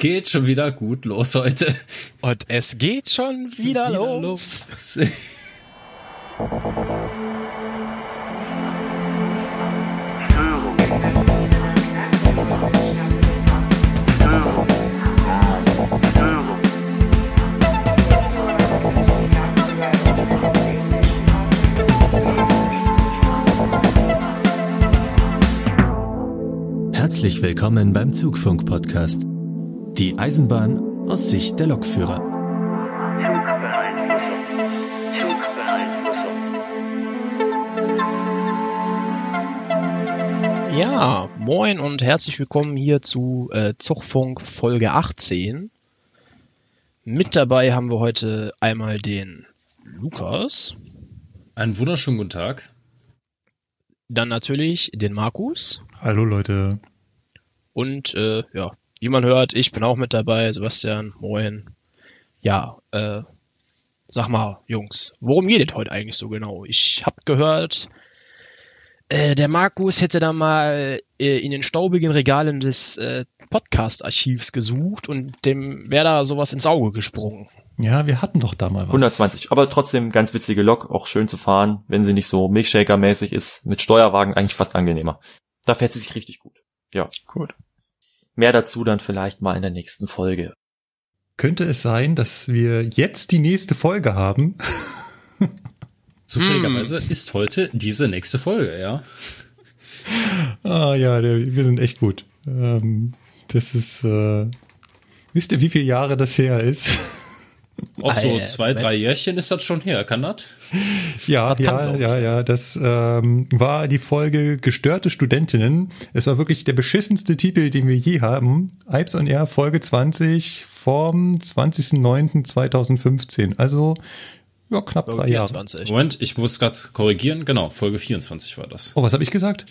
Geht schon wieder gut los heute. Und es geht schon wieder los. Herzlich willkommen beim Zugfunk-Podcast. Die Eisenbahn aus Sicht der Lokführer. Ja, moin und herzlich willkommen hier zu Zugfunk Folge 18. Mit dabei haben wir heute einmal den Lukas. Einen wunderschönen guten Tag. Dann natürlich den Markus. Hallo Leute. Und ja, wie man hört, ich bin auch mit dabei, Sebastian, moin. Ja, sag mal, Jungs, worum geht es heute eigentlich so genau? Ich hab gehört, der Markus hätte da mal in den staubigen Regalen des Podcast-Archivs gesucht und dem wäre da sowas ins Auge gesprungen. Ja, wir hatten doch da mal was. 120, aber trotzdem ganz witzige Lok, auch schön zu fahren, wenn sie nicht so Milchshaker-mäßig ist, mit Steuerwagen eigentlich fast angenehmer. Da fährt sie sich richtig gut. Ja, gut. Mehr dazu dann vielleicht mal in der nächsten Folge. Könnte es sein, dass wir jetzt die nächste Folge haben? Zufälligerweise ist heute diese nächste Folge, ja. Ah ja, wir sind echt gut. Das ist, wisst ihr, wie viele Jahre das her ist? Auch so 2-3 Jährchen ist das schon her, kann das? Ja, das war die Folge Gestörte Studentinnen. Es war wirklich der beschissenste Titel, den wir je haben. Ips on Air Folge 20 vom 20.09.2015. Also ja, knapp 3 Jahre. Moment, ich muss gerade korrigieren. Genau, Folge 24 war das. Oh, was habe ich gesagt?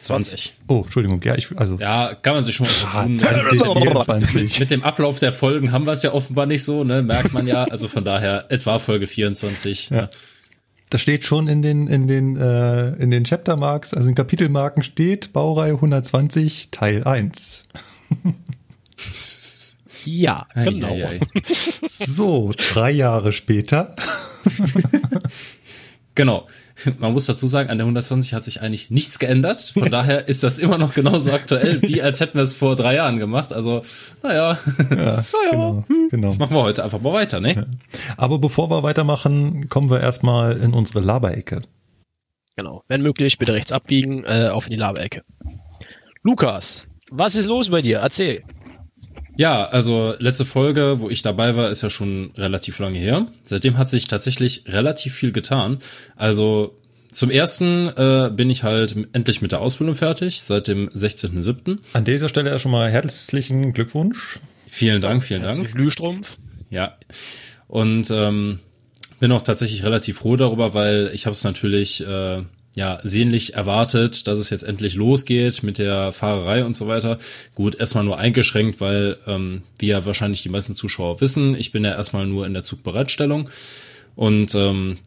20. Oh, Entschuldigung. Ja, ja, kann man sich schon mal mit dem Ablauf der Folgen haben wir es ja offenbar nicht so, ne? Merkt man ja. Also von daher etwa Folge 24. Ja. Das steht schon in den Chaptermarks, also in Kapitelmarken steht Baureihe 120 Teil 1. Ja, genau. So, 3 Jahre später. Genau. Man muss dazu sagen, an der 120 hat sich eigentlich nichts geändert. Von daher ist das immer noch genauso aktuell, wie als hätten wir es vor 3 Jahren gemacht. Also, naja. Genau. Machen wir heute einfach mal weiter, ne? Ja. Aber bevor wir weitermachen, kommen wir erstmal in unsere Laberecke. Genau. Wenn möglich, bitte rechts abbiegen, auf in die Laberecke. Lukas, was ist los bei dir? Erzähl. Ja, also letzte Folge, wo ich dabei war, ist ja schon relativ lange her. Seitdem hat sich tatsächlich relativ viel getan. Also zum Ersten bin ich halt endlich mit der Ausbildung fertig, seit dem 16.07. An dieser Stelle ja schon mal herzlichen Glückwunsch. Vielen Dank, vielen Dank. Glühstrumpf. Ja, und bin auch tatsächlich relativ froh darüber, weil ich habe es natürlich sehnlich erwartet, dass es jetzt endlich losgeht mit der Fahrerei und so weiter. Gut, erstmal nur eingeschränkt, weil, wie ja wahrscheinlich die meisten Zuschauer wissen, ich bin ja erstmal nur in der Zugbereitstellung und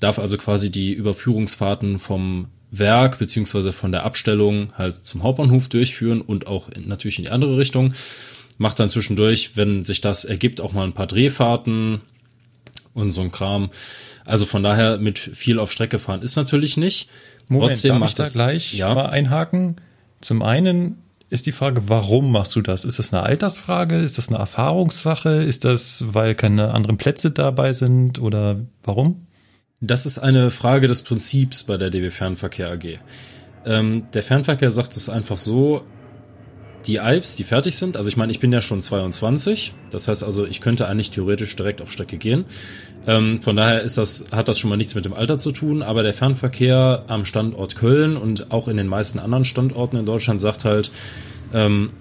darf also quasi die Überführungsfahrten vom Werk beziehungsweise von der Abstellung halt zum Hauptbahnhof durchführen und auch natürlich in die andere Richtung. Macht dann zwischendurch, wenn sich das ergibt, auch mal ein paar Drehfahrten und so ein Kram. Also von daher mit viel auf Strecke fahren ist natürlich nicht. Moment, trotzdem darf ich da gleich mal einhaken? Zum einen ist die Frage, warum machst du das? Ist das eine Altersfrage? Ist das eine Erfahrungssache? Ist das, weil keine anderen Plätze dabei sind? Oder warum? Das ist eine Frage des Prinzips bei der DB Fernverkehr AG. Der Fernverkehr sagt es einfach so, die Ips, die fertig sind, also ich meine, ich bin ja schon 22, das heißt also, ich könnte eigentlich theoretisch direkt auf Strecke gehen. Von daher hat das schon mal nichts mit dem Alter zu tun, aber der Fernverkehr am Standort Köln und auch in den meisten anderen Standorten in Deutschland sagt halt,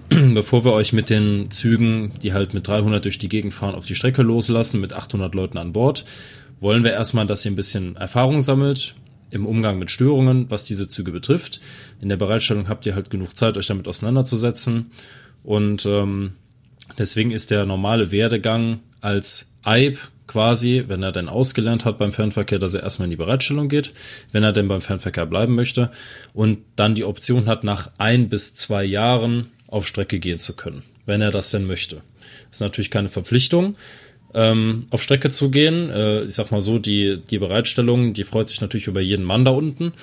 bevor wir euch mit den Zügen, die halt mit 300 durch die Gegend fahren, auf die Strecke loslassen, mit 800 Leuten an Bord, wollen wir erstmal, dass ihr ein bisschen Erfahrung sammelt im Umgang mit Störungen, was diese Züge betrifft. In der Bereitstellung habt ihr halt genug Zeit, euch damit auseinanderzusetzen. Und deswegen ist der normale Werdegang als Ip quasi, wenn er denn ausgelernt hat beim Fernverkehr, dass er erstmal in die Bereitstellung geht, wenn er denn beim Fernverkehr bleiben möchte und dann die Option hat, nach 1 bis 2 Jahren auf Strecke gehen zu können. wenn er das denn möchte. Das ist natürlich keine Verpflichtung, auf Strecke zu gehen. Ich sag mal so, die Bereitstellung, die freut sich natürlich über jeden Mann da unten.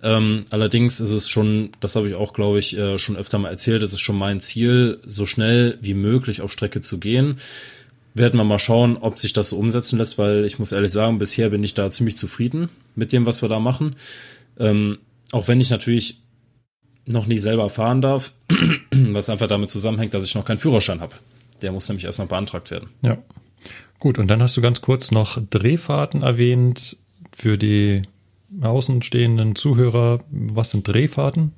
Allerdings ist es schon, das habe ich auch, glaube ich, schon öfter mal erzählt, es ist schon mein Ziel, so schnell wie möglich auf Strecke zu gehen. Werden wir mal schauen, ob sich das so umsetzen lässt, weil ich muss ehrlich sagen, bisher bin ich da ziemlich zufrieden mit dem, was wir da machen. Auch wenn ich natürlich noch nicht selber fahren darf, was einfach damit zusammenhängt, dass ich noch keinen Führerschein habe. Der muss nämlich erst noch beantragt werden. Ja, gut. Und dann hast du ganz kurz noch Drehfahrten erwähnt für die außenstehenden Zuhörer. Was sind Drehfahrten?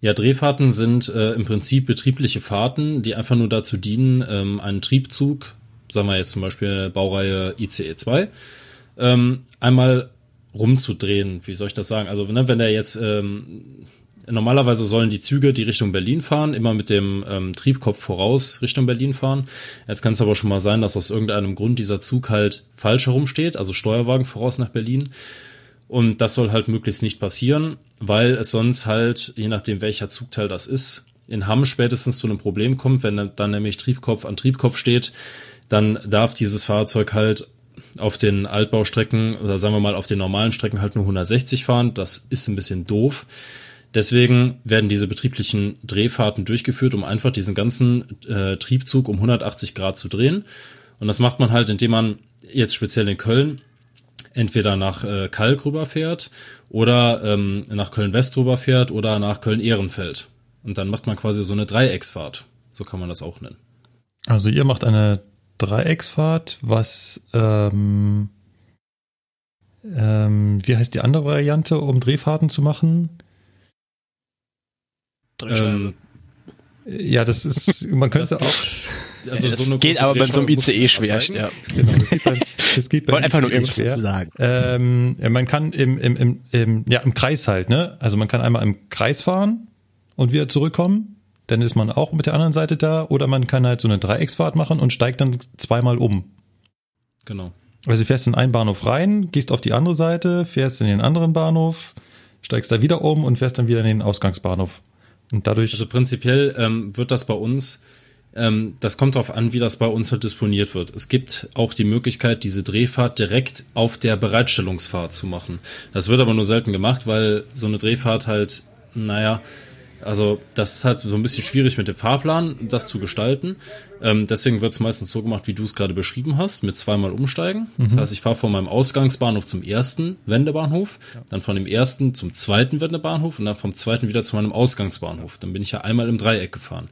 Ja, Drehfahrten sind im Prinzip betriebliche Fahrten, die einfach nur dazu dienen, einen Triebzug, sagen wir jetzt zum Beispiel Baureihe ICE 2, einmal rumzudrehen. Wie soll ich das sagen? Also wenn der jetzt normalerweise sollen die Züge, die Richtung Berlin fahren, immer mit dem Triebkopf voraus Richtung Berlin fahren. Jetzt kann es aber schon mal sein, dass aus irgendeinem Grund dieser Zug halt falsch herumsteht, also Steuerwagen voraus nach Berlin. Und das soll halt möglichst nicht passieren, weil es sonst halt, je nachdem welcher Zugteil das ist, in Hamm spätestens zu einem Problem kommt. Wenn dann nämlich Triebkopf an Triebkopf steht, dann darf dieses Fahrzeug halt auf den Altbaustrecken oder sagen wir mal auf den normalen Strecken halt nur 160 fahren. Das ist ein bisschen doof. Deswegen werden diese betrieblichen Drehfahrten durchgeführt, um einfach diesen ganzen Triebzug um 180 Grad zu drehen. Und das macht man halt, indem man jetzt speziell in Köln entweder nach Kalk rüberfährt oder nach Köln-West rüberfährt oder nach Köln-Ehrenfeld. Und dann macht man quasi so eine Dreiecksfahrt. So kann man das auch nennen. Also ihr macht eine Dreiecksfahrt, was wie heißt die andere Variante, um Drehfahrten zu machen? Ja, das ist, man könnte das auch. Also das so eine geht aber bei so einem ICE schwer. Ja. Genau, das geht bei einfach nur irgendwas dazu sagen. Man kann im Kreis halt, ne? Also man kann einmal im Kreis fahren und wieder zurückkommen. Dann ist man auch mit der anderen Seite da. Oder man kann halt so eine Dreiecksfahrt machen und steigt dann zweimal um. Genau. Also du fährst in einen Bahnhof rein, gehst auf die andere Seite, fährst in den anderen Bahnhof, steigst da wieder um und fährst dann wieder in den Ausgangsbahnhof. Und dadurch, also prinzipiell wird das bei uns, das kommt darauf an, wie das bei uns halt disponiert wird. Es gibt auch die Möglichkeit, diese Drehfahrt direkt auf der Bereitstellungsfahrt zu machen. Das wird aber nur selten gemacht, weil so eine Drehfahrt halt, also das ist halt so ein bisschen schwierig mit dem Fahrplan, das zu gestalten. Deswegen wird es meistens so gemacht, wie du es gerade beschrieben hast, mit zweimal umsteigen. Das heißt, ich fahre von meinem Ausgangsbahnhof zum ersten Wendebahnhof, dann von dem ersten zum zweiten Wendebahnhof und dann vom zweiten wieder zu meinem Ausgangsbahnhof. Dann bin ich ja einmal im Dreieck gefahren.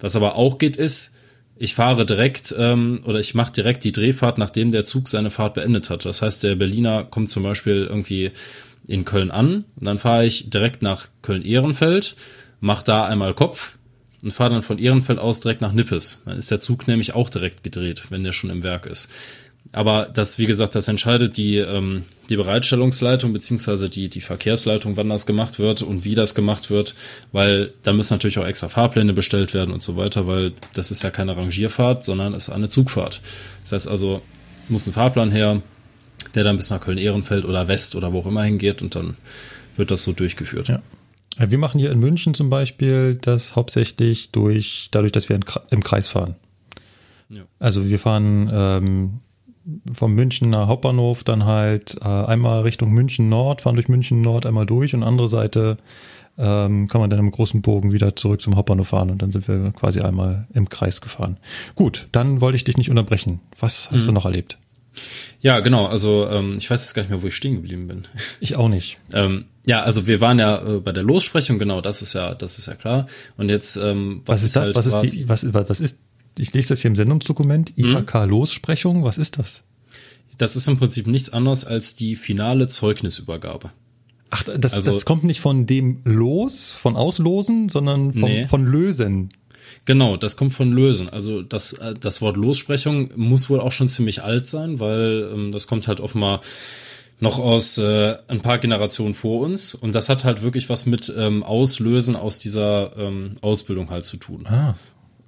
Was aber auch geht ist, ich fahre direkt oder ich mache direkt die Drehfahrt, nachdem der Zug seine Fahrt beendet hat. Das heißt, der Berliner kommt zum Beispiel irgendwie in Köln an und dann fahre ich direkt nach Köln-Ehrenfeld, mache da einmal Kopf und fahre dann von Ehrenfeld aus direkt nach Nippes. Dann ist der Zug nämlich auch direkt gedreht, wenn der schon im Werk ist. Aber das, wie gesagt, das entscheidet die Bereitstellungsleitung beziehungsweise die Verkehrsleitung, wann das gemacht wird und wie das gemacht wird, weil da müssen natürlich auch extra Fahrpläne bestellt werden und so weiter, weil das ist ja keine Rangierfahrt, sondern ist eine Zugfahrt. Das heißt also, muss ein Fahrplan her, der dann bis nach Köln-Ehrenfeld oder West oder wo auch immer hingeht und dann wird das so durchgeführt. Ja. Wir machen hier in München zum Beispiel das hauptsächlich dadurch, dass wir im Kreis fahren. Ja. Also wir fahren vom Münchner Hauptbahnhof dann halt einmal Richtung München Nord, fahren durch München Nord einmal durch und andere Seite kann man dann im großen Bogen wieder zurück zum Hauptbahnhof fahren und dann sind wir quasi einmal im Kreis gefahren. Gut, dann wollte ich dich nicht unterbrechen. Was hast du noch erlebt? Ja, genau, also ich weiß jetzt gar nicht mehr, wo ich stehen geblieben bin. Ich auch nicht. Ja, also wir waren ja bei der Lossprechung, genau, das ist ja klar. Und jetzt was ist das? Halt was ist? Ich lese das hier im Sendungsdokument, IHK-Lossprechung, was ist das? Das ist im Prinzip nichts anderes als die finale Zeugnisübergabe. Ach, das kommt nicht von dem Los, von Auslosen, sondern von Lösen. Genau, das kommt von Lösen. Also das Wort Lossprechung muss wohl auch schon ziemlich alt sein, weil das kommt halt offenbar noch aus ein paar Generationen vor uns. Und das hat halt wirklich was mit Auslösen aus dieser Ausbildung halt zu tun. Ah,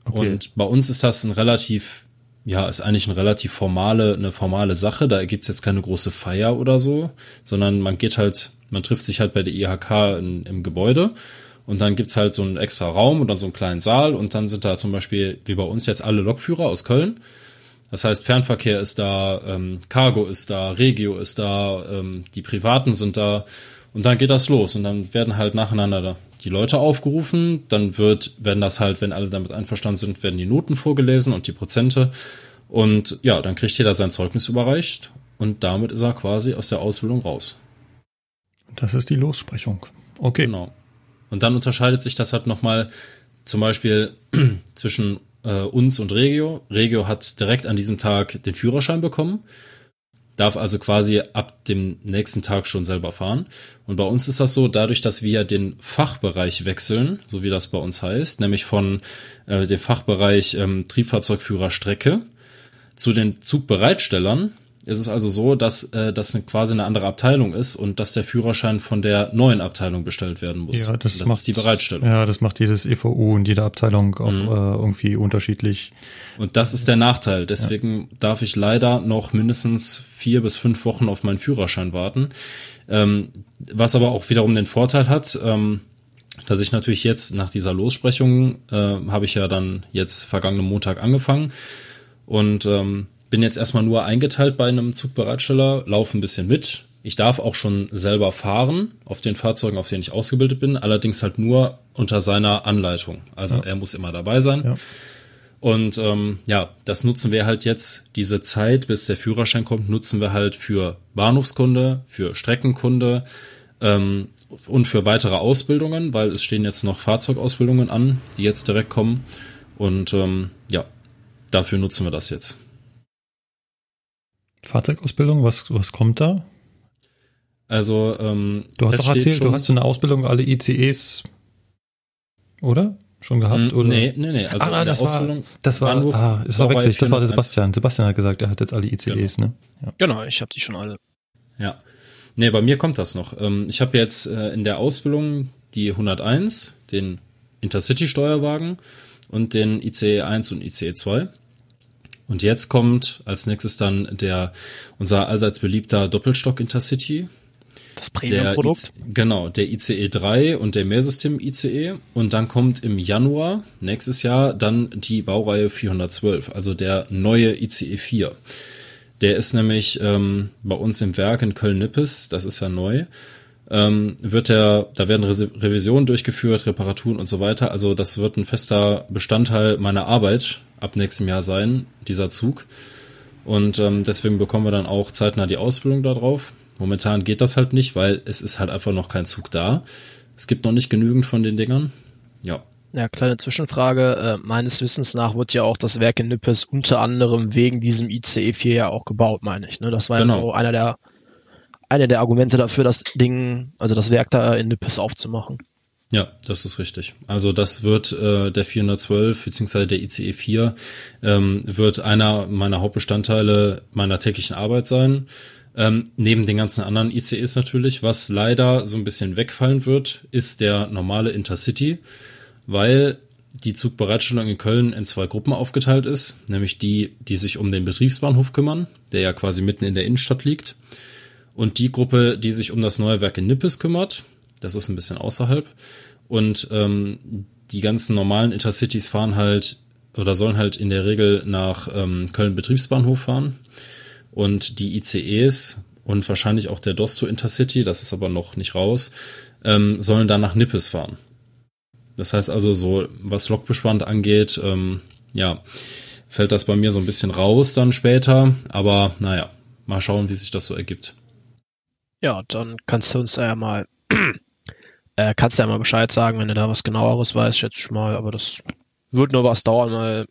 okay. Und bei uns ist das eigentlich eine relativ formale Sache. Da gibt's jetzt keine große Feier oder so, sondern man trifft sich halt bei der IHK im Gebäude. Und dann gibt's halt so einen extra Raum und dann so einen kleinen Saal und dann sind da zum Beispiel, wie bei uns jetzt, alle Lokführer aus Köln. Das heißt, Fernverkehr ist da, Cargo ist da, Regio ist da, die Privaten sind da und dann geht das los und dann werden halt nacheinander da die Leute aufgerufen, dann werden das halt, wenn alle damit einverstanden sind, werden die Noten vorgelesen und die Prozente und ja, dann kriegt jeder sein Zeugnis überreicht und damit ist er quasi aus der Ausbildung raus. Das ist die Lossprechung. Okay. Genau. Und dann unterscheidet sich das halt nochmal zum Beispiel zwischen uns und Regio. Regio hat direkt an diesem Tag den Führerschein bekommen, darf also quasi ab dem nächsten Tag schon selber fahren. Und bei uns ist das so, dadurch, dass wir den Fachbereich wechseln, so wie das bei uns heißt, nämlich von dem Fachbereich Triebfahrzeugführer Strecke zu den Zugbereitstellern, ist es also so, dass das quasi eine andere Abteilung ist und dass der Führerschein von der neuen Abteilung bestellt werden muss. Ja, das ist die Bereitstellung. Ja, das macht jedes EVU und jede Abteilung auch irgendwie unterschiedlich. Und das ist der Nachteil. Deswegen darf ich leider noch mindestens 4 bis 5 Wochen auf meinen Führerschein warten. Was aber auch wiederum den Vorteil hat, dass ich natürlich jetzt nach dieser Lossprechung habe ich ja dann jetzt vergangenen Montag angefangen und bin jetzt erstmal nur eingeteilt bei einem Zugbereitsteller, laufe ein bisschen mit. Ich darf auch schon selber fahren auf den Fahrzeugen, auf denen ich ausgebildet bin, allerdings halt nur unter seiner Anleitung. Also er muss immer dabei sein. Ja. Und das nutzen wir halt jetzt, diese Zeit, bis der Führerschein kommt, nutzen wir halt für Bahnhofskunde, für Streckenkunde und für weitere Ausbildungen, weil es stehen jetzt noch Fahrzeugausbildungen an, die jetzt direkt kommen. Und dafür nutzen wir das jetzt. Fahrzeugausbildung, was kommt da? Also, du hast doch erzählt, du hast so eine Ausbildung alle ICEs, oder? Schon gehabt, oder? Nee. Also das war witzig. Das war der Sebastian. Sebastian hat gesagt, er hat jetzt alle ICEs, genau. Ne? Ja. Genau, ich habe die schon alle. Ja. Nee, bei mir kommt das noch. Ich habe jetzt in der Ausbildung die 101, den Intercity-Steuerwagen und den ICE 1 und ICE 2. Und jetzt kommt als nächstes dann unser allseits beliebter Doppelstock Intercity. Das Premium-Produkt. Der ICE 3 und der Mehrsystem ICE. Und dann kommt im Januar nächstes Jahr dann die Baureihe 412, also der neue ICE 4. Der ist nämlich bei uns im Werk in Köln-Nippes, das ist ja neu, da werden Revisionen durchgeführt, Reparaturen und so weiter. Also das wird ein fester Bestandteil meiner Arbeit ab nächstem Jahr sein, dieser Zug. Und deswegen bekommen wir dann auch zeitnah die Ausbildung da drauf. Momentan geht das halt nicht, weil es ist halt einfach noch kein Zug da. Es gibt noch nicht genügend von den Dingern. Ja. Ja, kleine Zwischenfrage. Meines Wissens nach wird ja auch das Werk in Nippes unter anderem wegen diesem ICE 4 ja auch gebaut, meine ich. Ne? Das war ja so einer der Argumente dafür, das Ding, also das Werk da in Nippes aufzumachen. Ja, das ist richtig. Also das wird der 412 bzw. der ICE 4 wird einer meiner Hauptbestandteile meiner täglichen Arbeit sein. Neben den ganzen anderen ICEs natürlich. Was leider so ein bisschen wegfallen wird, ist der normale Intercity, weil die Zugbereitstellung in Köln in 2 Gruppen aufgeteilt ist, nämlich die, die sich um den Betriebsbahnhof kümmern, der ja quasi mitten in der Innenstadt liegt, und die Gruppe, die sich um das neue Werk in Nippes kümmert. Das ist ein bisschen außerhalb. Und die ganzen normalen Intercities fahren halt oder sollen halt in der Regel nach Köln Betriebsbahnhof fahren. Und die ICEs und wahrscheinlich auch der Dosto Intercity, das ist aber noch nicht raus, sollen dann nach Nippes fahren. Das heißt also, so was Lokbespannt angeht, fällt das bei mir so ein bisschen raus dann später. Aber naja, mal schauen, wie sich das so ergibt. Ja, dann kannst du ja mal Bescheid sagen, wenn du da was Genaueres weißt, schätze ich mal, aber das wird nur was dauern, weil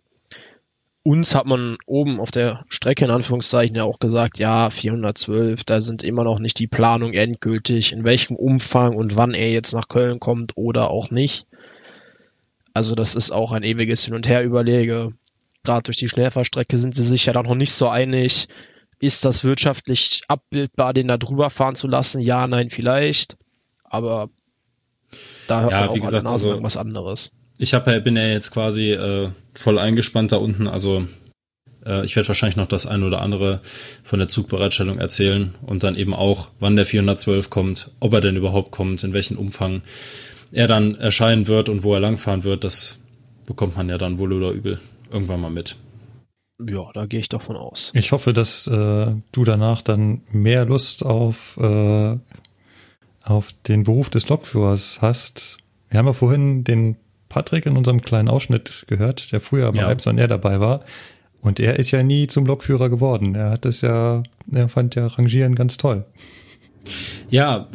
uns hat man oben auf der Strecke in Anführungszeichen ja auch gesagt, ja, 412, da sind immer noch nicht die Planung endgültig, in welchem Umfang und wann er jetzt nach Köln kommt oder auch nicht. Also das ist auch ein ewiges Hin- und Her-Überlege. Gerade durch die Schnellfahrstrecke sind sie sich ja dann noch nicht so einig, ist das wirtschaftlich abbildbar, den da drüber fahren zu lassen? Ja, nein, vielleicht. Aber da hört man auch, wie gesagt, also was anderes. Ich bin ja jetzt quasi voll eingespannt da unten. Also ich werde wahrscheinlich noch das ein oder andere von der Zugbereitstellung erzählen und dann eben auch, wann der 412 kommt, ob er denn überhaupt kommt, in welchem Umfang. er dann erscheinen wird und wo er langfahren wird, das bekommt man ja dann wohl oder übel irgendwann mal mit. Ja, da gehe ich davon aus. Ich hoffe, dass du danach dann mehr Lust auf den Beruf des Lokführers hast. Wir haben ja vorhin den Patrick in unserem kleinen Ausschnitt gehört, der früher bei Alps on Air dabei war. Und er ist ja nie zum Lokführer geworden. Er fand ja Rangieren ganz toll. Ja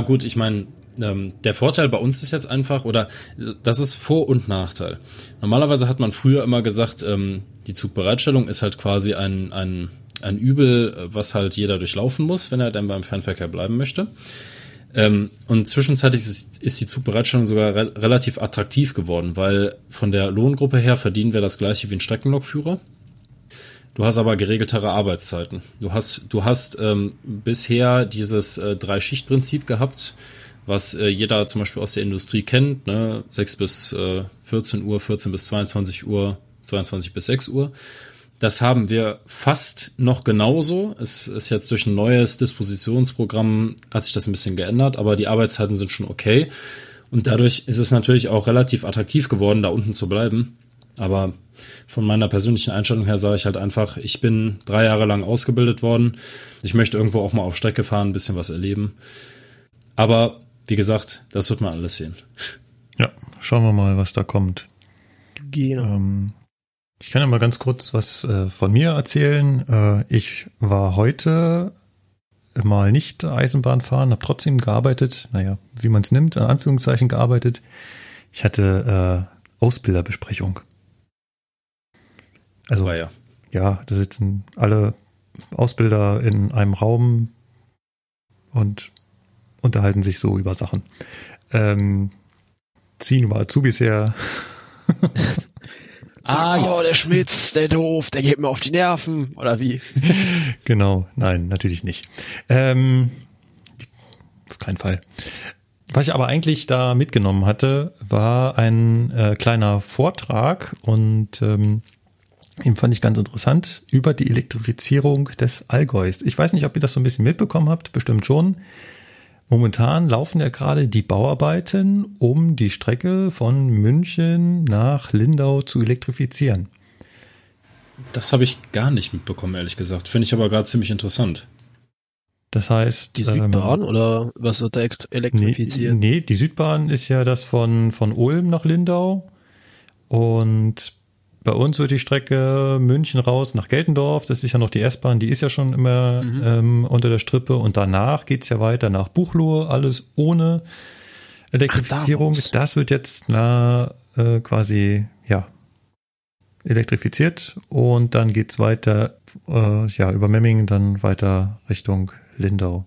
gut, ich meine, der Vorteil bei uns ist jetzt einfach, oder das ist Vor- und Nachteil. Normalerweise hat man früher immer gesagt, die Zugbereitstellung ist halt quasi ein Übel, was halt jeder durchlaufen muss, wenn er dann beim Fernverkehr bleiben möchte. Und zwischenzeitlich ist die Zugbereitstellung sogar relativ attraktiv geworden, weil von der Lohngruppe her verdienen wir das gleiche wie ein Streckenlokführer. Du hast aber geregeltere Arbeitszeiten. Du hast bisher dieses Drei-Schicht-Prinzip gehabt, was jeder zum Beispiel aus der Industrie kennt, ne? 6 bis 14 Uhr, 14 bis 22 Uhr, 22 bis 6 Uhr. Das haben wir fast noch genauso. Es ist jetzt durch ein neues Dispositionsprogramm, hat sich das ein bisschen geändert, aber die Arbeitszeiten sind schon okay. Und dadurch ist es natürlich auch relativ attraktiv geworden, da unten zu bleiben. Aber von meiner persönlichen Einstellung her sage ich halt einfach, ich bin 3 Jahre lang ausgebildet worden. Ich möchte irgendwo auch mal auf Strecke fahren, ein bisschen was erleben. Aber wie gesagt, das wird man alles sehen. Ja, schauen wir mal, was da kommt. Genau. Ich kann ja mal ganz kurz was von mir erzählen. Ich war heute mal nicht Eisenbahn fahren, habe trotzdem gearbeitet. Naja, wie man es nimmt, in Anführungszeichen gearbeitet. Ich hatte Ausbilderbesprechung. Also ja, da sitzen alle Ausbilder in einem Raum und unterhalten sich so über Sachen. Ziehen über Azubis her. Der Schmitz, der doof, der geht mir auf die Nerven, oder wie? Genau, nein, natürlich nicht. Auf keinen Fall. Was ich aber eigentlich da mitgenommen hatte, war ein kleiner Vortrag und den fand ich ganz interessant, über die Elektrifizierung des Allgäus. Ich weiß nicht, ob ihr das so ein bisschen mitbekommen habt, bestimmt schon. Momentan laufen ja gerade die Bauarbeiten, um die Strecke von München nach Lindau zu elektrifizieren. Das habe ich gar nicht mitbekommen, ehrlich gesagt. Finde ich aber gerade ziemlich interessant. Das heißt... Die Südbahn oder was wird da elektrifiziert? Nee, die Südbahn ist ja das von Ulm nach Lindau. Und bei uns wird die Strecke München raus nach Geltendorf, das ist ja noch die S-Bahn, die ist ja schon immer unter der Strippe und danach geht es ja weiter nach Buchloe, alles ohne Elektrifizierung. Das wird jetzt elektrifiziert und dann geht es weiter über Memmingen, dann weiter Richtung Lindau.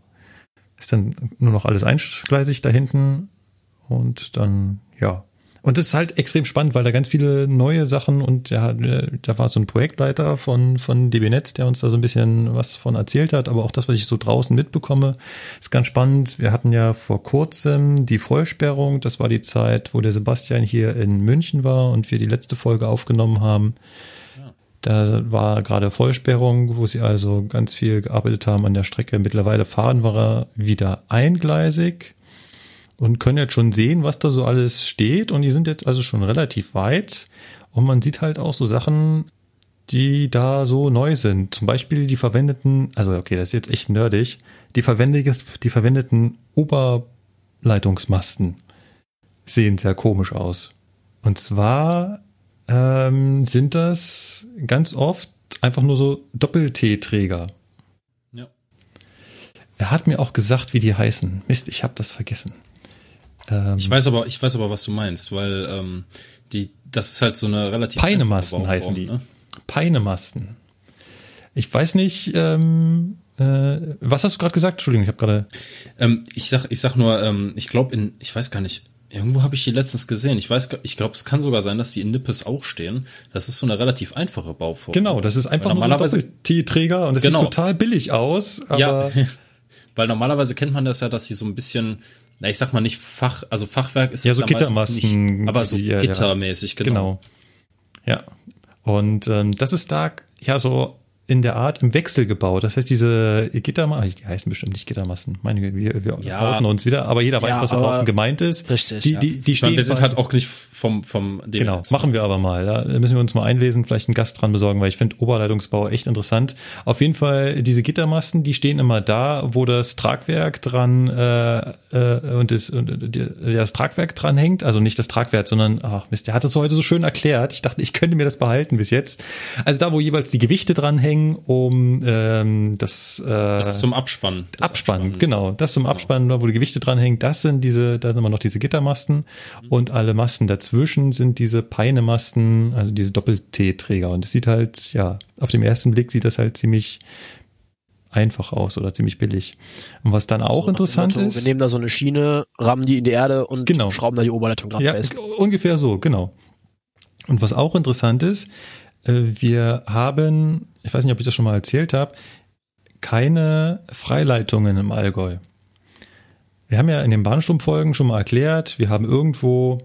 Ist dann nur noch alles eingleisig da hinten und dann, ja. Und das ist halt extrem spannend, weil da ganz viele neue Sachen und da war so ein Projektleiter von DB Netz, der uns da so ein bisschen was von erzählt hat, aber auch das, was ich so draußen mitbekomme, ist ganz spannend. Wir hatten ja vor kurzem die Vollsperrung, das war die Zeit, wo der Sebastian hier in München war und wir die letzte Folge aufgenommen haben. Da war gerade Vollsperrung, wo sie also ganz viel gearbeitet haben an der Strecke. Mittlerweile fahren wir wieder eingleisig. Und können jetzt schon sehen, was da so alles steht. Und die sind jetzt also schon relativ weit. Und man sieht halt auch so Sachen, die da so neu sind. Zum Beispiel die verwendeten, also okay, das ist jetzt echt nerdig, die verwendeten Oberleitungsmasten sehen sehr komisch aus. Und zwar sind das ganz oft einfach nur so Doppel-T-Träger. Ja. Er hat mir auch gesagt, wie die heißen. Mist, ich habe das vergessen. Ich weiß aber, was du meinst, weil das ist halt so eine relativ Peinemasten heißen die. Ne? Peinemasten. Ich weiß nicht, was hast du gerade gesagt? Entschuldigung, ich habe gerade. Ich glaube ich weiß gar nicht. Irgendwo habe ich die letztens gesehen. Ich glaube, es kann sogar sein, dass die in Nippes auch stehen. Das ist so eine relativ einfache Bauform. Genau, das ist einfach nur so ein Doppel-T-Träger und das sieht total billig aus. Aber ja, weil normalerweise kennt man das ja, dass die so ein bisschen ich sag mal nicht Fachwerk ist ja so Gittermasten, nicht, aber so gittermäßig, genau. Ja, und das ist da ja so in der Art im Wechsel gebaut. Das heißt, diese Gittermassen, die heißen bestimmt nicht Gittermassen. Meine Güte, wir outen uns wieder, aber jeder weiß, was da draußen gemeint ist. Richtig. Die stehen. Wir sind halt auch nicht vom Genau, machen wir aber mal. Da müssen wir uns mal einlesen, vielleicht einen Gast dran besorgen, weil ich finde Oberleitungsbau echt interessant. Auf jeden Fall, diese Gittermasten, die stehen immer da, wo das Tragwerk dran das Tragwerk dran hängt. Also nicht das Tragwerk, sondern, ach Mist, der hat es heute so schön erklärt. Ich dachte, ich könnte mir das behalten bis jetzt. Also da, wo jeweils die Gewichte dranhängen, um das zum Abspannen. Genau. Das zum Abspannen, wo die Gewichte dranhängen, da sind immer noch diese Gittermasten und alle Masten dazwischen sind diese Peinemasten, also diese Doppel-T-Träger. Und es sieht halt, auf dem ersten Blick sieht das halt ziemlich einfach aus oder ziemlich billig. Und was dann auch interessant ist. Wir nehmen da so eine Schiene, rammen die in die Erde und schrauben da die Oberleitung dran fest. Ungefähr so, genau. Und was auch interessant ist, wir haben, ich weiß nicht, ob ich das schon mal erzählt habe, keine Freileitungen im Allgäu. Wir haben ja in den Bahnstromfolgen schon mal erklärt, wir haben irgendwo,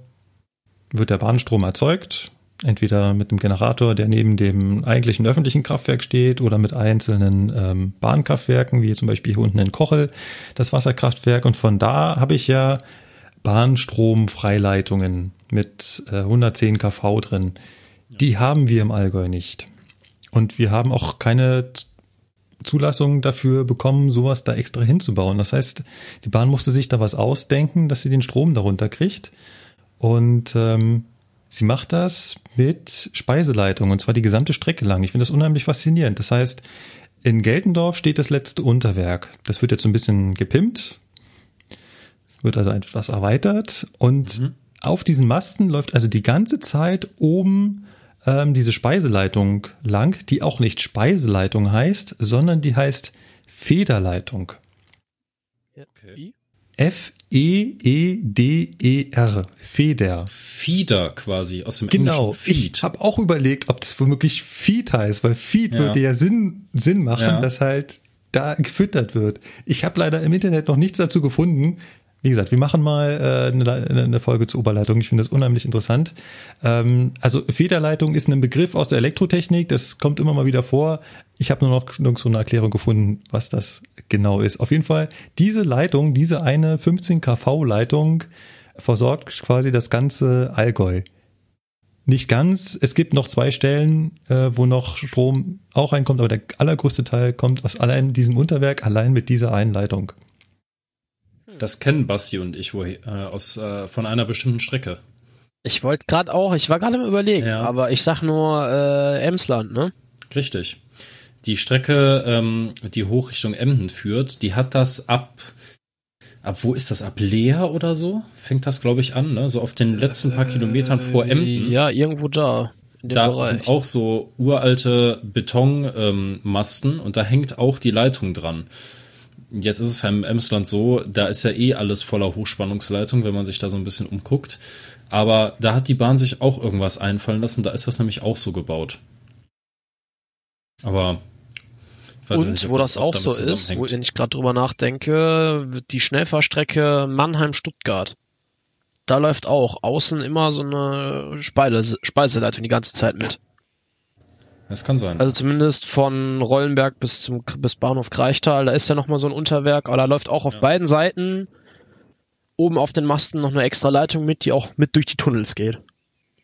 wird der Bahnstrom erzeugt, entweder mit einem Generator, der neben dem eigentlichen öffentlichen Kraftwerk steht oder mit einzelnen Bahnkraftwerken, wie zum Beispiel hier unten in Kochel, das Wasserkraftwerk. Und von da habe ich ja Bahnstromfreileitungen mit 110 kV drin. Die haben wir im Allgäu nicht. Und wir haben auch keine Zulassung dafür bekommen, sowas da extra hinzubauen. Das heißt, die Bahn musste sich da was ausdenken, dass sie den Strom darunter kriegt. Und sie macht das mit Speiseleitung, und zwar die gesamte Strecke lang. Ich finde das unheimlich faszinierend. Das heißt, in Geltendorf steht das letzte Unterwerk. Das wird jetzt so ein bisschen gepimpt, wird also etwas erweitert. Und auf diesen Masten läuft also die ganze Zeit oben diese Speiseleitung lang, die auch nicht Speiseleitung heißt, sondern die heißt Federleitung. Okay. F-E-E-D-E-R. Feder. Feeder quasi aus dem Englischen. Genau. Ich habe auch überlegt, ob das womöglich Feed heißt, weil Feed würde ja Sinn machen, dass halt da gefüttert wird. Ich habe leider im Internet noch nichts dazu gefunden. Wie gesagt, wir machen mal eine Folge zur Oberleitung. Ich finde das unheimlich interessant. Also Federleitung ist ein Begriff aus der Elektrotechnik. Das kommt immer mal wieder vor. Ich habe nur noch so eine Erklärung gefunden, was das genau ist. Auf jeden Fall, diese Leitung, diese eine 15 kV-Leitung versorgt quasi das ganze Allgäu. Nicht ganz. Es gibt noch zwei Stellen, wo noch Strom auch reinkommt. Aber der allergrößte Teil kommt aus allein diesem Unterwerk, allein mit dieser einen Leitung. Das kennen Basti und ich wohl von einer bestimmten Strecke. Ich war gerade im Überlegen, aber ich sag nur Emsland, ne? Richtig. Die Strecke, die hoch Richtung Emden führt, die hat das ab wo ist das? Ab Leer oder so? Fängt das, glaube ich, an, ne? So auf den letzten paar Kilometern vor Emden. Ja, irgendwo da. Da sind auch so uralte Betonmasten und da hängt auch die Leitung dran. Jetzt ist es ja im Emsland so, da ist ja eh alles voller Hochspannungsleitung, wenn man sich da so ein bisschen umguckt. Aber da hat die Bahn sich auch irgendwas einfallen lassen, da ist das nämlich auch so gebaut. Aber ich weiß nicht, wo das auch so ist, wo ich gerade drüber nachdenke, die Schnellfahrstrecke Mannheim-Stuttgart. Da läuft auch außen immer so eine Speiseleitung die ganze Zeit mit. Das kann sein. Also zumindest von Rollenberg bis Bahnhof Kraichtal, da ist ja nochmal so ein Unterwerk, aber da läuft auch auf beiden Seiten oben auf den Masten noch eine extra Leitung mit, die auch mit durch die Tunnels geht.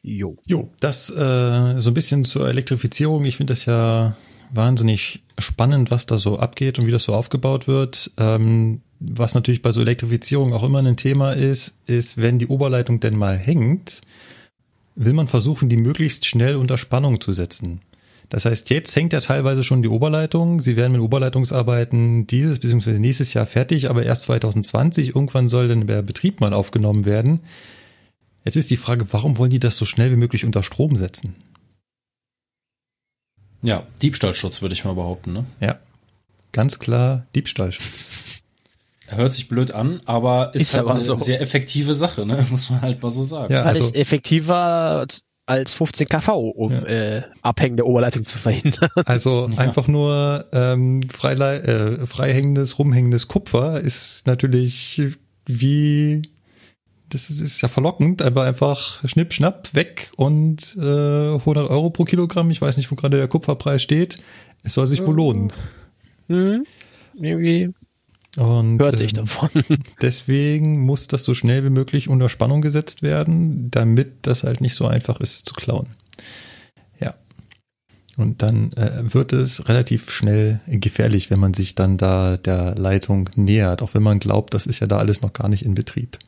Jo. Das so ein bisschen zur Elektrifizierung. Ich finde das ja wahnsinnig spannend, was da so abgeht und wie das so aufgebaut wird. Was natürlich bei so Elektrifizierung auch immer ein Thema ist, wenn die Oberleitung denn mal hängt, will man versuchen, die möglichst schnell unter Spannung zu setzen. Das heißt, jetzt hängt ja teilweise schon die Oberleitung. Sie werden mit Oberleitungsarbeiten dieses bzw. nächstes Jahr fertig, aber erst 2020. Irgendwann soll dann der Betrieb mal aufgenommen werden. Jetzt ist die Frage, warum wollen die das so schnell wie möglich unter Strom setzen? Ja, Diebstahlschutz würde ich mal behaupten, ne? Ja, ganz klar Diebstahlschutz. Hört sich blöd an, aber ist halt aber eine sehr effektive Sache, ne? Muss man halt mal so sagen. Ja, also effektiver als 15 kV, um Abhängen der Oberleitung zu verhindern. Also einfach nur freihängendes, rumhängendes Kupfer ist natürlich wie Das ist ja verlockend, aber einfach schnipp, schnapp, weg und 100 Euro pro Kilogramm. Ich weiß nicht, wo gerade der Kupferpreis steht. Es soll sich wohl lohnen. Mhm. Irgendwie und, hört sich davon. Deswegen muss das so schnell wie möglich unter Spannung gesetzt werden, damit das halt nicht so einfach ist zu klauen. Ja. Und dann wird es relativ schnell gefährlich, wenn man sich dann da der Leitung nähert, auch wenn man glaubt, das ist ja da alles noch gar nicht in Betrieb.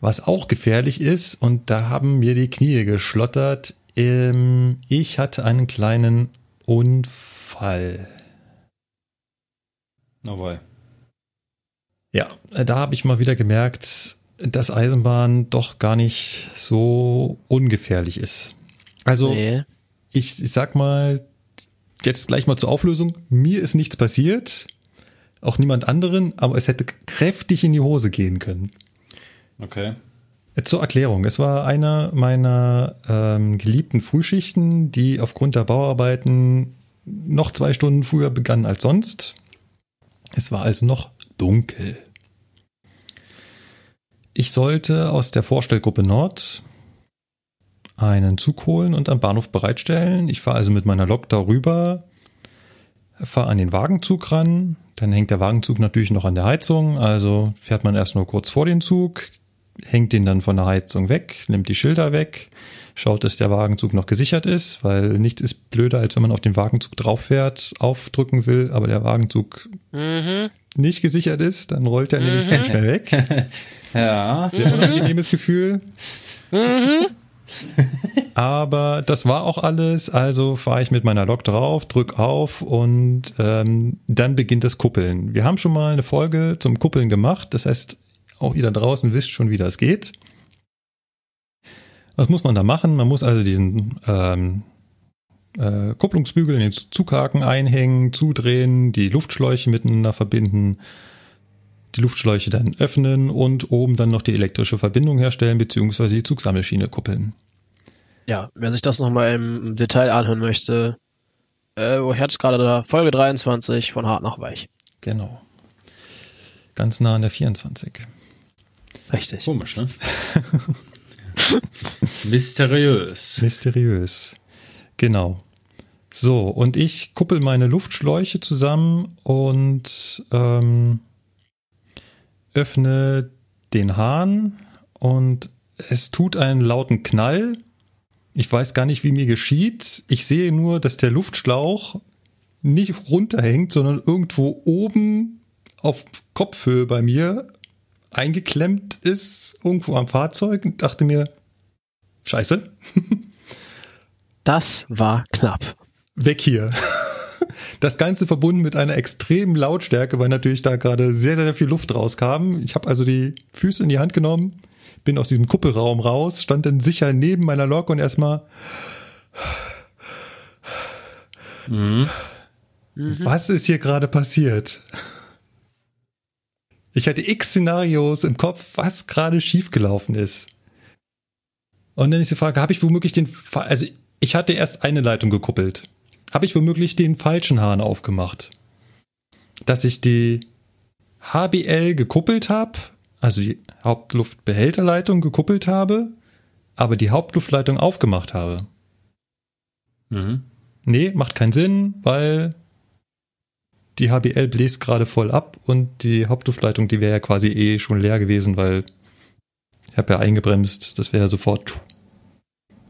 Was auch gefährlich ist, und da haben mir die Knie geschlottert, ich hatte einen kleinen Unfall. Oh wei. Ja, da habe ich mal wieder gemerkt, dass Eisenbahn doch gar nicht so ungefährlich ist. Also ich sag mal, jetzt gleich mal zur Auflösung, mir ist nichts passiert, auch niemand anderen, aber es hätte kräftig in die Hose gehen können. Okay. Zur Erklärung. Es war eine meiner geliebten Frühschichten, die aufgrund der Bauarbeiten noch 2 Stunden früher begann als sonst. Es war also noch dunkel. Ich sollte aus der Vorstellgruppe Nord einen Zug holen und am Bahnhof bereitstellen. Ich fahre also mit meiner Lok darüber, fahre an den Wagenzug ran. Dann hängt der Wagenzug natürlich noch an der Heizung. Also fährt man erst nur kurz vor den Zug, hängt den dann von der Heizung weg, nimmt die Schilder weg, schaut, dass der Wagenzug noch gesichert ist, weil nichts ist blöder, als wenn man auf den Wagenzug drauf fährt, aufdrücken will, aber der Wagenzug nicht gesichert ist, dann rollt er nämlich ganz schnell weg. Ja. Sehr unangenehmes Gefühl. Aber das war auch alles, also fahre ich mit meiner Lok drauf, drück auf und dann beginnt das Kuppeln. Wir haben schon mal eine Folge zum Kuppeln gemacht, das heißt, auch ihr da draußen wisst schon, wie das geht. Was muss man da machen? Man muss also diesen Kupplungsbügel in den Zughaken einhängen, zudrehen, die Luftschläuche miteinander verbinden, die Luftschläuche dann öffnen und oben dann noch die elektrische Verbindung herstellen bzw. die Zugsammelschiene kuppeln. Ja, wer sich das nochmal im Detail anhören möchte, wo Herz gerade da, Folge 23 von Hart nach Weich. Genau. Ganz nah an der 24. Richtig. Komisch, ne? Mysteriös. Genau. So, und ich kuppel meine Luftschläuche zusammen und öffne den Hahn und es tut einen lauten Knall. Ich weiß gar nicht, wie mir geschieht. Ich sehe nur, dass der Luftschlauch nicht runterhängt, sondern irgendwo oben auf Kopfhöhe bei mir eingeklemmt ist, irgendwo am Fahrzeug, und dachte mir, Scheiße. Das war knapp. Weg hier. Das Ganze verbunden mit einer extremen Lautstärke, weil natürlich da gerade sehr, sehr viel Luft rauskam. Ich habe also die Füße in die Hand genommen, bin aus diesem Kuppelraum raus, stand dann sicher neben meiner Lok und erstmal Was ist hier gerade passiert? Ich hatte x Szenarios im Kopf, was gerade schiefgelaufen ist. Und dann ist die Frage, habe ich womöglich ich hatte erst eine Leitung gekuppelt. Habe ich womöglich den falschen Hahn aufgemacht? Dass ich die HBL gekuppelt habe, also die Hauptluftbehälterleitung gekuppelt habe, aber die Hauptluftleitung aufgemacht habe. Nee, macht keinen Sinn, weil die HBL bläst gerade voll ab und die Hauptluftleitung, die wäre ja quasi schon leer gewesen, weil ich habe ja eingebremst, das wäre ja sofort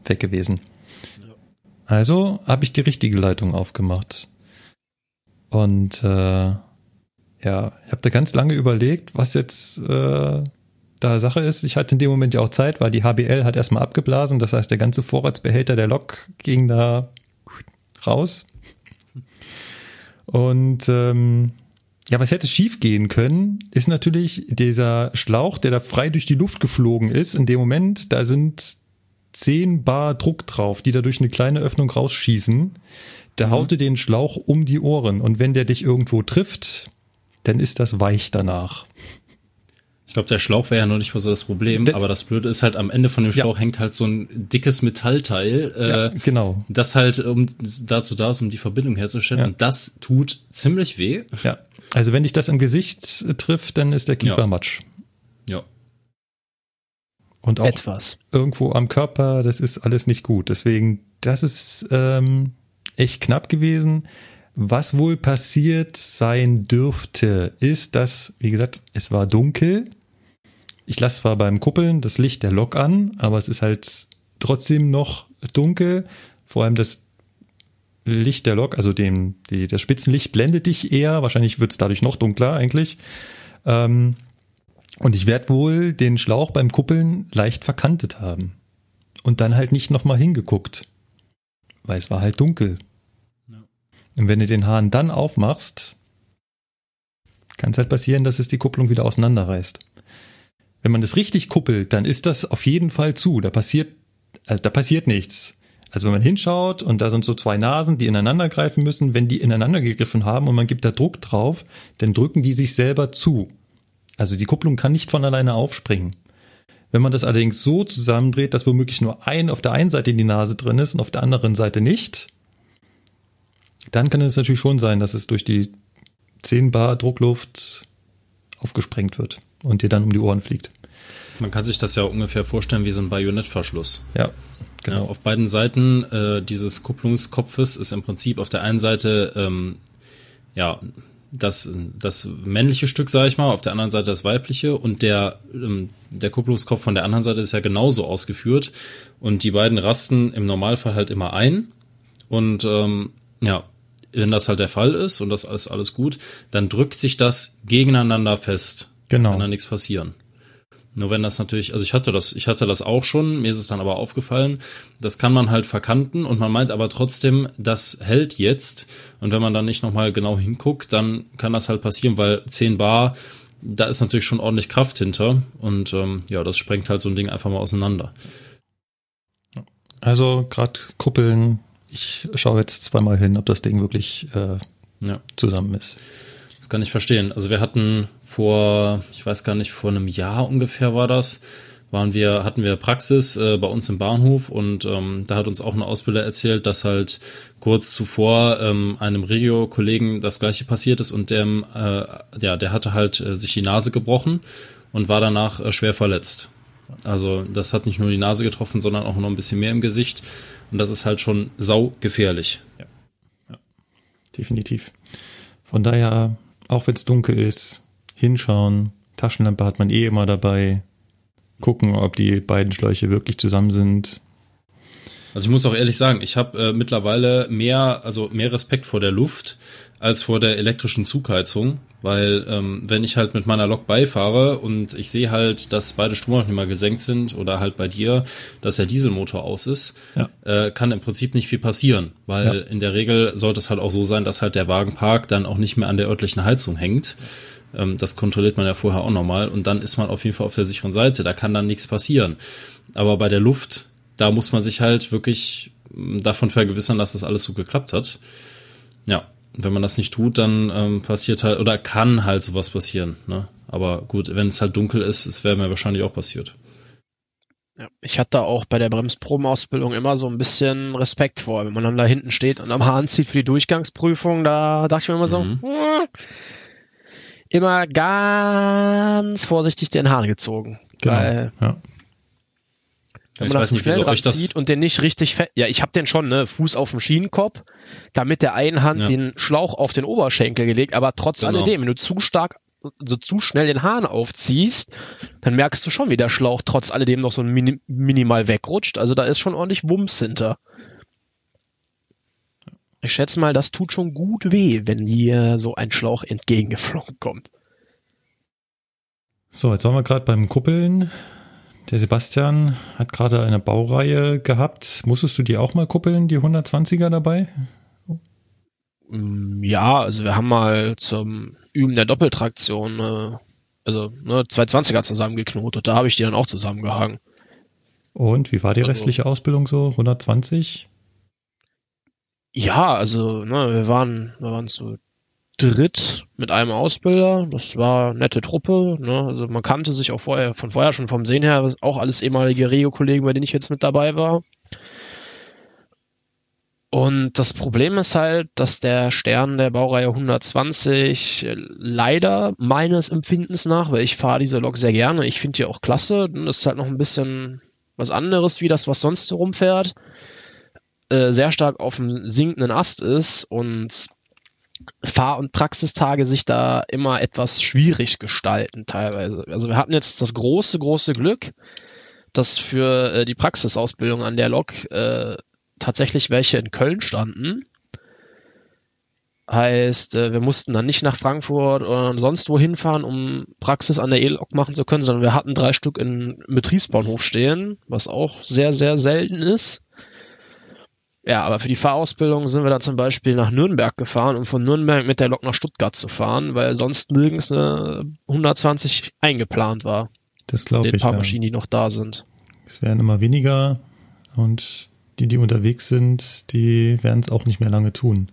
weg gewesen. Also habe ich die richtige Leitung aufgemacht. Und ich habe da ganz lange überlegt, was jetzt da Sache ist. Ich hatte in dem Moment ja auch Zeit, weil die HBL hat erstmal abgeblasen, das heißt, der ganze Vorratsbehälter der Lok ging da raus. Und was hätte schief gehen können, ist natürlich dieser Schlauch, der da frei durch die Luft geflogen ist. In dem Moment, da sind 10 Bar Druck drauf, die da durch eine kleine Öffnung rausschießen. Da haut dir den Schlauch um die Ohren. Und wenn der dich irgendwo trifft, dann ist das weich danach. Ich glaube, der Schlauch wäre ja noch nicht mal so das Problem, aber das Blöde ist halt, am Ende von dem Schlauch hängt halt so ein dickes Metallteil, genau, das halt dazu da ist, um die Verbindung herzustellen. Ja. Und das tut ziemlich weh. Ja, also wenn dich das im Gesicht trifft, dann ist der Kiefer Matsch. Ja. Und auch etwas. Irgendwo am Körper, das ist alles nicht gut. Deswegen, das ist echt knapp gewesen. Was wohl passiert sein dürfte, ist, dass, wie gesagt, es war dunkel. Ich lasse zwar beim Kuppeln das Licht der Lok an, aber es ist halt trotzdem noch dunkel. Vor allem das Licht der Lok, also das Spitzenlicht blendet dich eher. Wahrscheinlich wird es dadurch noch dunkler eigentlich. Und ich werde wohl den Schlauch beim Kuppeln leicht verkantet haben. Und dann halt nicht nochmal hingeguckt. Weil es war halt dunkel. Ja. Und wenn du den Hahn dann aufmachst, kann es halt passieren, dass es die Kupplung wieder auseinanderreißt. Wenn man das richtig kuppelt, dann ist das auf jeden Fall zu. Da passiert nichts. Also wenn man hinschaut und da sind so zwei Nasen, die ineinander greifen müssen, wenn die ineinander gegriffen haben und man gibt da Druck drauf, dann drücken die sich selber zu. Also die Kupplung kann nicht von alleine aufspringen. Wenn man das allerdings so zusammendreht, dass womöglich nur auf der einen Seite in die Nase drin ist und auf der anderen Seite nicht, dann kann es natürlich schon sein, dass es durch die 10 Bar Druckluft aufgesprengt wird und dir dann um die Ohren fliegt. Man kann sich das ja ungefähr vorstellen wie so ein Bajonettverschluss. Ja, genau. Ja, auf beiden Seiten dieses Kupplungskopfes ist im Prinzip auf der einen Seite das männliche Stück, sage ich mal, auf der anderen Seite das weibliche und der Kupplungskopf von der anderen Seite ist ja genauso ausgeführt und die beiden rasten im Normalfall halt immer ein und wenn das halt der Fall ist und das ist alles gut, dann drückt sich das gegeneinander fest. Genau. Kann da nichts passieren. Nur wenn das natürlich, also ich hatte das auch schon, mir ist es dann aber aufgefallen, das kann man halt verkanten und man meint aber trotzdem, das hält jetzt und wenn man dann nicht nochmal genau hinguckt, dann kann das halt passieren, weil 10 Bar, da ist natürlich schon ordentlich Kraft hinter und das sprengt halt so ein Ding einfach mal auseinander. Also gerade Kuppeln, ich schaue jetzt zweimal hin, ob das Ding wirklich zusammen ist. Das kann ich verstehen. Also wir hatten vor einem Jahr ungefähr war das, hatten wir Praxis bei uns im Bahnhof und da hat uns auch ein Ausbilder erzählt, dass halt kurz zuvor einem Regio-Kollegen das Gleiche passiert ist und der hatte halt sich die Nase gebrochen und war danach schwer verletzt. Also das hat nicht nur die Nase getroffen, sondern auch noch ein bisschen mehr im Gesicht und das ist halt schon saugefährlich. Ja. Ja. Definitiv. Von daher, auch wenn es dunkel ist, hinschauen, Taschenlampe hat man eh immer dabei, gucken, ob die beiden Schläuche wirklich zusammen sind. Also ich muss auch ehrlich sagen, ich habe mittlerweile mehr Respekt vor der Luft als vor der elektrischen Zugheizung, weil wenn ich halt mit meiner Lok beifahre und ich sehe halt, dass beide Stromaufnehmer gesenkt sind oder halt bei dir, dass der Dieselmotor aus ist, kann im Prinzip nicht viel passieren, weil in der Regel sollte es halt auch so sein, dass halt der Wagenpark dann auch nicht mehr an der örtlichen Heizung hängt. Das kontrolliert man ja vorher auch nochmal und dann ist man auf jeden Fall auf der sicheren Seite, da kann dann nichts passieren. Aber bei der Luft, da muss man sich halt wirklich davon vergewissern, dass das alles so geklappt hat. Ja, wenn man das nicht tut, dann passiert halt oder kann halt sowas passieren. Ne? Aber gut, wenn es halt dunkel ist, es wäre mir wahrscheinlich auch passiert. Ja, ich hatte auch bei der Bremsprobenausbildung immer so ein bisschen Respekt vor. Wenn man dann da hinten steht und am Hahn zieht für die Durchgangsprüfung, da dachte ich mir immer so, immer ganz vorsichtig den Hahn gezogen. Genau, weil wenn man das so schnell ranzieht und den nicht richtig fest... Ja, ich habe den schon, ne? Fuß auf dem Schienenkopf, da mit der einen Hand den Schlauch auf den Oberschenkel gelegt, aber trotz alledem, wenn du zu schnell den Hahn aufziehst, dann merkst du schon, wie der Schlauch trotz alledem noch so minimal wegrutscht. Also da ist schon ordentlich Wumms hinter. Ich schätze mal, das tut schon gut weh, wenn dir so ein Schlauch entgegengeflogen kommt. So, jetzt waren wir gerade beim Kuppeln. Der Sebastian hat gerade eine Baureihe gehabt. Musstest du die auch mal kuppeln, die 120er dabei? Ja, also wir haben mal zum Üben der Doppeltraktion 220er zusammengeknotet. Da habe ich die dann auch zusammengehangen. Und wie war die restliche Ausbildung so? 120? Ja, also wir waren zu dritt mit einem Ausbilder, das war eine nette Truppe, ne? Also man kannte sich auch vorher schon vom Sehen her, auch alles ehemalige Regio-Kollegen, bei denen ich jetzt mit dabei war. Und das Problem ist halt, dass der Stern der Baureihe 120 leider meines Empfindens nach, weil ich fahre diese Lok sehr gerne, ich finde die auch klasse, das ist halt noch ein bisschen was anderes wie das, was sonst so rumfährt, sehr stark auf dem sinkenden Ast ist und Fahr- und Praxistage sich da immer etwas schwierig gestalten teilweise. Also wir hatten jetzt das große, große Glück, dass für die Praxisausbildung an der Lok tatsächlich welche in Köln standen. Heißt, wir mussten dann nicht nach Frankfurt oder sonst wo hinfahren, um Praxis an der E-Lok machen zu können, sondern wir hatten 3 Stück im Betriebsbahnhof stehen, was auch sehr, sehr selten ist. Ja, aber für die Fahrausbildung sind wir dann zum Beispiel nach Nürnberg gefahren, um von Nürnberg mit der Lok nach Stuttgart zu fahren, weil sonst nirgends eine 120 eingeplant war. Das glaube ich. Den paar Maschinen, die noch da sind. Es werden immer weniger und die unterwegs sind, die werden es auch nicht mehr lange tun.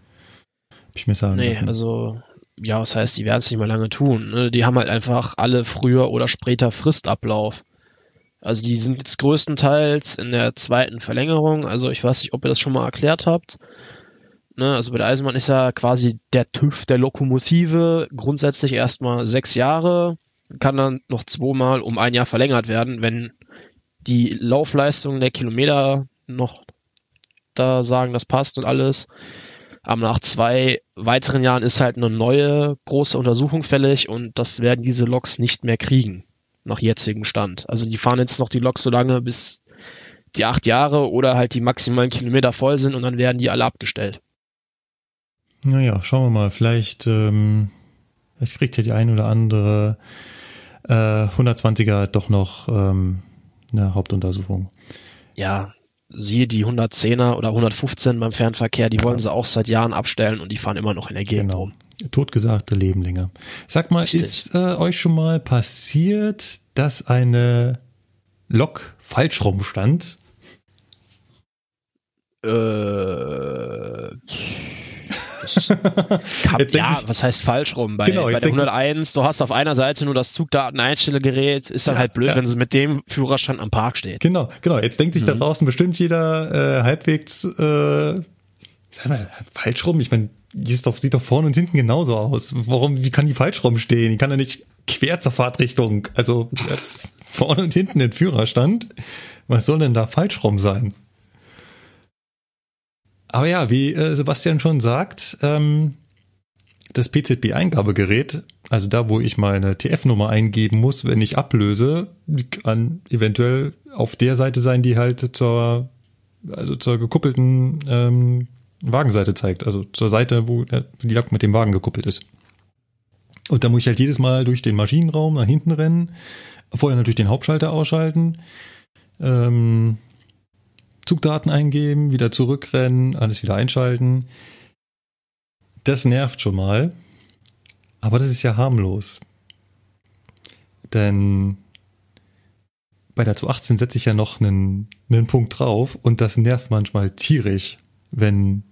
Hab ich mir sagen lassen. Also, ja, was heißt, die werden es nicht mehr lange tun. Ne? Die haben halt einfach alle früher oder später Fristablauf. Also die sind jetzt größtenteils in der zweiten Verlängerung. Also ich weiß nicht, ob ihr das schon mal erklärt habt. Ne? Also bei der Eisenbahn ist ja quasi der TÜV der Lokomotive grundsätzlich erstmal 6 Jahre, kann dann noch 2-mal um 1 Jahr verlängert werden, wenn die Laufleistung der Kilometer noch da sagen, das passt und alles. Aber nach 2 weiteren Jahren ist halt eine neue große Untersuchung fällig und das werden diese Loks nicht mehr kriegen, nach jetzigem Stand. Also die fahren jetzt noch die Loks so lange, bis die 8 Jahre oder halt die maximalen Kilometer voll sind und dann werden die alle abgestellt. Naja, schauen wir mal. Vielleicht es kriegt ja die ein oder andere 120er doch noch eine Hauptuntersuchung. Ja, siehe die 110er oder 115 beim Fernverkehr, die wollen sie auch seit Jahren abstellen und die fahren immer noch in der Gegend rum. Totgesagte leben länger. Sag mal, richtig, ist euch schon mal passiert, dass eine Lok falsch rumstand? Was heißt falsch rum? Bei der 101, du hast auf einer Seite nur das Zugdateneinstellgerät, ist dann halt blöd, wenn es mit dem Führerstand am Park steht. Genau. Jetzt denkt sich da draußen bestimmt jeder halbwegs, sag mal, falsch rum. Ich meine, die sieht doch vorne und hinten genauso aus. Wie kann die falsch rumstehen? Die kann ja nicht quer zur Fahrtrichtung. Also vorne und hinten den Führerstand. Was soll denn da falsch rum sein? Aber ja, wie Sebastian schon sagt, das PZB-Eingabegerät, also da, wo ich meine TF-Nummer eingeben muss, wenn ich ablöse, kann eventuell auf der Seite sein, die halt zur gekuppelten Wagenseite zeigt, also zur Seite, wo die Lok mit dem Wagen gekuppelt ist. Und da muss ich halt jedes Mal durch den Maschinenraum nach hinten rennen, vorher natürlich den Hauptschalter ausschalten, Zugdaten eingeben, wieder zurückrennen, alles wieder einschalten. Das nervt schon mal, aber das ist ja harmlos. Denn bei der 218 setze ich ja noch einen Punkt drauf und das nervt manchmal tierisch, wenn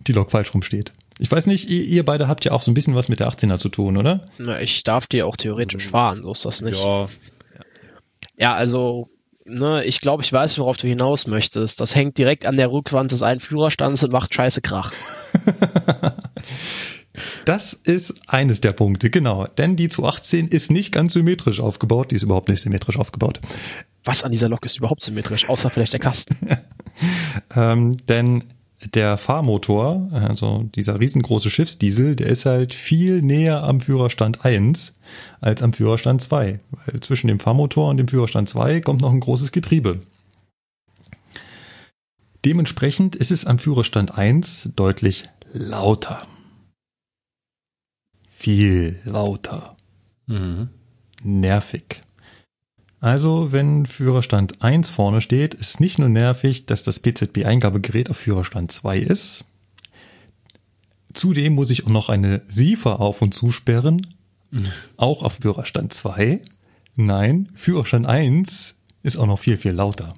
die Lok falsch rumsteht. Ich weiß nicht, ihr beide habt ja auch so ein bisschen was mit der 18er zu tun, oder? Na, ich darf die auch theoretisch fahren, so ist das nicht. Ja, also, ne, ich glaube, ich weiß, worauf du hinaus möchtest. Das hängt direkt an der Rückwand des einen Führerstands und macht scheiße Krach. Das ist eines der Punkte, genau. Denn die 218 ist nicht ganz symmetrisch aufgebaut. Die ist überhaupt nicht symmetrisch aufgebaut. Was an dieser Lok ist überhaupt symmetrisch? Außer vielleicht der Kasten. Denn der Fahrmotor, also dieser riesengroße Schiffsdiesel, der ist halt viel näher am Führerstand 1 als am Führerstand 2. Weil zwischen dem Fahrmotor und dem Führerstand 2 kommt noch ein großes Getriebe. Dementsprechend ist es am Führerstand 1 deutlich lauter. Viel lauter. Mhm. Nervig. Also, wenn Führerstand 1 vorne steht, ist nicht nur nervig, dass das PZB-Eingabegerät auf Führerstand 2 ist. Zudem muss ich auch noch eine SIFA auf- und zusperren. Auch auf Führerstand 2. Nein, Führerstand 1 ist auch noch viel, viel lauter.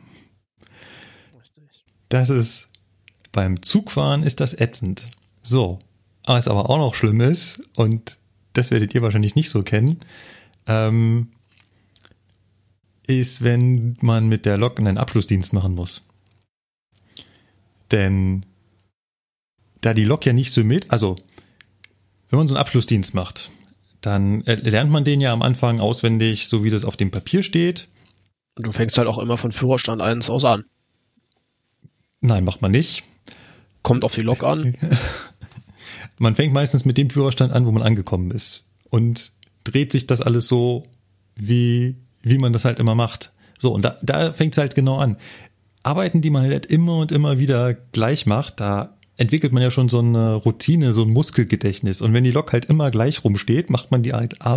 Das ist, beim Zugfahren ist das ätzend. So, was aber auch noch schlimm ist, und das werdet ihr wahrscheinlich nicht so kennen, ist, wenn man mit der Lok einen Abschlussdienst machen muss. Denn da die Lok ja nicht symmetrisch, also wenn man so einen Abschlussdienst macht, dann lernt man den ja am Anfang auswendig, so wie das auf dem Papier steht. Und du fängst halt auch immer von Führerstand 1 aus an. Nein, macht man nicht. Kommt auf die Lok an. Man fängt meistens mit dem Führerstand an, wo man angekommen ist. Und dreht sich das alles so, wie man das halt immer macht. So, und da fängt es halt genau an. Arbeiten, die man halt immer und immer wieder gleich macht, da entwickelt man ja schon so eine Routine, so ein Muskelgedächtnis. Und wenn die Lok halt immer gleich rumsteht, macht man die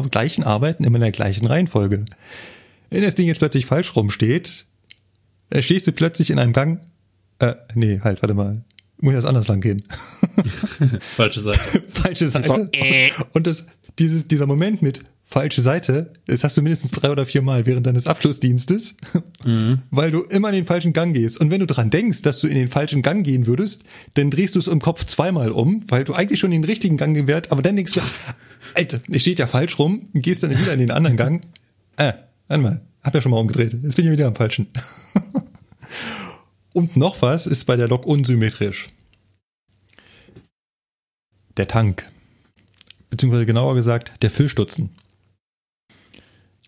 gleichen Arbeiten immer in der gleichen Reihenfolge. Wenn das Ding jetzt plötzlich falsch rumsteht, stehst du plötzlich in einem Gang. Muss ich das anders lang gehen? Falsche Seite. Falsche Seite. Und dieser Moment mit falsche Seite, das hast du mindestens 3 oder 4 Mal während deines Abschlussdienstes, weil du immer in den falschen Gang gehst. Und wenn du dran denkst, dass du in den falschen Gang gehen würdest, dann drehst du es im Kopf 2-mal um, weil du eigentlich schon in den richtigen Gang gewährt, aber dann denkst du, Alter, es steht ja falsch rum, gehst dann wieder in den anderen Gang. Einmal, hab ja schon mal umgedreht, jetzt bin ich wieder am falschen. Und noch was ist bei der Lok unsymmetrisch. Der Tank. Beziehungsweise genauer gesagt, der Füllstutzen.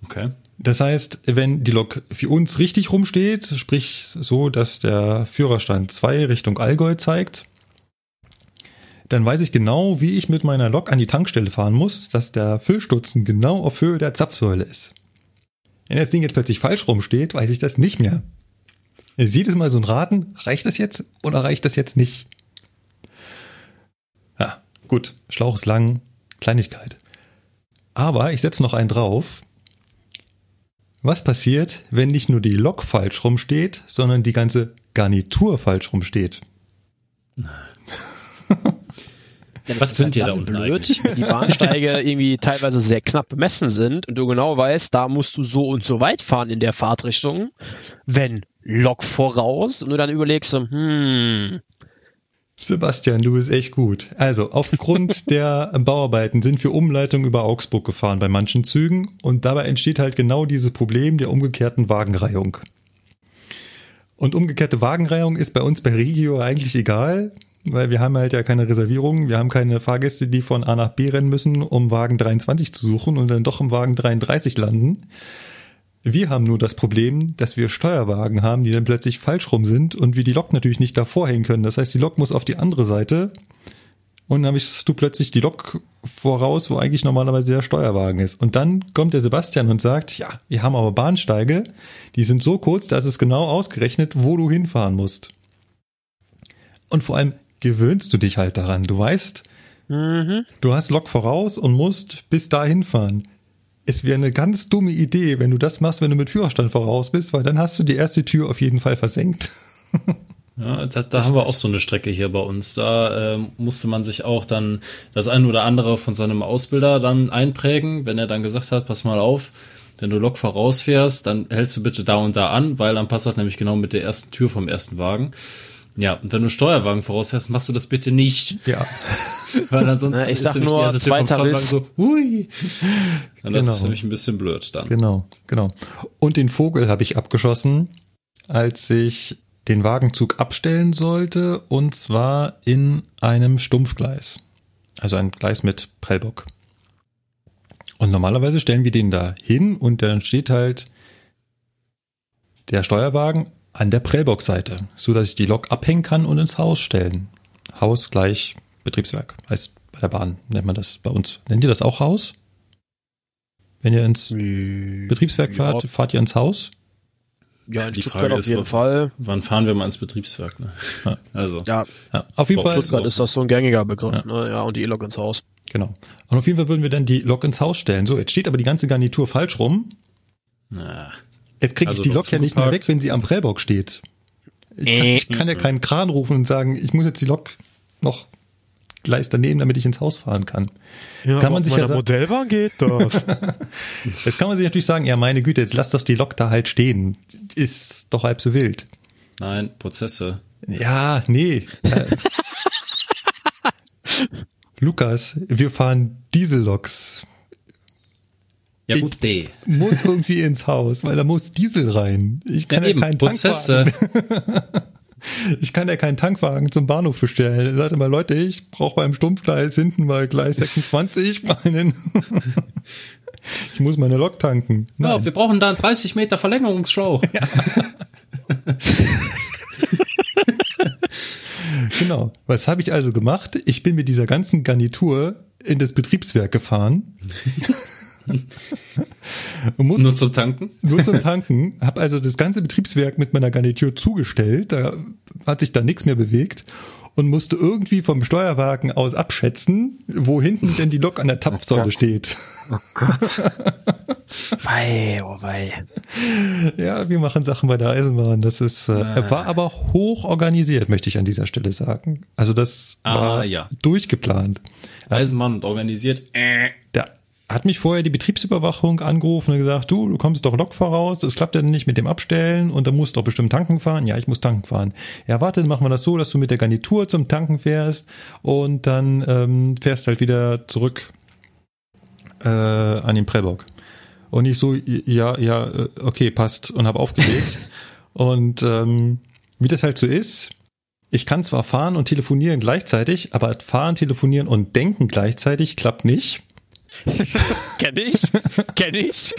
Okay. Das heißt, wenn die Lok für uns richtig rumsteht, sprich so, dass der Führerstand 2 Richtung Allgäu zeigt, dann weiß ich genau, wie ich mit meiner Lok an die Tankstelle fahren muss, dass der Füllstutzen genau auf Höhe der Zapfsäule ist. Wenn das Ding jetzt plötzlich falsch rumsteht, weiß ich das nicht mehr. Sieht es mal so ein Raten, reicht das jetzt oder reicht das jetzt nicht? Ja, gut, Schlauch ist lang, Kleinigkeit. Aber ich setze noch einen drauf. Was passiert, wenn nicht nur die Lok falsch rumsteht, sondern die ganze Garnitur falsch rumsteht? Ja, was sind ihr da unten eigentlich? Wenn die Bahnsteige irgendwie teilweise sehr knapp bemessen sind und du genau weißt, da musst du so und so weit fahren in der Fahrtrichtung, wenn Lok voraus, und du dann überlegst, Sebastian, du bist echt gut. Also, aufgrund der Bauarbeiten sind wir Umleitungen über Augsburg gefahren bei manchen Zügen und dabei entsteht halt genau dieses Problem der umgekehrten Wagenreihung. Und umgekehrte Wagenreihung ist bei uns bei Regio eigentlich egal, weil wir haben halt ja keine Reservierungen, wir haben keine Fahrgäste, die von A nach B rennen müssen, um Wagen 23 zu suchen und dann doch im Wagen 33 landen. Wir haben nur das Problem, dass wir Steuerwagen haben, die dann plötzlich falsch rum sind und wir die Lok natürlich nicht davor hängen können. Das heißt, die Lok muss auf die andere Seite und dann hast du plötzlich die Lok voraus, wo eigentlich normalerweise der Steuerwagen ist. Und dann kommt der Sebastian und sagt, ja, wir haben aber Bahnsteige, die sind so kurz, dass es genau ausgerechnet, wo du hinfahren musst. Und vor allem gewöhnst du dich halt daran. Du weißt, du hast Lok voraus und musst bis dahin fahren. Es wäre eine ganz dumme Idee, wenn du das machst, wenn du mit Führerstand voraus bist, weil dann hast du die erste Tür auf jeden Fall versenkt. Ja, da haben wir auch so eine Strecke hier bei uns. Da musste man sich auch dann das ein oder andere von seinem Ausbilder dann einprägen, wenn er dann gesagt hat, pass mal auf, wenn du Lok vorausfährst, dann hältst du bitte da und da an, weil dann passt das nämlich genau mit der ersten Tür vom ersten Wagen. Ja, und wenn du Steuerwagen vorausfährst, machst du das bitte nicht. Ja. Weil ansonsten ist nämlich die erste Tür vom Steuerwagen so, hui. Und das ist nämlich ein bisschen blöd dann. Genau. Und den Vogel habe ich abgeschossen, als ich den Wagenzug abstellen sollte, und zwar in einem Stumpfgleis. Also ein Gleis mit Prellbock. Und normalerweise stellen wir den da hin und dann steht halt der Steuerwagen an der Prellbockseite, so dass ich die Lok abhängen kann und ins Haus stellen. Haus gleich Betriebswerk. Heißt bei der Bahn nennt man das bei uns. Nennt ihr das auch Haus? Wenn ihr ins Betriebswerk fahrt, fahrt ihr ins Haus? Ja, die Frage auf ist, jeden Fall. Wann fahren wir mal ins Betriebswerk? Ne? Ja. Also ja, auf jeden Fall. In Stuttgart ist das so ein gängiger Begriff. Ja. Ne? Ja, und die E-Lok ins Haus. Genau. Und auf jeden Fall würden wir dann die Lok ins Haus stellen. So, jetzt steht aber die ganze Garnitur falsch rum. Na. Jetzt kriege ich die Lok ja nicht mehr weg, wenn sie am Prellbock steht. Ich kann ja keinen Kran rufen und sagen, ich muss jetzt die Lok noch Gleis daneben, damit ich ins Haus fahren kann. Ja, kann man sich ja sagen, Modellbahn geht das. Jetzt kann man sich natürlich sagen, ja meine Güte, jetzt lass doch die Lok da halt stehen. Ist doch halb so wild. Nein, Prozesse. Ja, nee. Lukas, wir fahren Dieselloks. Ja, gut, ich muss irgendwie ins Haus, weil da muss Diesel rein. Ich kann ja keinen Tank fahren. Ich kann ja keinen Tankwagen zum Bahnhof bestellen. Sagt immer, Leute, ich brauche beim Stumpfgleis hinten bei Gleis 26 meinen. Ich muss meine Lok tanken. Nein. Ja, wir brauchen da einen 30 Meter Verlängerungsschlauch. Ja. Genau. Was habe ich also gemacht? Ich bin mit dieser ganzen Garnitur in das Betriebswerk gefahren. Nur zum Tanken? Nur zum Tanken. Habe also das ganze Betriebswerk mit meiner Garnitur zugestellt. Da hat sich dann nichts mehr bewegt und musste irgendwie vom Steuerwagen aus abschätzen, wo hinten denn die Lok an der Tapfsäule steht. Oh Gott. Wei, oh wei. Ja, wir machen Sachen bei der Eisenbahn. Das ist, er war aber hoch organisiert, möchte ich an dieser Stelle sagen. Also das war durchgeplant. Eisenbahn und organisiert. Da hat mich vorher die Betriebsüberwachung angerufen und gesagt, du kommst doch Lok voraus, das klappt ja nicht mit dem Abstellen und dann musst du doch bestimmt tanken fahren. Ja, ich muss tanken fahren. Ja, warte, dann machen wir das so, dass du mit der Garnitur zum Tanken fährst und dann fährst halt wieder zurück an den Prellbock. Und ich so, ja, okay, passt und habe aufgelegt. Und wie das halt so ist, ich kann zwar fahren und telefonieren gleichzeitig, aber fahren, telefonieren und denken gleichzeitig klappt nicht. Kenn ich.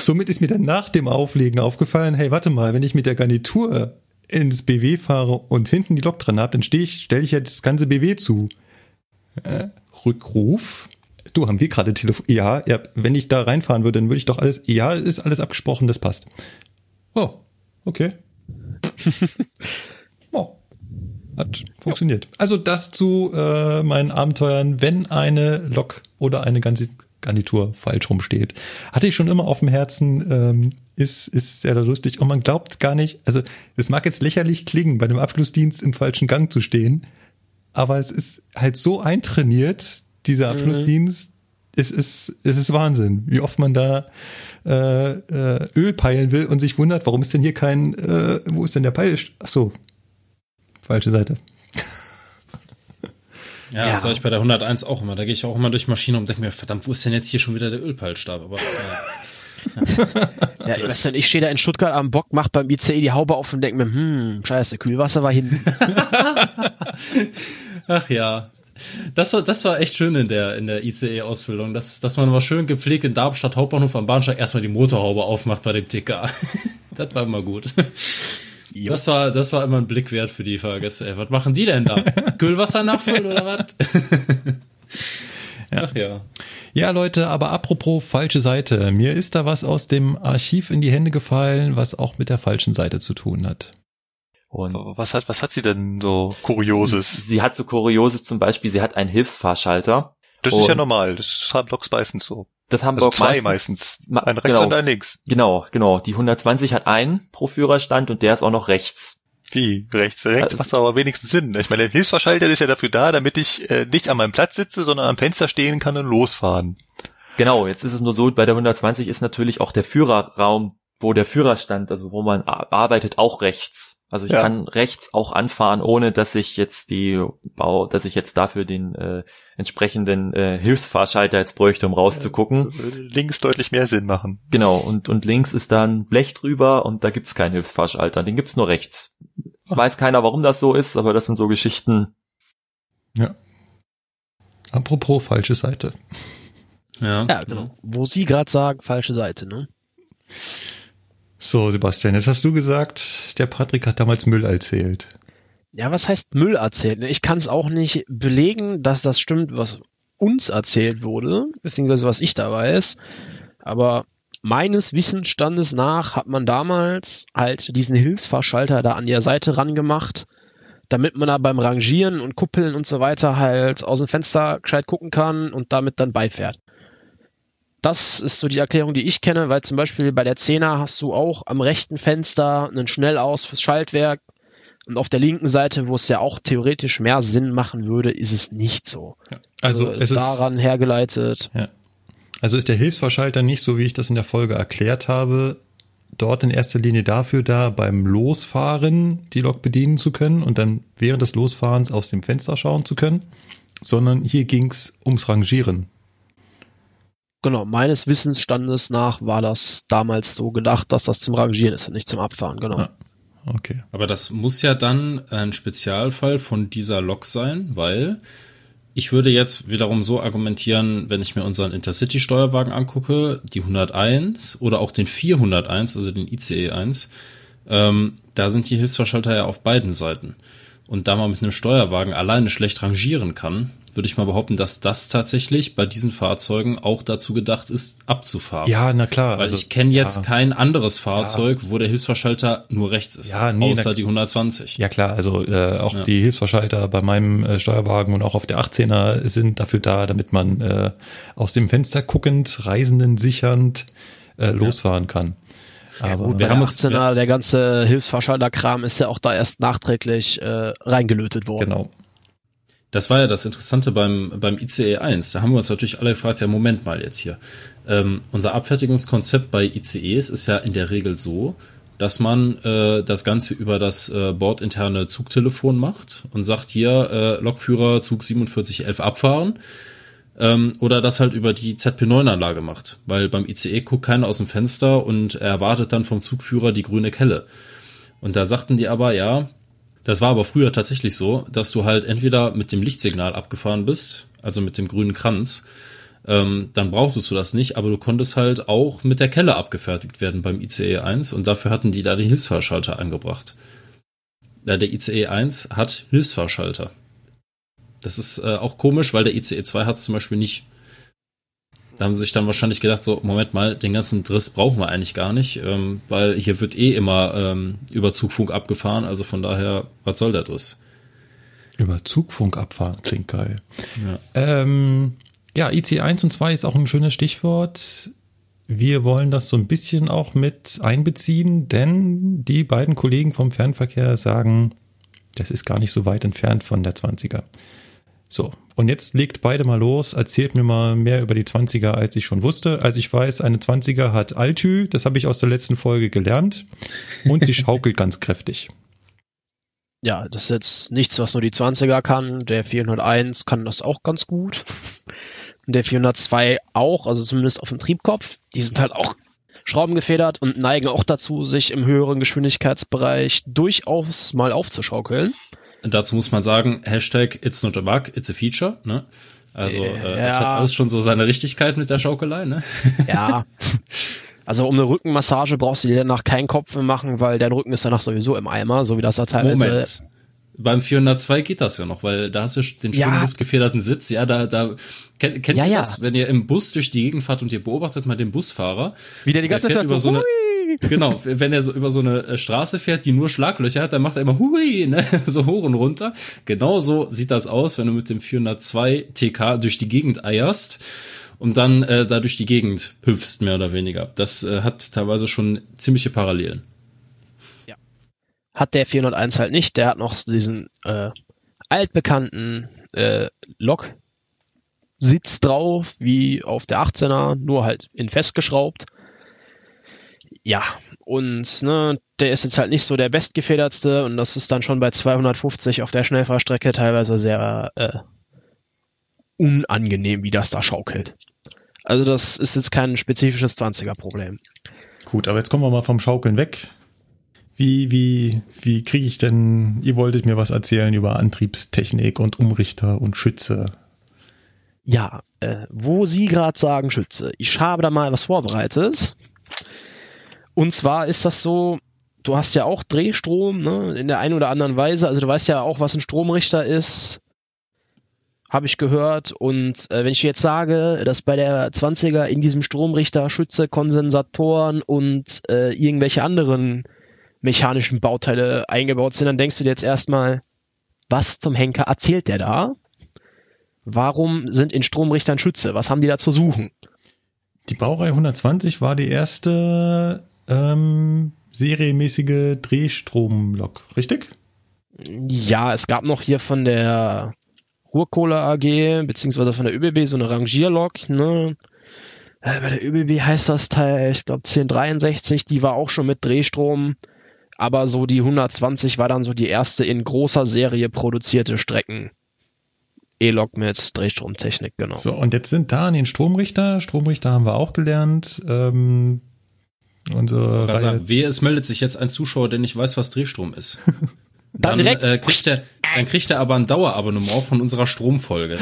Somit ist mir dann nach dem Auflegen aufgefallen, hey, warte mal, wenn ich mit der Garnitur ins BW fahre und hinten die Lok dran habe, dann stelle ich ja das ganze BW zu. Rückruf. Du, haben wir gerade telefoniert? Ja, wenn ich da reinfahren würde, dann würde ich doch alles, ja, ist alles abgesprochen, das passt. Oh, okay. Oh. Hat funktioniert. Ja. Also das zu meinen Abenteuern, wenn eine Lok oder eine ganze Garnitur falsch rumsteht. Hatte ich schon immer auf dem Herzen, ist sehr lustig und man glaubt gar nicht, also es mag jetzt lächerlich klingen, bei dem Abschlussdienst im falschen Gang zu stehen, aber es ist halt so eintrainiert, dieser Abschlussdienst, es ist Wahnsinn, wie oft man da Öl peilen will und sich wundert, warum ist denn hier kein, wo ist denn der Peil? Ach so. Falsche Seite. Ja, das sage ich bei der 101 auch immer. Da gehe ich auch immer durch Maschine und denke mir, verdammt, wo ist denn jetzt hier schon wieder der Ölpeilstab? Aber ja, ich stehe da in Stuttgart am Bock, mache beim ICE die Haube auf und denke mir, scheiße, Kühlwasser war hinten. Ach ja. Das war echt schön in der ICE-Ausbildung, dass man mal schön gepflegt in Darmstadt Hauptbahnhof am Bahnsteig erstmal die Motorhaube aufmacht bei dem TK. Das war immer gut. Jo. Das war immer ein Blick wert für die Fahrgäste. Ey, was machen die denn da? Kühlwasser nachfüllen oder was? Ja. Ach ja. Ja, Leute, aber apropos falsche Seite. Mir ist da was aus dem Archiv in die Hände gefallen, was auch mit der falschen Seite zu tun hat. Und was hat sie denn so Kurioses? Sie hat so Kurioses zum Beispiel, sie hat einen Hilfsfahrschalter. Das ist ja normal, das haben Loks meistens so. Das haben also zwei meistens. Ein rechts und ein links. Genau. Die 120 hat einen pro Führerstand und der ist auch noch rechts. Wie? Rechts macht aber wenigstens Sinn. Ich meine, der Hilfsfahrschalter ist ja dafür da, damit ich nicht an meinem Platz sitze, sondern am Fenster stehen kann und losfahren. Genau, jetzt ist es nur so, bei der 120 ist natürlich auch der Führerraum, wo der Führerstand, also wo man arbeitet, auch rechts. Also ich kann rechts auch anfahren, ohne dass ich jetzt dafür den entsprechenden Hilfsfahrschalter jetzt bräuchte, um rauszugucken. Links deutlich mehr Sinn machen. Genau, und links ist dann Blech drüber und da gibt's keinen Hilfsfahrschalter, den gibt's nur rechts. Es weiß keiner, warum das so ist, aber das sind so Geschichten. Ja. Apropos falsche Seite. Ja, genau. Wo Sie gerade sagen, falsche Seite, ne? So, Sebastian, jetzt hast du gesagt, der Patrick hat damals Müll erzählt. Ja, was heißt Müll erzählt? Ich kann es auch nicht belegen, dass das stimmt, was uns erzählt wurde, beziehungsweise was ich da weiß. Aber meines Wissensstandes nach hat man damals halt diesen Hilfsfahrschalter da an der Seite rangemacht, damit man da beim Rangieren und Kuppeln und so weiter halt aus dem Fenster gescheit gucken kann und damit dann beifährt. Das ist so die Erklärung, die ich kenne, weil zum Beispiel bei der 10er hast du auch am rechten Fenster einen Schnellaus fürs Schaltwerk und auf der linken Seite, wo es ja auch theoretisch mehr Sinn machen würde, ist es nicht so. Ja, also es daran ist, hergeleitet. Ja. Also ist der Hilfsfahrschalter nicht, so wie ich das in der Folge erklärt habe, dort in erster Linie dafür da, beim Losfahren die Lok bedienen zu können und dann während des Losfahrens aus dem Fenster schauen zu können, sondern hier ging's ums Rangieren. Genau, meines Wissensstandes nach war das damals so gedacht, dass das zum Rangieren ist und nicht zum Abfahren, genau. Ja, Okay. Aber das muss ja dann ein Spezialfall von dieser Lok sein, weil ich würde jetzt wiederum so argumentieren, wenn ich mir unseren Intercity-Steuerwagen angucke, die 101 oder auch den 401, also den ICE 1, da sind die Hilfsverschalter ja auf beiden Seiten. Und da man mit einem Steuerwagen alleine schlecht rangieren kann, würde ich mal behaupten, dass das tatsächlich bei diesen Fahrzeugen auch dazu gedacht ist, abzufahren. Ja, na klar. Weil also, ich kenne jetzt kein anderes Fahrzeug, wo der Hilfsverschalter nur rechts ist, außer die 120. Ja klar, also auch die Hilfsverschalter bei meinem Steuerwagen und auch auf der 18er sind dafür da, damit man aus dem Fenster guckend, Reisenden sichernd losfahren kann. Ja, aber gut, wir haben 18er, der ganze Hilfsverschalter-Kram ist ja auch da erst nachträglich reingelötet worden. Genau. Das war ja das Interessante beim ICE 1. Da haben wir uns natürlich alle gefragt, ja, Moment mal jetzt hier. Unser Abfertigungskonzept bei ICEs ist ja in der Regel so, dass man das Ganze über das bordinterne Zugtelefon macht und sagt, hier, Lokführer Zug 4711 abfahren. Oder das halt über die ZP9-Anlage macht. Weil beim ICE guckt keiner aus dem Fenster und erwartet dann vom Zugführer die grüne Kelle. Und da sagten die aber, ja, das war aber früher tatsächlich so, dass du halt entweder mit dem Lichtsignal abgefahren bist, also mit dem grünen Kranz, dann brauchtest du das nicht, aber du konntest halt auch mit der Kelle abgefertigt werden beim ICE 1 und dafür hatten die da den Hilfsfahrschalter angebracht. Ja, der ICE 1 hat Hilfsfahrschalter. Das ist auch komisch, weil der ICE 2 hat es zum Beispiel nicht. Da haben sie sich dann wahrscheinlich gedacht, so, Moment mal, den ganzen Driss brauchen wir eigentlich gar nicht, weil hier wird immer über Zugfunk abgefahren, also von daher, was soll der Driss? Über Zugfunk abfahren, klingt geil. Ja, ICE 1 und 2 ist auch ein schönes Stichwort. Wir wollen das so ein bisschen auch mit einbeziehen, denn die beiden Kollegen vom Fernverkehr sagen, das ist gar nicht so weit entfernt von der 20er. So, und jetzt legt beide mal los, erzählt mir mal mehr über die 20er, als ich schon wusste. Also ich weiß, eine 20er hat Altü, das habe ich aus der letzten Folge gelernt. Und sie schaukelt ganz kräftig. Ja, das ist jetzt nichts, was nur die 20er kann. Der 401 kann das auch ganz gut. Und der 402 auch, also zumindest auf dem Triebkopf. Die sind halt auch schraubengefedert und neigen auch dazu, sich im höheren Geschwindigkeitsbereich durchaus mal aufzuschaukeln. Dazu muss man sagen, Hashtag it's not a bug, it's a feature, ne? Also das hat alles schon so seine Richtigkeit mit der Schaukelei, ne? Ja, also um eine Rückenmassage brauchst du dir danach keinen Kopf mehr machen, weil dein Rücken ist danach sowieso im Eimer, so wie das Teil. Moment, beim 402 geht das ja noch, weil da hast du den schönen luftgefederten Sitz, kennt ihr das, wenn ihr im Bus durch die Gegend fahrt und ihr beobachtet mal den Busfahrer, wie der die ganze Zeit über so eine Genau, wenn er so über so eine Straße fährt, die nur Schlaglöcher hat, dann macht er immer hui, ne? So hoch und runter. Genauso sieht das aus, wenn du mit dem 402 TK durch die Gegend eierst und dann da durch die Gegend hüpfst, mehr oder weniger. Das hat teilweise schon ziemliche Parallelen. Ja. Hat der 401 halt nicht, der hat noch diesen altbekannten Loksitz drauf, wie auf der 18er, nur halt in festgeschraubt. Ja, und ne, der ist jetzt halt nicht so der bestgefedertste und das ist dann schon bei 250 auf der Schnellfahrstrecke teilweise sehr unangenehm, wie das da schaukelt. Also das ist jetzt kein spezifisches 20er-Problem. Gut, aber jetzt kommen wir mal vom Schaukeln weg. Wie kriege ich denn, ihr wolltet mir was erzählen über Antriebstechnik und Umrichter und Schütze. Ja, wo Sie gerade sagen Schütze, ich habe da mal was vorbereitet. Und zwar ist das so, du hast ja auch Drehstrom, ne, in der einen oder anderen Weise. Also du weißt ja auch, was ein Stromrichter ist, habe ich gehört. Und wenn ich jetzt sage, dass bei der 20er in diesem Stromrichter Schütze, Kondensatoren und irgendwelche anderen mechanischen Bauteile eingebaut sind, dann denkst du dir jetzt erstmal, was zum Henker erzählt der da? Warum sind in Stromrichtern Schütze? Was haben die da zu suchen? Die Baureihe 120 war die erste serienmäßige Drehstromlok, richtig? Ja, es gab noch hier von der Ruhrkohle AG, beziehungsweise von der ÖBB so eine Rangierlok, ne? Bei der ÖBB heißt das Teil, ich glaube 1063, die war auch schon mit Drehstrom, aber so die 120 war dann so die erste in großer Serie produzierte Strecken. E-Lok mit Drehstromtechnik, genau. So, und jetzt sind da an den Stromrichter haben wir auch gelernt, unsere Reihe. Sagen, wehe, es meldet sich jetzt ein Zuschauer, der nicht weiß, was Drehstrom ist. Dann kriegt er aber ein Dauerabonnement von unserer Stromfolge.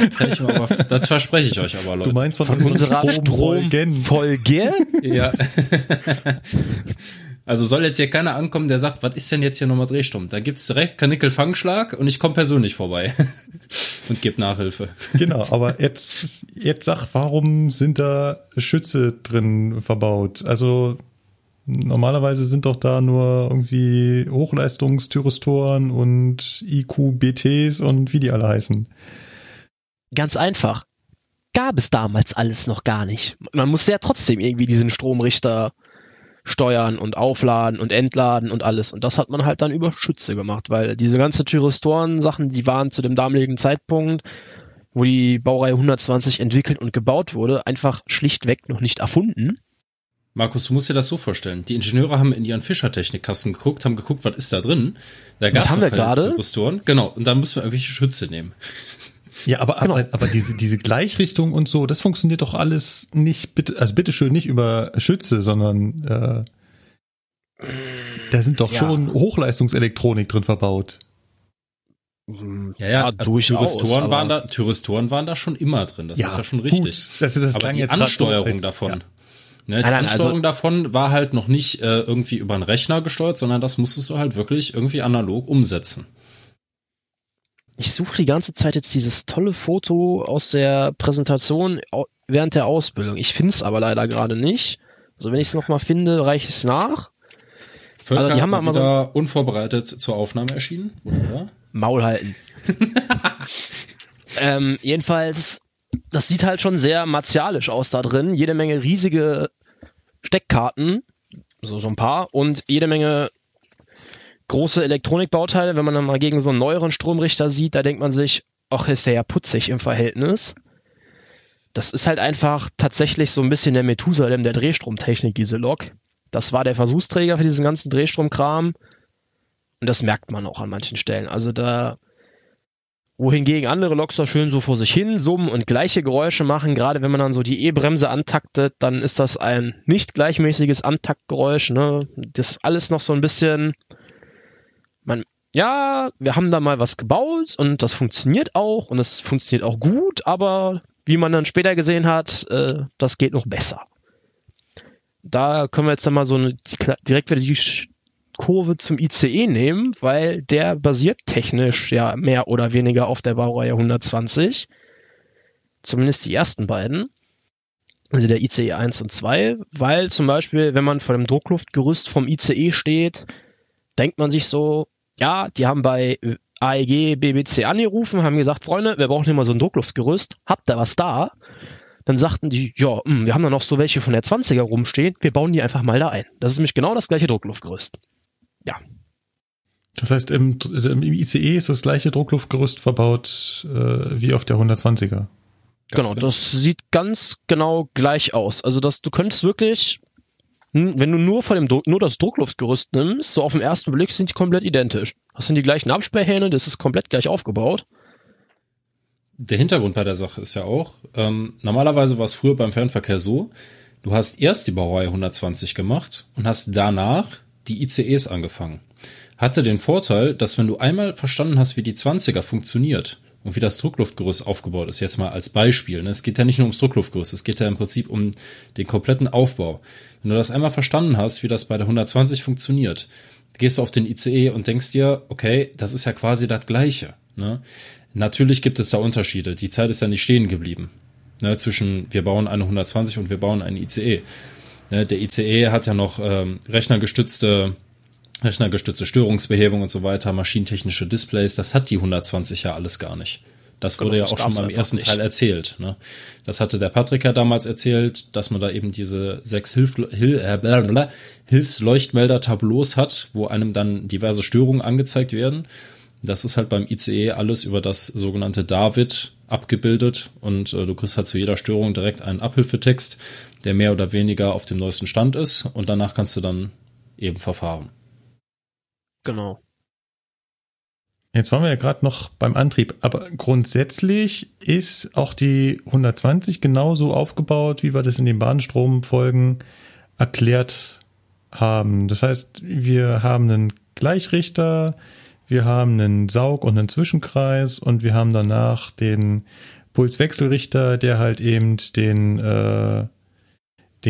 Das verspreche ich euch aber, Leute. Du meinst von unserer Stromfolge? Ja. Also soll jetzt hier keiner ankommen, der sagt, was ist denn jetzt hier nochmal Drehstrom? Da gibt's direkt Karnickel-Fangschlag und ich komme persönlich vorbei und gebe Nachhilfe. Genau, aber jetzt sag, warum sind da Schütze drin verbaut? Also normalerweise sind doch da nur irgendwie Hochleistungsthyristoren und IQ-BTs und wie die alle heißen. Ganz einfach. Gab es damals alles noch gar nicht. Man musste ja trotzdem irgendwie diesen Stromrichter steuern und aufladen und entladen und alles. Und das hat man halt dann über Schütze gemacht, weil diese ganzen Thyristoren-Sachen, die waren zu dem damaligen Zeitpunkt, wo die Baureihe 120 entwickelt und gebaut wurde, einfach schlichtweg noch nicht erfunden. Markus, du musst dir das so vorstellen. Die Ingenieure haben in ihren Fischertechnikkasten geguckt, haben geguckt, was ist da drin. Da gab es keine Thyristoren. Genau, und dann müssen wir irgendwelche Schütze nehmen. Ja, aber diese Gleichrichtung und so, das funktioniert doch alles nicht, bitteschön nicht über Schütze, sondern da sind doch schon Hochleistungselektronik drin verbaut. Ja, also durchaus. Thyristoren waren da schon immer drin, das ist ja schon richtig. Gut, das aber die jetzt Ansteuerung davon. Ja. Ne, die Ansteuerung davon war halt noch nicht irgendwie über einen Rechner gesteuert, sondern das musstest du halt wirklich irgendwie analog umsetzen. Ich suche die ganze Zeit jetzt dieses tolle Foto aus der Präsentation während der Ausbildung. Ich finde es aber leider gerade nicht. Also wenn ich es nochmal finde, reiche ich es nach. Völker also die haben mal wieder so unvorbereitet zur Aufnahme erschienen. Oder? Maul halten. Jedenfalls, das sieht halt schon sehr martialisch aus da drin. Jede Menge riesige Steckkarten, so ein paar, und jede Menge große Elektronikbauteile. Wenn man dann mal gegen so einen neueren Stromrichter sieht, da denkt man sich, ach, ist der ja putzig im Verhältnis. Das ist halt einfach tatsächlich so ein bisschen der Methusalem der Drehstromtechnik, diese Lok. Das war der Versuchsträger für diesen ganzen Drehstromkram. Und das merkt man auch an manchen Stellen. Also da, wohingegen andere Loks da schön so vor sich hin summen und gleiche Geräusche machen, gerade wenn man dann so die E-Bremse antaktet, dann ist das ein nicht gleichmäßiges Antaktgeräusch, ne? Das ist alles noch so ein bisschen, wir haben da mal was gebaut und das funktioniert auch und es funktioniert auch gut, aber wie man dann später gesehen hat, das geht noch besser. Da können wir jetzt dann mal so direkt wieder die Kurve zum ICE nehmen, weil der basiert technisch ja mehr oder weniger auf der Baureihe 120. Zumindest die ersten beiden. Also der ICE 1 und 2, weil zum Beispiel, wenn man vor dem Druckluftgerüst vom ICE steht, denkt man sich so, ja, die haben bei AEG BBC angerufen, haben gesagt, Freunde, wir brauchen hier mal so ein Druckluftgerüst, habt ihr was da? Dann sagten die, ja, wir haben da noch so welche von der 20er rumstehen, wir bauen die einfach mal da ein. Das ist nämlich genau das gleiche Druckluftgerüst. Ja. Das heißt, im ICE ist das gleiche Druckluftgerüst verbaut wie auf der 120er. Genau, das sieht ganz genau gleich aus. Also du könntest wirklich, wenn du nur das Druckluftgerüst nimmst, so auf den ersten Blick sind die komplett identisch. Das sind die gleichen Absperrhähne, das ist komplett gleich aufgebaut. Der Hintergrund bei der Sache ist ja auch, normalerweise war es früher beim Fernverkehr so, du hast erst die Baureihe 120 gemacht und hast danach die ICEs angefangen. Hatte den Vorteil, dass wenn du einmal verstanden hast, wie die 20er funktioniert und wie das Druckluftgerüst aufgebaut ist, jetzt mal als Beispiel, ne? Es geht ja nicht nur ums Druckluftgerüst, es geht ja im Prinzip um den kompletten Aufbau. Wenn du das einmal verstanden hast, wie das bei der 120 funktioniert, gehst du auf den ICE und denkst dir, okay, das ist ja quasi das Gleiche. Ne? Natürlich gibt es da Unterschiede. Die Zeit ist ja nicht stehen geblieben. Ne? Zwischen wir bauen eine 120 und wir bauen einen ICE. Ne? Der ICE hat ja noch rechnergestützte Störungsbehebung und so weiter, maschinentechnische Displays, das hat die 120 ja alles gar nicht. Das wurde ja auch schon mal im ersten Teil erzählt. Ne? Das hatte der Patrick ja damals erzählt, dass man da eben diese 6 Hilfsleuchtmelder-Tableaus hat, wo einem dann diverse Störungen angezeigt werden. Das ist halt beim ICE alles über das sogenannte David abgebildet und du kriegst halt zu jeder Störung direkt einen Abhilfetext, der mehr oder weniger auf dem neuesten Stand ist und danach kannst du dann eben verfahren. Genau. Jetzt waren wir ja gerade noch beim Antrieb, aber grundsätzlich ist auch die 120 genauso aufgebaut, wie wir das in den Bahnstromfolgen erklärt haben. Das heißt, wir haben einen Gleichrichter, wir haben einen Saug- und einen Zwischenkreis und wir haben danach den Pulswechselrichter, der halt eben den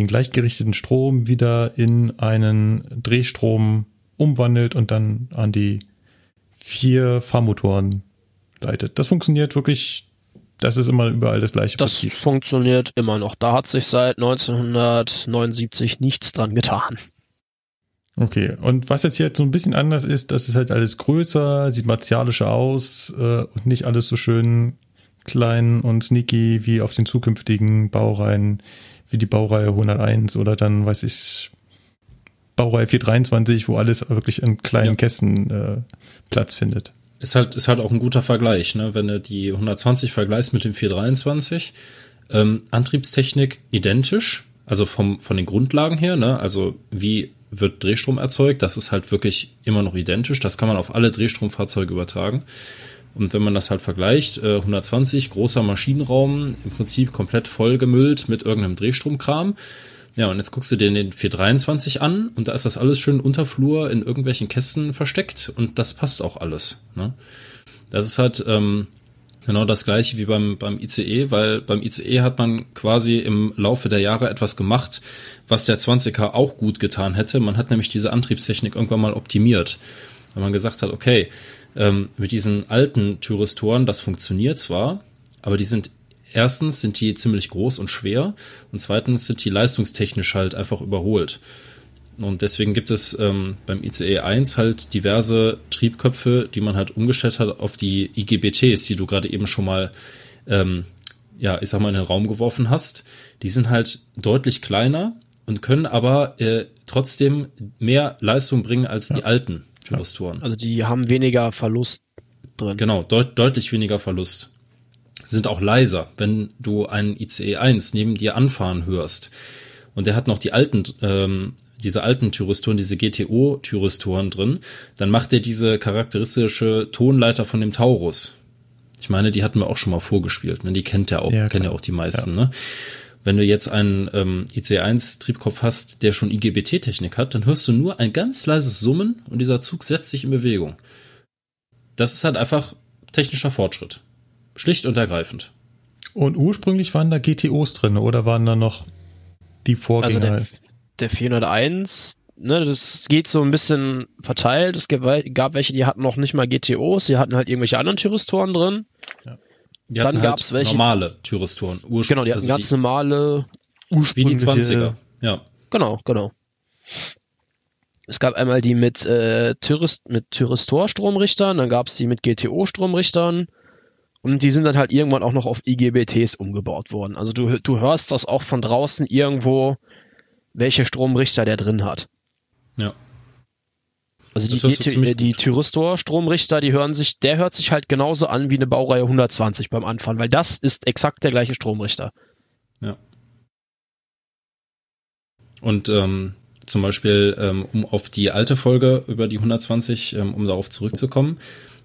gleichgerichteten Strom wieder in einen Drehstrom umwandelt und dann an die 4 Fahrmotoren leitet. Das funktioniert wirklich, das ist immer überall das gleiche Prinzip. Das funktioniert immer noch. Da hat sich seit 1979 nichts dran getan. Okay, und was jetzt hier so ein bisschen anders ist, das ist halt alles größer, sieht martialischer aus und nicht alles so schön klein und sneaky wie auf den zukünftigen Baureihen, wie die Baureihe 101 oder dann, weiß ich, Baureihe 423, wo alles wirklich in kleinen Kästen Platz findet. Ist halt auch ein guter Vergleich, ne? Wenn du die 120 vergleichst mit dem 423. Antriebstechnik identisch, also von den Grundlagen her, ne? Also wie wird Drehstrom erzeugt, das ist halt wirklich immer noch identisch, das kann man auf alle Drehstromfahrzeuge übertragen. Und wenn man das halt vergleicht, 120, großer Maschinenraum, im Prinzip komplett vollgemüllt mit irgendeinem Drehstromkram. Ja, und jetzt guckst du dir den 423 an und da ist das alles schön unter Flur in irgendwelchen Kästen versteckt und das passt auch alles, ne? Das ist halt genau das gleiche wie beim ICE, weil beim ICE hat man quasi im Laufe der Jahre etwas gemacht, was der 20er auch gut getan hätte. Man hat nämlich diese Antriebstechnik irgendwann mal optimiert, weil man gesagt hat, okay, mit diesen alten Thyristoren, das funktioniert zwar, aber die sind erstens sind die ziemlich groß und schwer und zweitens sind die leistungstechnisch halt einfach überholt. Und deswegen gibt es beim ICE 1 halt diverse Triebköpfe, die man halt umgestellt hat auf die IGBTs, die du gerade eben schon mal, in den Raum geworfen hast. Die sind halt deutlich kleiner und können aber trotzdem mehr Leistung bringen als die alten Thyristoren. Also die haben weniger Verlust drin. Genau, deutlich weniger Verlust. Sind auch leiser, wenn du einen ICE 1 neben dir anfahren hörst. Und der hat noch die alten, diese alten Thyristoren, diese GTO-Thyristoren drin, dann macht er diese charakteristische Tonleiter von dem Taurus. Ich meine, die hatten wir auch schon mal vorgespielt, ne? Die kennt ja auch, kennen ja auch die meisten, ne? Wenn du jetzt einen IC1-Triebkopf hast, der schon IGBT-Technik hat, dann hörst du nur ein ganz leises Summen und dieser Zug setzt sich in Bewegung. Das ist halt einfach technischer Fortschritt. Schlicht und ergreifend. Und ursprünglich waren da GTOs drin oder waren da noch die Vorgänger? Also der 401, ne, das geht so ein bisschen verteilt. Es gab welche, die hatten noch nicht mal GTOs, die hatten halt irgendwelche anderen Thyristoren drin. Ja. Die dann gab es halt welche. Normale Thyristoren. Genau, die hatten also ganz normale ursprüngliche. Wie die 20er, ja. Genau. Es gab einmal die mit Thyristor-Stromrichtern, dann gab es die mit GTO-Stromrichtern. Und die sind dann halt irgendwann auch noch auf IGBTs umgebaut worden. Also du hörst das auch von draußen irgendwo, welche Stromrichter der drin hat. Ja. Also die Thyristor-Stromrichter, der hört sich halt genauso an wie eine Baureihe 120 beim Anfahren, weil das ist exakt der gleiche Stromrichter. Ja. Und zum Beispiel, um auf die alte Folge über die 120, um darauf zurückzukommen,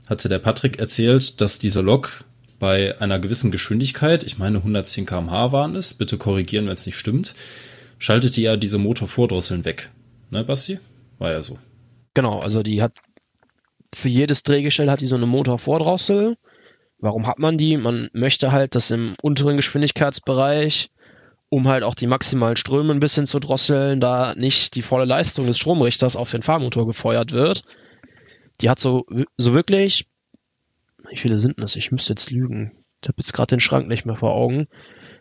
hatte der Patrick erzählt, dass diese Lok bei einer gewissen Geschwindigkeit, ich meine 110 km/h waren es, bitte korrigieren, wenn es nicht stimmt, schaltete ja diese Motorvordrosseln weg. Ne, Basti? War ja so. Genau, also die hat für jedes Drehgestell hat die so eine Motorvordrossel. Warum hat man die? Man möchte halt, dass im unteren Geschwindigkeitsbereich, um halt auch die maximalen Ströme ein bisschen zu drosseln, da nicht die volle Leistung des Stromrichters auf den Fahrmotor gefeuert wird. Die hat so wirklich, wie viele sind das? Ich müsste jetzt lügen. Ich habe jetzt gerade den Schrank nicht mehr vor Augen.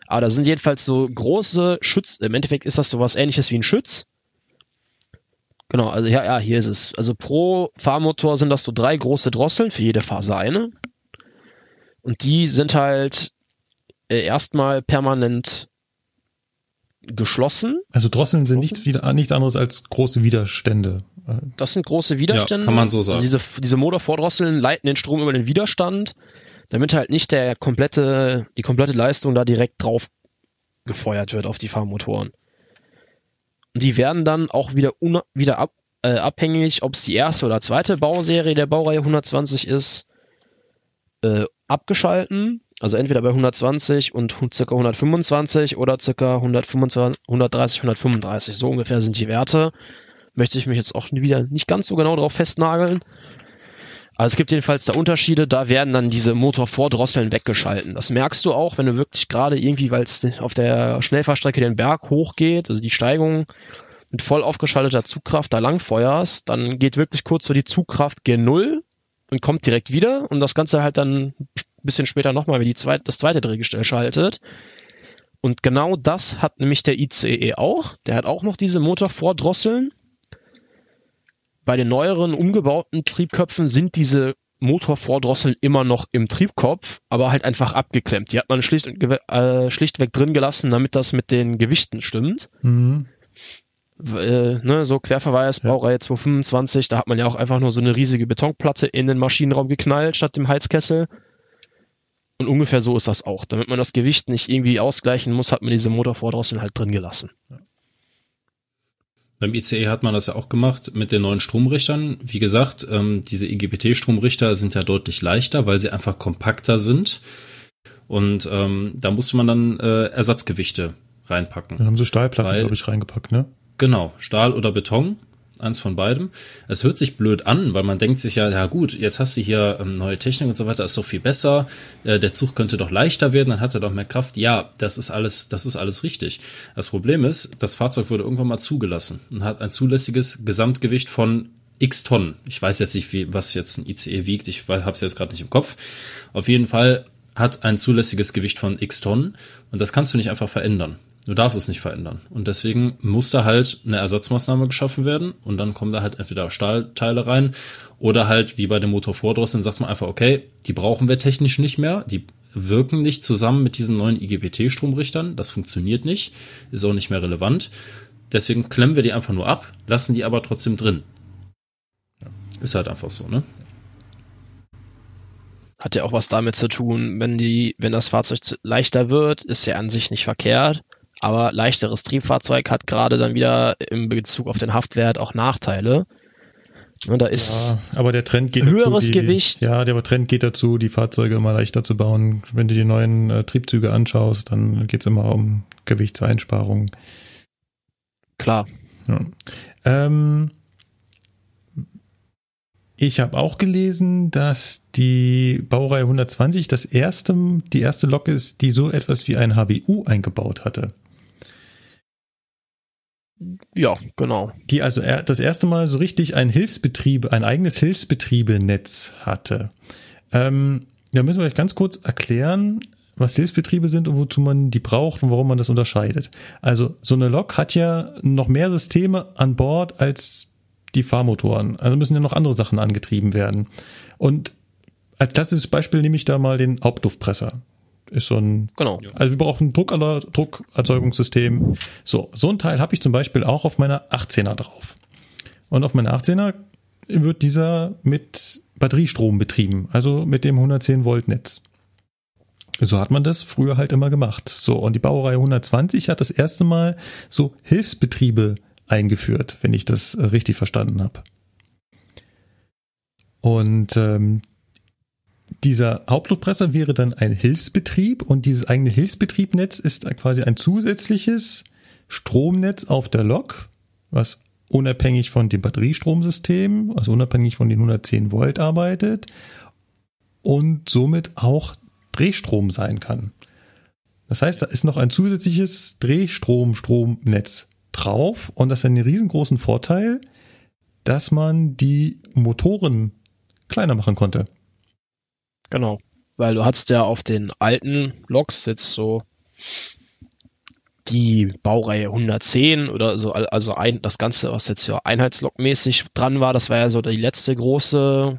Aber da sind jedenfalls so große Schütz. Im Endeffekt ist das sowas ähnliches wie ein Schütz. Genau, also ja, hier ist es. Also pro Fahrmotor sind das so 3 große Drosseln, für jede Phase eine. Und die sind halt erstmal permanent geschlossen. Also Drosseln sind nichts anderes als große Widerstände. Das sind große Widerstände. Ja, kann man so sagen. Also diese Motorvordrosseln leiten den Strom über den Widerstand, damit halt nicht die komplette Leistung da direkt drauf gefeuert wird auf die Fahrmotoren. Und die werden dann auch wieder abhängig, ob es die erste oder zweite Bauserie der Baureihe 120 ist, abgeschalten. Also entweder bei 120 und ca. 125 oder ca. 130, 135. So ungefähr sind die Werte, möchte ich mich jetzt auch wieder nicht ganz so genau drauf festnageln. Aber es gibt jedenfalls da Unterschiede, da werden dann diese Motorvordrosseln weggeschalten. Das merkst du auch, wenn du wirklich gerade irgendwie, weil es auf der Schnellfahrstrecke den Berg hochgeht, also die Steigung mit voll aufgeschalteter Zugkraft da langfeuerst, dann geht wirklich kurz so die Zugkraft G0 und kommt direkt wieder und das Ganze halt dann ein bisschen später nochmal, wenn das zweite Drehgestell schaltet. Und genau das hat nämlich der ICE auch. Der hat auch noch diese Motorvordrosseln. Bei den neueren, umgebauten Triebköpfen sind diese Motorvordrosseln immer noch im Triebkopf, aber halt einfach abgeklemmt. Die hat man schlichtweg drin gelassen, damit das mit den Gewichten stimmt. Mhm. Ne, so Querverweis, Baureihe 225, da hat man ja auch einfach nur so eine riesige Betonplatte in den Maschinenraum geknallt, statt dem Heizkessel. Und ungefähr so ist das auch. Damit man das Gewicht nicht irgendwie ausgleichen muss, hat man diese Motorvordrosseln halt drin gelassen. Beim ICE hat man das ja auch gemacht mit den neuen Stromrichtern. Wie gesagt, diese IGBT-Stromrichter sind ja deutlich leichter, weil sie einfach kompakter sind. Und da musste man dann Ersatzgewichte reinpacken. Da haben sie Stahlplatten, glaube ich, reingepackt, ne? Genau, Stahl oder Beton. Eins von beidem. Es hört sich blöd an, weil man denkt sich ja gut, jetzt hast du hier neue Technik und so weiter, ist so viel besser, der Zug könnte doch leichter werden, dann hat er doch mehr Kraft. Ja, das ist alles richtig. Das Problem ist, das Fahrzeug wurde irgendwann mal zugelassen und hat ein zulässiges Gesamtgewicht von x Tonnen. Ich weiß jetzt nicht, was jetzt ein ICE wiegt, ich habe es jetzt gerade nicht im Kopf. Auf jeden Fall hat ein zulässiges Gewicht von x Tonnen und das kannst du nicht einfach verändern. Du darfst es nicht verändern. Und deswegen muss da halt eine Ersatzmaßnahme geschaffen werden und dann kommen da halt entweder Stahlteile rein oder halt wie bei dem Motorvordrosseln sagt man einfach, okay, die brauchen wir technisch nicht mehr, die wirken nicht zusammen mit diesen neuen IGBT-Stromrichtern, das funktioniert nicht, ist auch nicht mehr relevant. Deswegen klemmen wir die einfach nur ab, lassen die aber trotzdem drin. Ist halt einfach so, ne? Hat ja auch was damit zu tun, wenn das Fahrzeug leichter wird, ist ja an sich nicht verkehrt. Aber leichteres Triebfahrzeug hat gerade dann wieder im Bezug auf den Haftwert auch Nachteile. Und da ist ja, aber der Trend geht höheres dazu, Gewicht. Ja, der Trend geht dazu, die Fahrzeuge immer leichter zu bauen. Wenn du die neuen Triebzüge anschaust, dann geht es immer um Gewichtseinsparungen. Klar. Ja. Ich habe auch gelesen, dass die Baureihe 120 die erste Lok ist, die so etwas wie ein HBU eingebaut hatte. Ja, genau. Die also das erste Mal so richtig ein eigenes Hilfsbetriebenetz hatte. Da müssen wir euch ganz kurz erklären, was Hilfsbetriebe sind und wozu man die braucht und warum man das unterscheidet. Also so eine Lok hat ja noch mehr Systeme an Bord als die Fahrmotoren. Also müssen ja noch andere Sachen angetrieben werden. Und als klassisches Beispiel nehme ich da mal den Hauptluftpresser. Ist so ein, genau. Also wir brauchen ein Druckerzeugungssystem. So ein Teil habe ich zum Beispiel auch auf meiner 18er drauf. Und auf meiner 18er wird dieser mit Batteriestrom betrieben, also mit dem 110 Volt Netz. So hat man das früher halt immer gemacht. So, und die Baureihe 120 hat das erste Mal so Hilfsbetriebe eingeführt, wenn ich das richtig verstanden habe. Und dieser Hauptluftpresser wäre dann ein Hilfsbetrieb und dieses eigene Hilfsbetriebnetz ist quasi ein zusätzliches Stromnetz auf der Lok, was unabhängig von dem Batteriestromsystem, also unabhängig von den 110 Volt arbeitet und somit auch Drehstrom sein kann. Das heißt, da ist noch ein zusätzliches Drehstrom-Stromnetz drauf und das hat einen riesengroßen Vorteil, dass man die Motoren kleiner machen konnte. Genau, weil du hattest ja auf den alten Loks jetzt so die Baureihe 110 oder so, also das Ganze, was jetzt ja einheitslokmäßig dran war, das war ja so die letzte große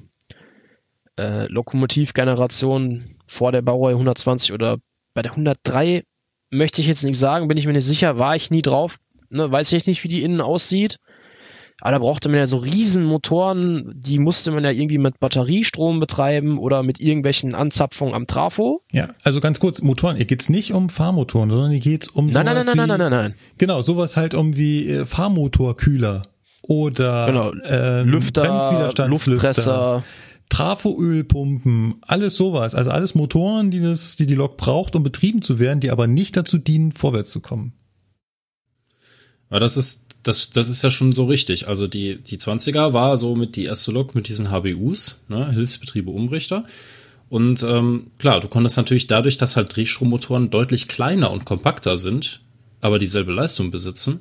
Lokomotivgeneration vor der Baureihe 120 oder bei der 103 möchte ich jetzt nicht sagen, bin ich mir nicht sicher, war ich nie drauf. Ne, weiß ich nicht, wie die innen aussieht, aber da brauchte man ja so riesen Motoren, die musste man ja irgendwie mit Batteriestrom betreiben oder mit irgendwelchen Anzapfungen am Trafo. Ja, also ganz kurz, Motoren, hier geht's nicht um Fahrmotoren, sondern hier geht's um sowas Nein. Genau, sowas halt um wie Fahrmotorkühler oder genau, Lüfter, Bremswiderstandslüfter, Luftpresser, Trafoölpumpen, alles sowas, also alles Motoren, die Lok braucht, um betrieben zu werden, die aber nicht dazu dienen, vorwärts zu kommen. Aber das ist Das ist ja schon so richtig. Also die 20er war so mit die erste Lok mit diesen HBUs, ne, Hilfsbetriebe Umrichter. Und klar, du konntest natürlich dadurch, dass halt Drehstrommotoren deutlich kleiner und kompakter sind, aber dieselbe Leistung besitzen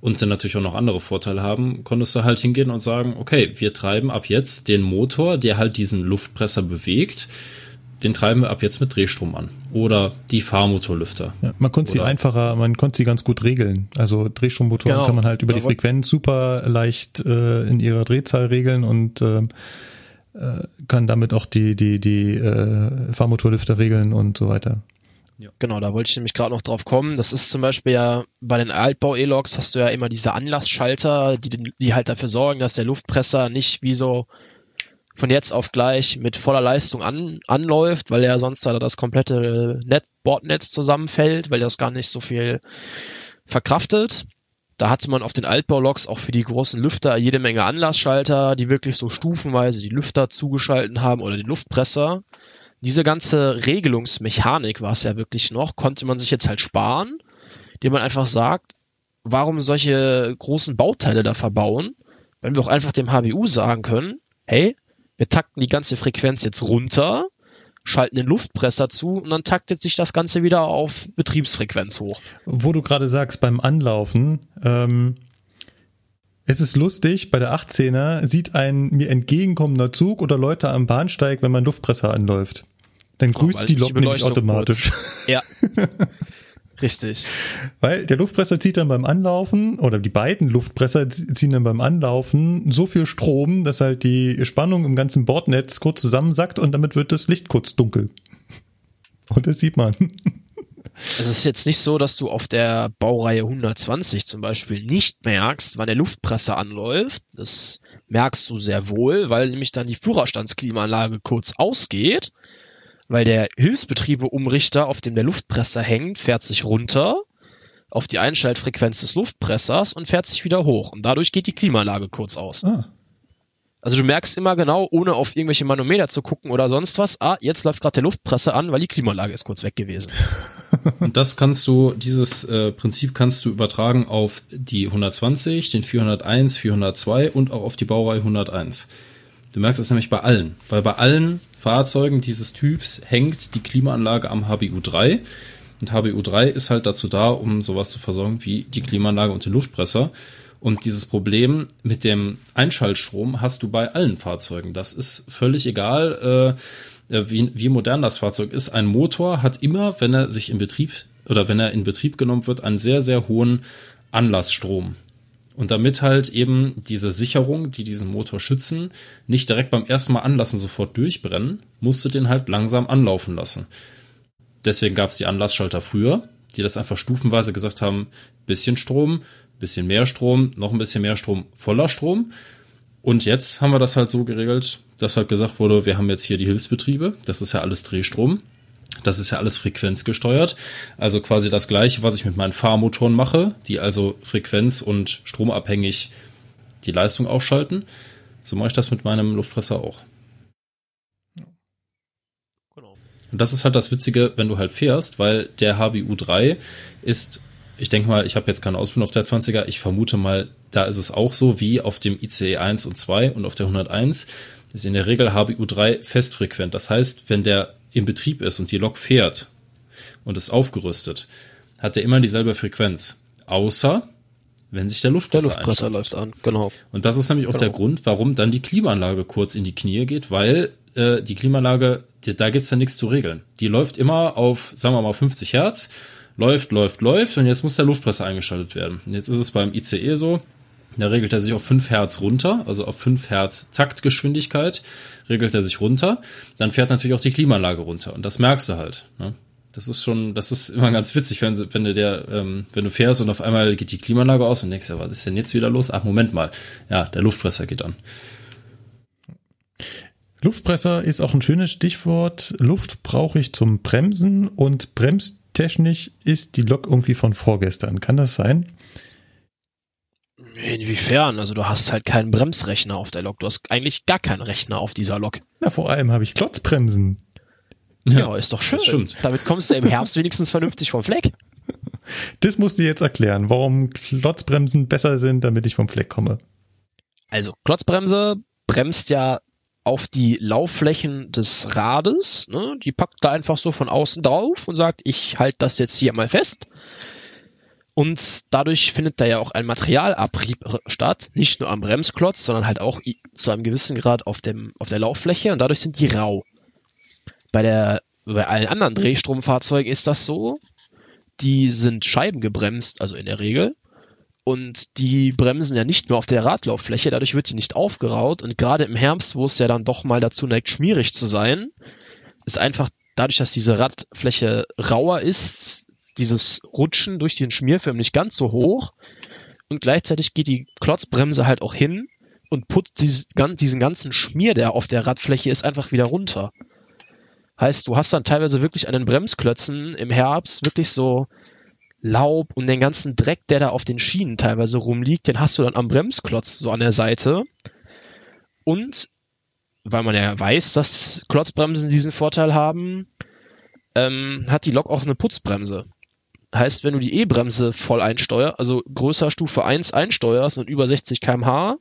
und sie natürlich auch noch andere Vorteile haben, konntest du halt hingehen und sagen, okay, wir treiben ab jetzt den Motor, der halt diesen Luftpresser bewegt, den treiben wir ab jetzt mit Drehstrom an. Oder die Fahrmotorlüfter. Ja, man konnte sie ganz gut regeln. Also Drehstrommotoren Kann man halt über die Frequenz super leicht in ihrer Drehzahl regeln und kann damit auch die Fahrmotorlüfter regeln und so weiter. Ja. Genau, da wollte ich nämlich gerade noch drauf kommen. Das ist zum Beispiel ja bei den Altbau-E-Loks hast du ja immer diese Anlassschalter, die halt dafür sorgen, dass der Luftpresser nicht wie so von jetzt auf gleich mit voller Leistung anläuft, weil ja sonst halt das komplette Bordnetz zusammenfällt, weil das gar nicht so viel verkraftet. Da hatte man auf den Altbau-Loks auch für die großen Lüfter jede Menge Anlassschalter, die wirklich so stufenweise die Lüfter zugeschalten haben oder den Luftpresser. Diese ganze Regelungsmechanik war es ja wirklich noch, konnte man sich jetzt halt sparen, indem man einfach sagt, warum solche großen Bauteile da verbauen, wenn wir auch einfach dem HBU sagen können, hey, wir takten die ganze Frequenz jetzt runter, schalten den Luftpresser zu und dann taktet sich das Ganze wieder auf Betriebsfrequenz hoch. Wo du gerade sagst, beim Anlaufen, es ist lustig, bei der 18er sieht ein mir entgegenkommender Zug oder Leute am Bahnsteig, wenn mein Luftpresser anläuft. Dann grüßt die Lok nämlich automatisch. Ja, richtig. Weil der Luftpresser zieht dann beim Anlaufen oder die beiden Luftpresser ziehen dann beim Anlaufen so viel Strom, dass halt die Spannung im ganzen Bordnetz kurz zusammensackt und damit wird das Licht kurz dunkel. Und das sieht man. Also es ist jetzt nicht so, dass du auf der Baureihe 120 zum Beispiel nicht merkst, wann der Luftpresser anläuft. Das merkst du sehr wohl, weil nämlich dann die Führerstandsklimaanlage kurz ausgeht, weil der Hilfsbetriebeumrichter, auf dem der Luftpresser hängt, fährt sich runter auf die Einschaltfrequenz des Luftpressers und fährt sich wieder hoch. Und dadurch geht die Klimaanlage kurz aus. Ah. Also du merkst immer genau, ohne auf irgendwelche Manometer zu gucken oder sonst was, jetzt läuft gerade der Luftpresser an, weil die Klimaanlage ist kurz weg gewesen. Und das kannst du, dieses Prinzip kannst du übertragen auf die 120, den 401, 402 und auch auf die Baureihe 101. Du merkst es nämlich bei allen, weil bei allen Fahrzeugen dieses Typs hängt die Klimaanlage am HBU3. Und HBU3 ist halt dazu da, um sowas zu versorgen wie die Klimaanlage und den Luftpresser. Und dieses Problem mit dem Einschaltstrom hast du bei allen Fahrzeugen. Das ist völlig egal, wie modern das Fahrzeug ist. Ein Motor hat immer, wenn er in Betrieb genommen wird, einen sehr, sehr hohen Anlassstrom. Und damit halt eben diese Sicherung, die diesen Motor schützen, nicht direkt beim ersten Mal anlassen sofort durchbrennen, musst du den halt langsam anlaufen lassen. Deswegen gab es die Anlassschalter früher, die das einfach stufenweise gesagt haben, bisschen Strom, bisschen mehr Strom, noch ein bisschen mehr Strom, voller Strom. Und jetzt haben wir das halt so geregelt, dass halt gesagt wurde, wir haben jetzt hier die Hilfsbetriebe, das ist ja alles Drehstrom, das ist ja alles frequenzgesteuert. Also quasi das Gleiche, was ich mit meinen Fahrmotoren mache, die also frequenz- und stromabhängig die Leistung aufschalten. So mache ich das mit meinem Luftpresser auch. Und das ist halt das Witzige, wenn du halt fährst, weil der HBU3 ist, ich denke mal, ich habe jetzt keine Ausbildung auf der 20er, ich vermute mal, da ist es auch so wie auf dem ICE 1 und 2 und auf der 101, ist in der Regel HBU3 festfrequent. Das heißt, wenn der in Betrieb ist und die Lok fährt und ist aufgerüstet, hat er immer dieselbe Frequenz. Außer, wenn sich der Luftpresser läuft an, genau. Und das ist nämlich auch der Grund, warum dann die Klimaanlage kurz in die Knie geht, weil die Klimaanlage, da gibt's ja nichts zu regeln. Die läuft immer auf, sagen wir mal, 50 Hertz, läuft und jetzt muss der Luftpresser eingeschaltet werden. Und jetzt ist es beim ICE so, da regelt er sich auf 5 Hertz runter, also auf 5 Hertz Taktgeschwindigkeit regelt er sich runter. Dann fährt natürlich auch die Klimaanlage runter und das merkst du halt. Ne? Das ist immer ganz witzig, wenn du fährst und auf einmal geht die Klimaanlage aus und denkst, ja, was ist denn jetzt wieder los? Ach, Moment mal, ja, der Luftpresser geht an. Luftpresser ist auch ein schönes Stichwort. Luft brauche ich zum Bremsen und bremstechnisch ist die Lok irgendwie von vorgestern. Kann das sein? Inwiefern? Also du hast halt keinen Bremsrechner auf der Lok. Du hast eigentlich gar keinen Rechner auf dieser Lok. Na, vor allem habe ich Klotzbremsen. Ja, ist doch schön. Damit kommst du im Herbst wenigstens vernünftig vom Fleck. Das musst du jetzt erklären, warum Klotzbremsen besser sind, damit ich vom Fleck komme. Also Klotzbremse bremst ja auf die Laufflächen des Rades, ne? Die packt da einfach so von außen drauf und sagt, ich halte das jetzt hier mal fest. Und dadurch findet da ja auch ein Materialabrieb statt, nicht nur am Bremsklotz, sondern halt auch zu einem gewissen Grad auf der Lauffläche, und dadurch sind die rau. Bei allen anderen Drehstromfahrzeugen ist das so, die sind scheibengebremst, also in der Regel, und die bremsen ja nicht nur auf der Radlauffläche, dadurch wird die nicht aufgeraut, und gerade im Herbst, wo es ja dann doch mal dazu neigt, schmierig zu sein, ist einfach dadurch, dass diese Radfläche rauer ist, dieses Rutschen durch den Schmierfilm nicht ganz so hoch, und gleichzeitig geht die Klotzbremse halt auch hin und putzt diesen ganzen Schmier, der auf der Radfläche ist, einfach wieder runter. Heißt, du hast dann teilweise wirklich an den Bremsklötzen im Herbst wirklich so Laub und den ganzen Dreck, der da auf den Schienen teilweise rumliegt, den hast du dann am Bremsklotz so an der Seite. Und weil man ja weiß, dass Klotzbremsen diesen Vorteil haben, hat die Lok auch eine Putzbremse. Heißt, wenn du die E-Bremse voll einsteuerst, also größer Stufe 1 einsteuerst und über 60 km/h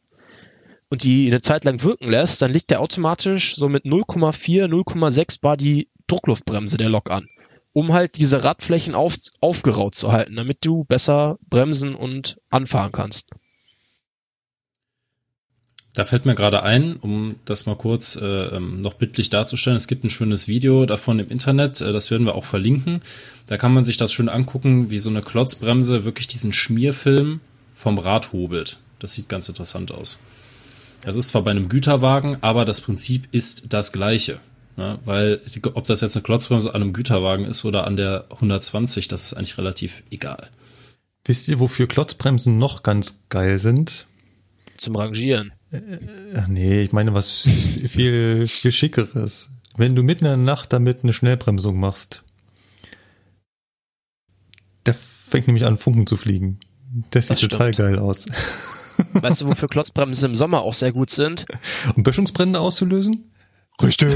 und die eine Zeit lang wirken lässt, dann legt der automatisch so mit 0,4, 0,6 bar die Druckluftbremse der Lok an, um halt diese Radflächen aufgeraut zu halten, damit du besser bremsen und anfahren kannst. Da fällt mir gerade ein, um das mal kurz noch bildlich darzustellen, es gibt ein schönes Video davon im Internet, das werden wir auch verlinken. Da kann man sich das schön angucken, wie so eine Klotzbremse wirklich diesen Schmierfilm vom Rad hobelt. Das sieht ganz interessant aus. Das ist zwar bei einem Güterwagen, aber das Prinzip ist das gleiche. Ne? Weil ob das jetzt eine Klotzbremse an einem Güterwagen ist oder an der 120, das ist eigentlich relativ egal. Wisst ihr, wofür Klotzbremsen noch ganz geil sind? Zum Rangieren. Ach nee, ich meine was viel Geschickeres. Wenn du mitten in der Nacht damit eine Schnellbremsung machst, da fängt nämlich an, Funken zu fliegen. Das sieht total geil aus. Weißt du, wofür Klotzbremsen im Sommer auch sehr gut sind? Um Böschungsbrände auszulösen? Richtig.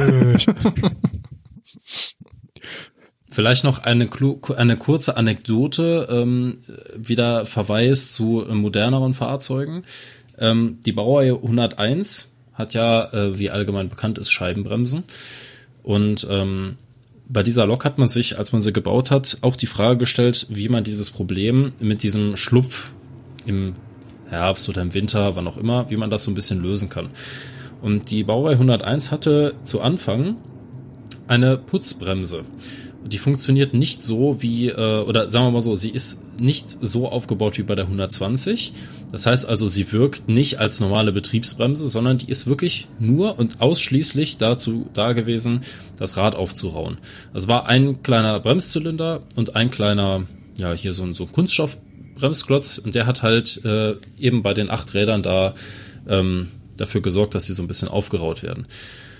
Vielleicht noch eine kurze Anekdote, wieder Verweis zu moderneren Fahrzeugen. Die Baureihe 101 hat ja, wie allgemein bekannt ist, Scheibenbremsen. Und bei dieser Lok hat man sich, als man sie gebaut hat, auch die Frage gestellt, wie man dieses Problem mit diesem Schlupf im Herbst oder im Winter, wann auch immer, wie man das so ein bisschen lösen kann. Und die Baureihe 101 hatte zu Anfang eine Putzbremse. Die funktioniert nicht so wie, oder sagen wir mal so, sie ist nicht so aufgebaut wie bei der 120. Das heißt also, sie wirkt nicht als normale Betriebsbremse, sondern die ist wirklich nur und ausschließlich dazu da gewesen, das Rad aufzurauen. Das war ein kleiner Bremszylinder und ein kleiner, ja, hier so ein Kunststoffbremsklotz, und der hat halt eben bei den 8 Rädern da dafür gesorgt, dass sie so ein bisschen aufgeraut werden.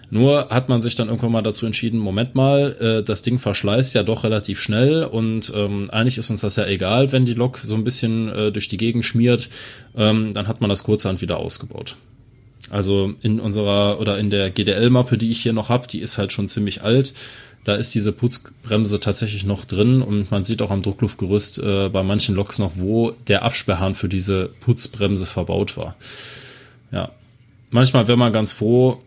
Nur hat man sich dann irgendwann mal dazu entschieden, Moment mal, das Ding verschleißt ja doch relativ schnell, und eigentlich ist uns das ja egal, wenn die Lok so ein bisschen durch die Gegend schmiert, dann hat man das kurzerhand wieder ausgebaut. Also in der GDL-Mappe, die ich hier noch habe, die ist halt schon ziemlich alt, da ist diese Putzbremse tatsächlich noch drin, und man sieht auch am Druckluftgerüst bei manchen Loks noch, wo der Absperrhahn für diese Putzbremse verbaut war. Ja, manchmal wäre man ganz froh,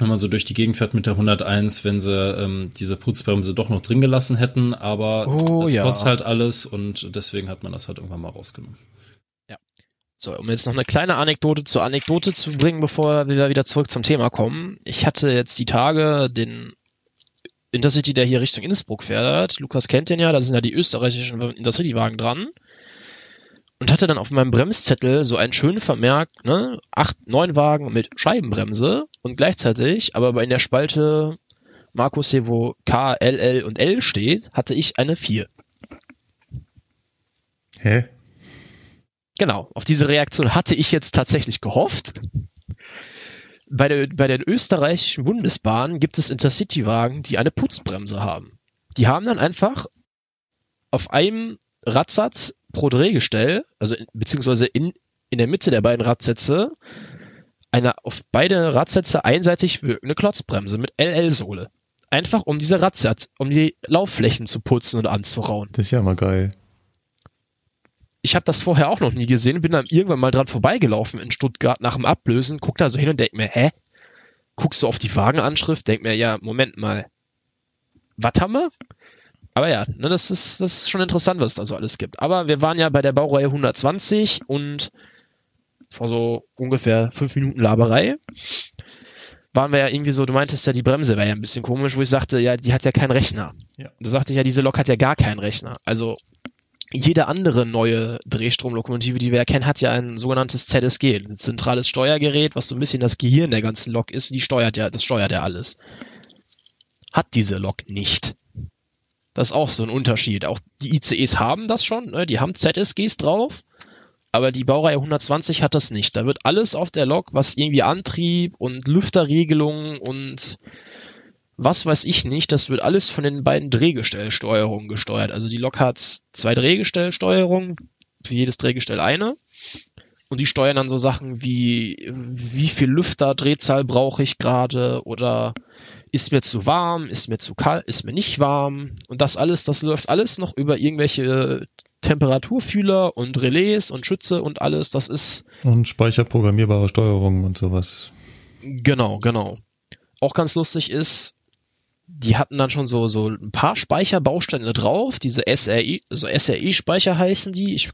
wenn man so durch die Gegend fährt mit der 101, wenn sie diese Putzbremse doch noch drin gelassen hätten, aber das kostet halt alles, und deswegen hat man das halt irgendwann mal rausgenommen. Ja. So, um jetzt noch eine kleine Anekdote zu bringen, bevor wir wieder zurück zum Thema kommen. Ich hatte jetzt die Tage den Intercity, der hier Richtung Innsbruck fährt. Lukas kennt den ja, da sind ja die österreichischen Intercity-Wagen dran. Und hatte dann auf meinem Bremszettel so einen schönen Vermerk, ne, 8, 9 Wagen mit Scheibenbremse, und gleichzeitig, aber in der Spalte Markus hier, wo K, L, L und L steht, hatte ich eine 4. Hä? Genau, auf diese Reaktion hatte ich jetzt tatsächlich gehofft. Bei den österreichischen Bundesbahnen gibt es Intercity-Wagen, die eine Putzbremse haben. Die haben dann einfach auf einem Radsatz pro Drehgestell, also beziehungsweise in der Mitte der beiden Radsätze, eine auf beide Radsätze einseitig wirkende Klotzbremse mit LL-Sohle. Einfach um die Laufflächen zu putzen und anzurauen. Das ist ja mal geil. ich habe das vorher auch noch nie gesehen, bin dann irgendwann mal dran vorbeigelaufen in Stuttgart nach dem Ablösen, guck da so hin und denk mir, hä? Guckst du auf die Wagenanschrift, denk mir, ja, Moment mal, was haben wir? Aber ja, ne, das ist schon interessant, was es da so alles gibt. Aber wir waren ja bei der Baureihe 120 und vor so ungefähr 5 Minuten Laberei waren wir ja irgendwie so, du meintest ja, die Bremse wäre ja ein bisschen komisch, wo ich sagte, ja, die hat ja keinen Rechner. Ja. Da sagte ich ja, diese Lok hat ja gar keinen Rechner. Also jede andere neue Drehstromlokomotive, die wir ja kennen, hat ja ein sogenanntes ZSG, ein zentrales Steuergerät, was so ein bisschen das Gehirn der ganzen Lok ist, das steuert ja alles. Hat diese Lok nicht. Das ist auch so ein Unterschied. Auch die ICEs haben das schon, ne? Die haben ZSGs drauf, aber die Baureihe 120 hat das nicht. Da wird alles auf der Lok, was irgendwie Antrieb und Lüfterregelungen und was weiß ich nicht, das wird alles von den beiden Drehgestellsteuerungen gesteuert. Also die Lok hat 2 Drehgestellsteuerungen, für jedes Drehgestell eine. Und die steuern dann so Sachen wie, wie viel Lüfter, Drehzahl brauche ich gerade oder ist mir zu warm, ist mir zu kalt, ist mir nicht warm. Und das alles, das läuft alles noch über irgendwelche Temperaturfühler und Relais und Schütze und alles, das ist... Und speicherprogrammierbare Steuerungen und sowas. Genau. Auch ganz lustig ist, die hatten dann schon so ein paar Speicherbausteine drauf, diese SRE, also SRE-Speicher heißen die, ich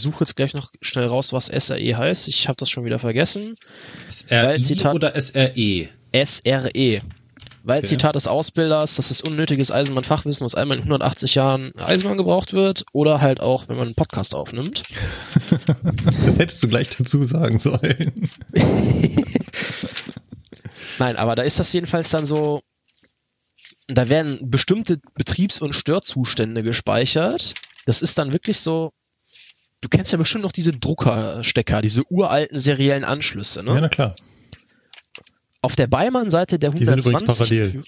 suche jetzt gleich noch schnell raus, was SRE heißt. Ich habe das schon wieder vergessen. SRE oder SRE? SRE. Weil, okay. Zitat des Ausbilders, das ist unnötiges Eisenbahnfachwissen, was einmal in 180 Jahren Eisenbahn gebraucht wird. Oder halt auch, wenn man einen Podcast aufnimmt. Das hättest du gleich dazu sagen sollen. Nein, aber da ist das jedenfalls dann so, da werden bestimmte Betriebs- und Störzustände gespeichert. Das ist dann wirklich so, du kennst ja bestimmt noch diese Druckerstecker, diese uralten seriellen Anschlüsse, ne? Ja, na klar. Auf der Beimann-Seite der 120... Die sind übrigens parallel.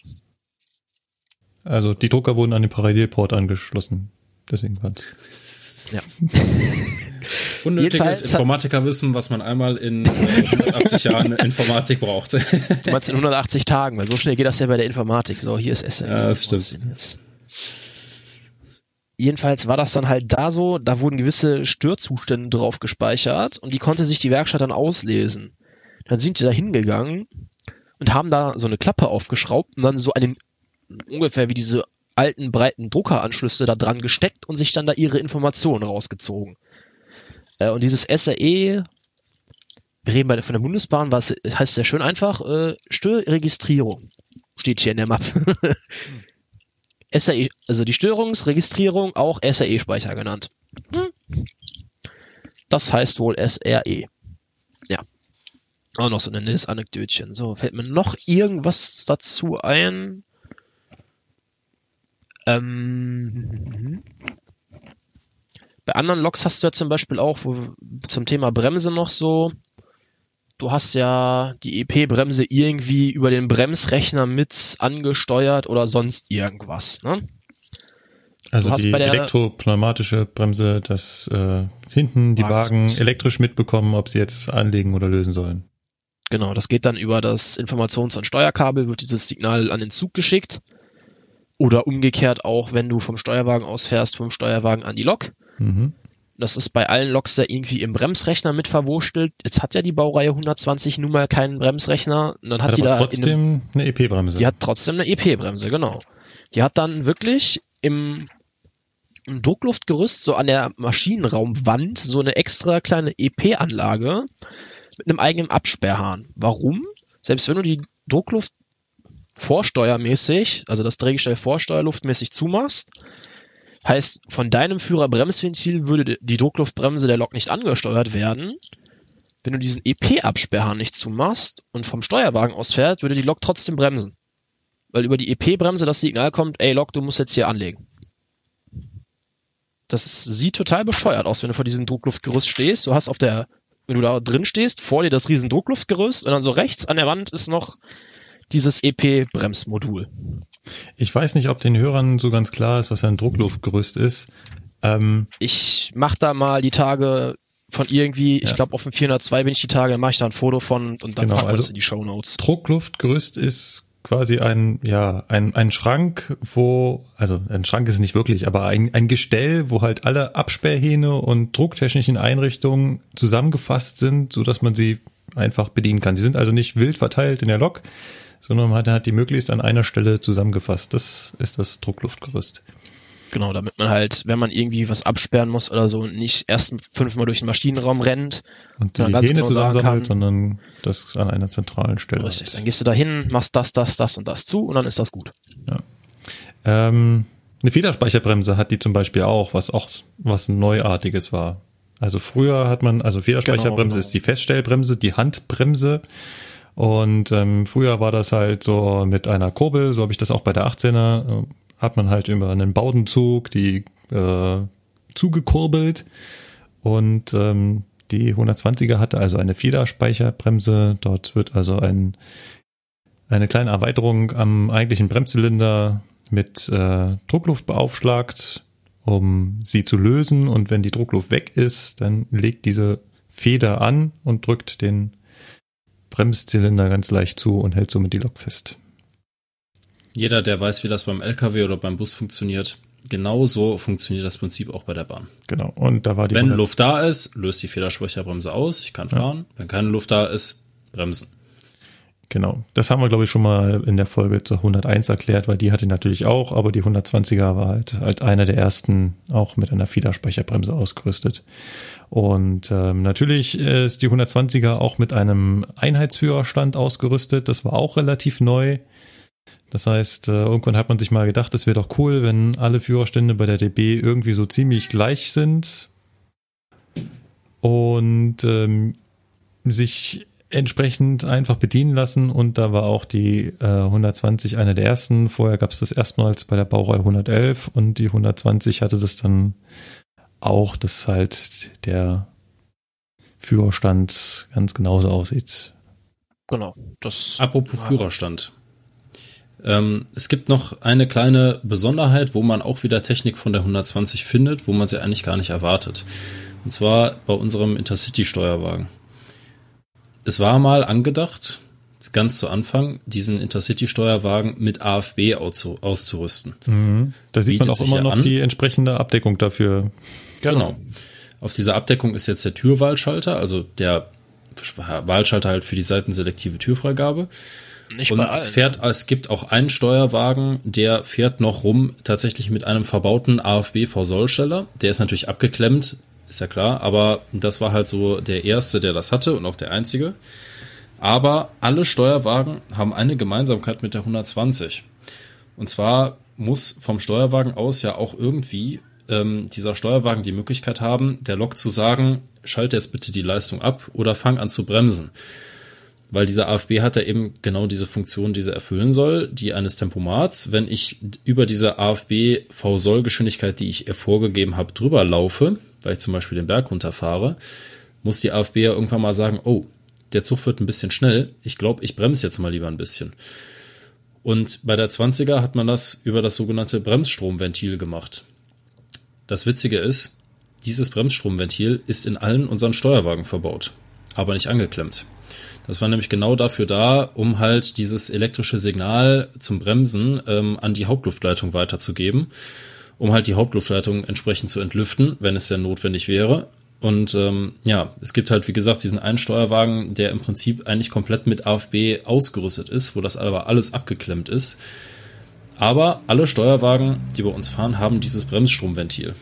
Also die Drucker wurden an den Parallelport angeschlossen. Deswegen war es... Ja. Unnötiges Informatikerwissen, was man einmal in 180 Jahren Informatik braucht. Du meinst in 180 Tagen, weil so schnell geht das ja bei der Informatik. So, hier ist SRE. Ja, das stimmt. Jedenfalls war das dann halt da so, da wurden gewisse Störzustände drauf gespeichert und die konnte sich die Werkstatt dann auslesen. Dann sind die da hingegangen und haben da so eine Klappe aufgeschraubt und dann so einen, ungefähr wie diese alten, breiten Druckeranschlüsse da dran gesteckt und sich dann da ihre Informationen rausgezogen. Und dieses SRE, wir reden von der Bundesbahn, was heißt ja schön einfach, Störregistrierung steht hier in der Mappe. SRE, also die Störungsregistrierung, auch SRE-Speicher genannt. Das heißt wohl SRE. Ja. Auch noch so ein nettes Anekdötchen. So, fällt mir noch irgendwas dazu ein? Bei anderen Loks hast du ja zum Beispiel auch zum Thema Bremse noch so, du hast ja die EP-Bremse irgendwie über den Bremsrechner mit angesteuert oder sonst irgendwas, ne? Also die elektropneumatische Bremse, dass hinten die Wagen elektrisch mitbekommen, ob sie jetzt anlegen oder lösen sollen. Genau, das geht dann über das Informations- und Steuerkabel, wird dieses Signal an den Zug geschickt. Oder umgekehrt auch, wenn du vom Steuerwagen aus fährst, vom Steuerwagen an die Lok. Mhm. Das ist bei allen Loks ja irgendwie im Bremsrechner mit verwurstelt. Jetzt hat ja die Baureihe 120 nun mal keinen Bremsrechner. Und dann hat die aber da trotzdem eine EP-Bremse. Die hat trotzdem eine EP-Bremse, genau. Die hat dann wirklich im Druckluftgerüst, so an der Maschinenraumwand, so eine extra kleine EP-Anlage mit einem eigenen Absperrhahn. Warum? Selbst wenn du die Druckluft vorsteuermäßig, also das Drehgestell vorsteuerluftmäßig zumachst, heißt, von deinem Führerbremsventil würde die Druckluftbremse der Lok nicht angesteuert werden. Wenn du diesen EP-Absperrhahn nicht zumachst und vom Steuerwagen aus fährt, würde die Lok trotzdem bremsen. Weil über die EP-Bremse das Signal kommt, ey Lok, du musst jetzt hier anlegen. Das sieht total bescheuert aus, wenn du vor diesem Druckluftgerüst stehst. Du hast wenn du da drin stehst, vor dir das riesen Druckluftgerüst und dann so rechts an der Wand ist noch dieses EP-Bremsmodul. Ich weiß nicht, ob den Hörern so ganz klar ist, was ein Druckluftgerüst ist. Ich mache da mal die Tage von irgendwie, ja. Ich glaube auf dem 402 bin ich die Tage, dann mache ich da ein Foto von und dann packen wir es in die Shownotes. Druckluftgerüst ist quasi ein Schrank, wo, also ein Schrank ist es nicht wirklich, aber ein Gestell, wo halt alle Absperrhähne und drucktechnischen Einrichtungen zusammengefasst sind, sodass man sie einfach bedienen kann. Die sind also nicht wild verteilt in der Lok, sondern man hat die möglichst an einer Stelle zusammengefasst. Das ist das Druckluftgerüst. Genau, damit man halt, wenn man irgendwie was absperren muss oder so, nicht erst 5-mal durch den Maschinenraum rennt und die Hähne genau zusammensammelt, sondern das an einer zentralen Stelle. Richtig, dann gehst du da hin, machst das und das zu und dann ist das gut. Ja. Eine Federspeicherbremse hat die zum Beispiel auch, was Neuartiges war. Also früher hat man, also Federspeicherbremse genau. Ist die Feststellbremse, die Handbremse. Und früher war das halt so mit einer Kurbel, so habe ich das auch bei der 18er, hat man halt über einen Baudenzug die zugekurbelt und die 120er hatte also eine Federspeicherbremse. Dort wird also eine kleine Erweiterung am eigentlichen Bremszylinder mit Druckluft beaufschlagt, um sie zu lösen, und wenn die Druckluft weg ist, dann legt diese Feder an und drückt den Bremszylinder ganz leicht zu und hält somit die Lok fest. Jeder, der weiß, wie das beim LKW oder beim Bus funktioniert, genauso funktioniert das Prinzip auch bei der Bahn. Genau. Und da war die. Wenn Luft da ist, löst die Federspeicherbremse aus. Ich kann fahren. Ja. Wenn keine Luft da ist, bremsen. Genau. Das haben wir, glaube ich, schon mal in der Folge zur 101 erklärt, weil die hatte natürlich auch, aber die 120er war halt als einer der ersten auch mit einer Federspeicherbremse ausgerüstet. Und natürlich ist die 120er auch mit einem Einheitsführerstand ausgerüstet. Das war auch relativ neu. Das heißt, irgendwann hat man sich mal gedacht, es wäre doch cool, wenn alle Führerstände bei der DB irgendwie so ziemlich gleich sind und sich entsprechend einfach bedienen lassen. Und da war auch die 120 eine der ersten. Vorher gab es das erstmals bei der Baureihe 111 und die 120 hatte das dann auch, dass halt der Führerstand ganz genauso aussieht. Genau. Das apropos Führerstand. Es gibt noch eine kleine Besonderheit, wo man auch wieder Technik von der 120 findet, wo man sie eigentlich gar nicht erwartet. Und zwar bei unserem Intercity-Steuerwagen. Es war mal angedacht, ganz zu Anfang, diesen Intercity-Steuerwagen mit AFB auszurüsten. Mhm. Da sieht man auch immer noch die entsprechende Abdeckung dafür. Genau. Auf dieser Abdeckung ist jetzt der Türwahlschalter, also der Wahlschalter halt für die seitenselektive Türfreigabe. Nicht und es gibt auch einen Steuerwagen, der fährt noch rum, tatsächlich mit einem verbauten AFB-V-Sollsteller. Der ist natürlich abgeklemmt, ist ja klar, aber das war halt so der erste, der das hatte und auch der einzige. Aber alle Steuerwagen haben eine Gemeinsamkeit mit der 120. Und zwar muss vom Steuerwagen aus ja auch irgendwie dieser Steuerwagen die Möglichkeit haben, der Lok zu sagen, schalte jetzt bitte die Leistung ab oder fang an zu bremsen. Weil dieser AFB hat ja eben genau diese Funktion, die sie erfüllen soll, die eines Tempomats. Wenn ich über diese AFB-V-Soll-Geschwindigkeit, die ich ihr vorgegeben habe, drüber laufe, weil ich zum Beispiel den Berg runterfahre, muss die AFB ja irgendwann mal sagen, oh, der Zug wird ein bisschen schnell, ich glaube, ich bremse jetzt mal lieber ein bisschen. Und bei der 20er hat man das über das sogenannte Bremsstromventil gemacht. Das Witzige ist, dieses Bremsstromventil ist in allen unseren Steuerwagen verbaut, aber nicht angeklemmt. Das war nämlich genau dafür da, um halt dieses elektrische Signal zum Bremsen an die Hauptluftleitung weiterzugeben, um halt die Hauptluftleitung entsprechend zu entlüften, wenn es denn notwendig wäre. Und es gibt halt, wie gesagt, diesen einen Steuerwagen, der im Prinzip eigentlich komplett mit AFB ausgerüstet ist, wo das aber alles abgeklemmt ist. Aber alle Steuerwagen, die bei uns fahren, haben dieses Bremsstromventil.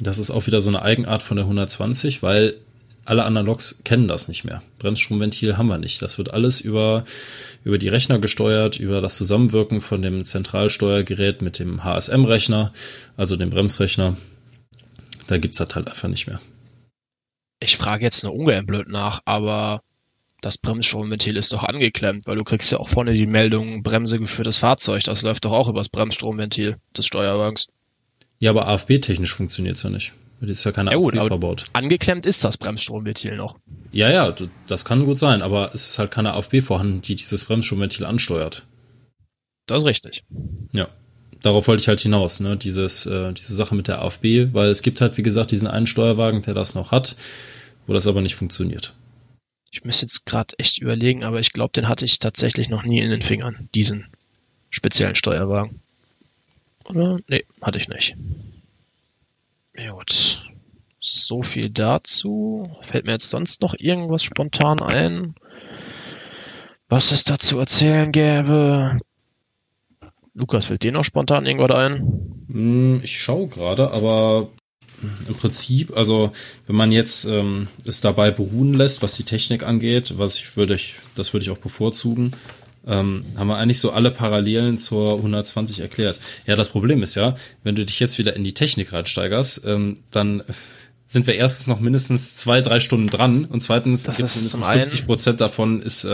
Das ist auch wieder so eine Eigenart von der 120, weil alle anderen Loks kennen das nicht mehr. Bremsstromventil haben wir nicht. Das wird alles über die Rechner gesteuert, über das Zusammenwirken von dem Zentralsteuergerät mit dem HSM-Rechner, also dem Bremsrechner. Da gibt's das halt einfach nicht mehr. Ich frage jetzt nur ungern blöd nach, aber das Bremsstromventil ist doch angeklemmt, weil du kriegst ja auch vorne die Meldung Bremse geführtes Fahrzeug. Das läuft doch auch übers Bremsstromventil des Steuerwagens. Ja, aber AFB-technisch funktioniert's ja nicht. Das ist ja keine AFB verbaut. Angeklemmt ist das Bremsstromventil noch. Ja, das kann gut sein, aber es ist halt keine AFB vorhanden, die dieses Bremsstromventil ansteuert. Das ist richtig. Ja, darauf wollte ich halt hinaus, ne? Diese Sache mit der AFB, weil es gibt halt, wie gesagt, diesen einen Steuerwagen, der das noch hat, wo das aber nicht funktioniert. Ich müsste jetzt gerade echt überlegen, aber ich glaube, den hatte ich tatsächlich noch nie in den Fingern, diesen speziellen Steuerwagen. Oder? Nee, hatte ich nicht. Ja gut. So viel dazu. Fällt mir jetzt sonst noch irgendwas spontan ein, was es dazu erzählen gäbe? Lukas, fällt dir noch spontan irgendwas ein? Ich schaue gerade, aber im Prinzip, also wenn man jetzt es dabei beruhen lässt, was die Technik angeht, das würde ich auch bevorzugen, haben wir eigentlich so alle Parallelen zur 120 erklärt. Ja, das Problem ist ja, wenn du dich jetzt wieder in die Technik reinsteigerst, dann sind wir erstens noch mindestens 2-3 Stunden dran und zweitens gibt es mindestens 50% davon ist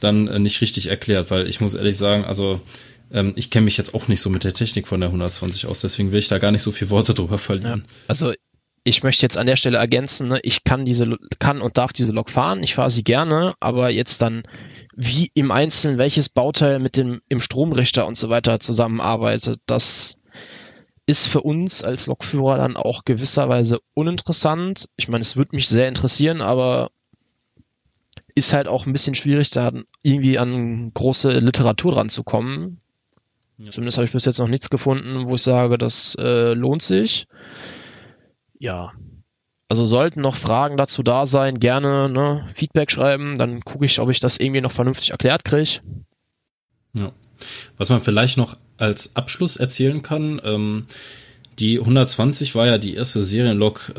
dann nicht richtig erklärt, weil ich muss ehrlich sagen, also ich kenne mich jetzt auch nicht so mit der Technik von der 120 aus, deswegen will ich da gar nicht so viele Worte drüber verlieren. Ja, also ich möchte jetzt an der Stelle ergänzen, ne, ich kann und darf diese Lok fahren, ich fahre sie gerne, aber jetzt dann wie im Einzelnen, welches Bauteil mit dem im Stromrichter und so weiter zusammenarbeitet, das ist für uns als Lokführer dann auch gewisserweise uninteressant. Ich meine, es würde mich sehr interessieren, aber ist halt auch ein bisschen schwierig, da irgendwie an große Literatur ranzukommen. Ja. Zumindest habe ich bis jetzt noch nichts gefunden, wo ich sage, das lohnt sich. Ja. Also sollten noch Fragen dazu da sein, gerne ne, Feedback schreiben, dann gucke ich, ob ich das irgendwie noch vernünftig erklärt kriege. Ja. Was man vielleicht noch als Abschluss erzählen kann, die 120 war ja die erste Serienlok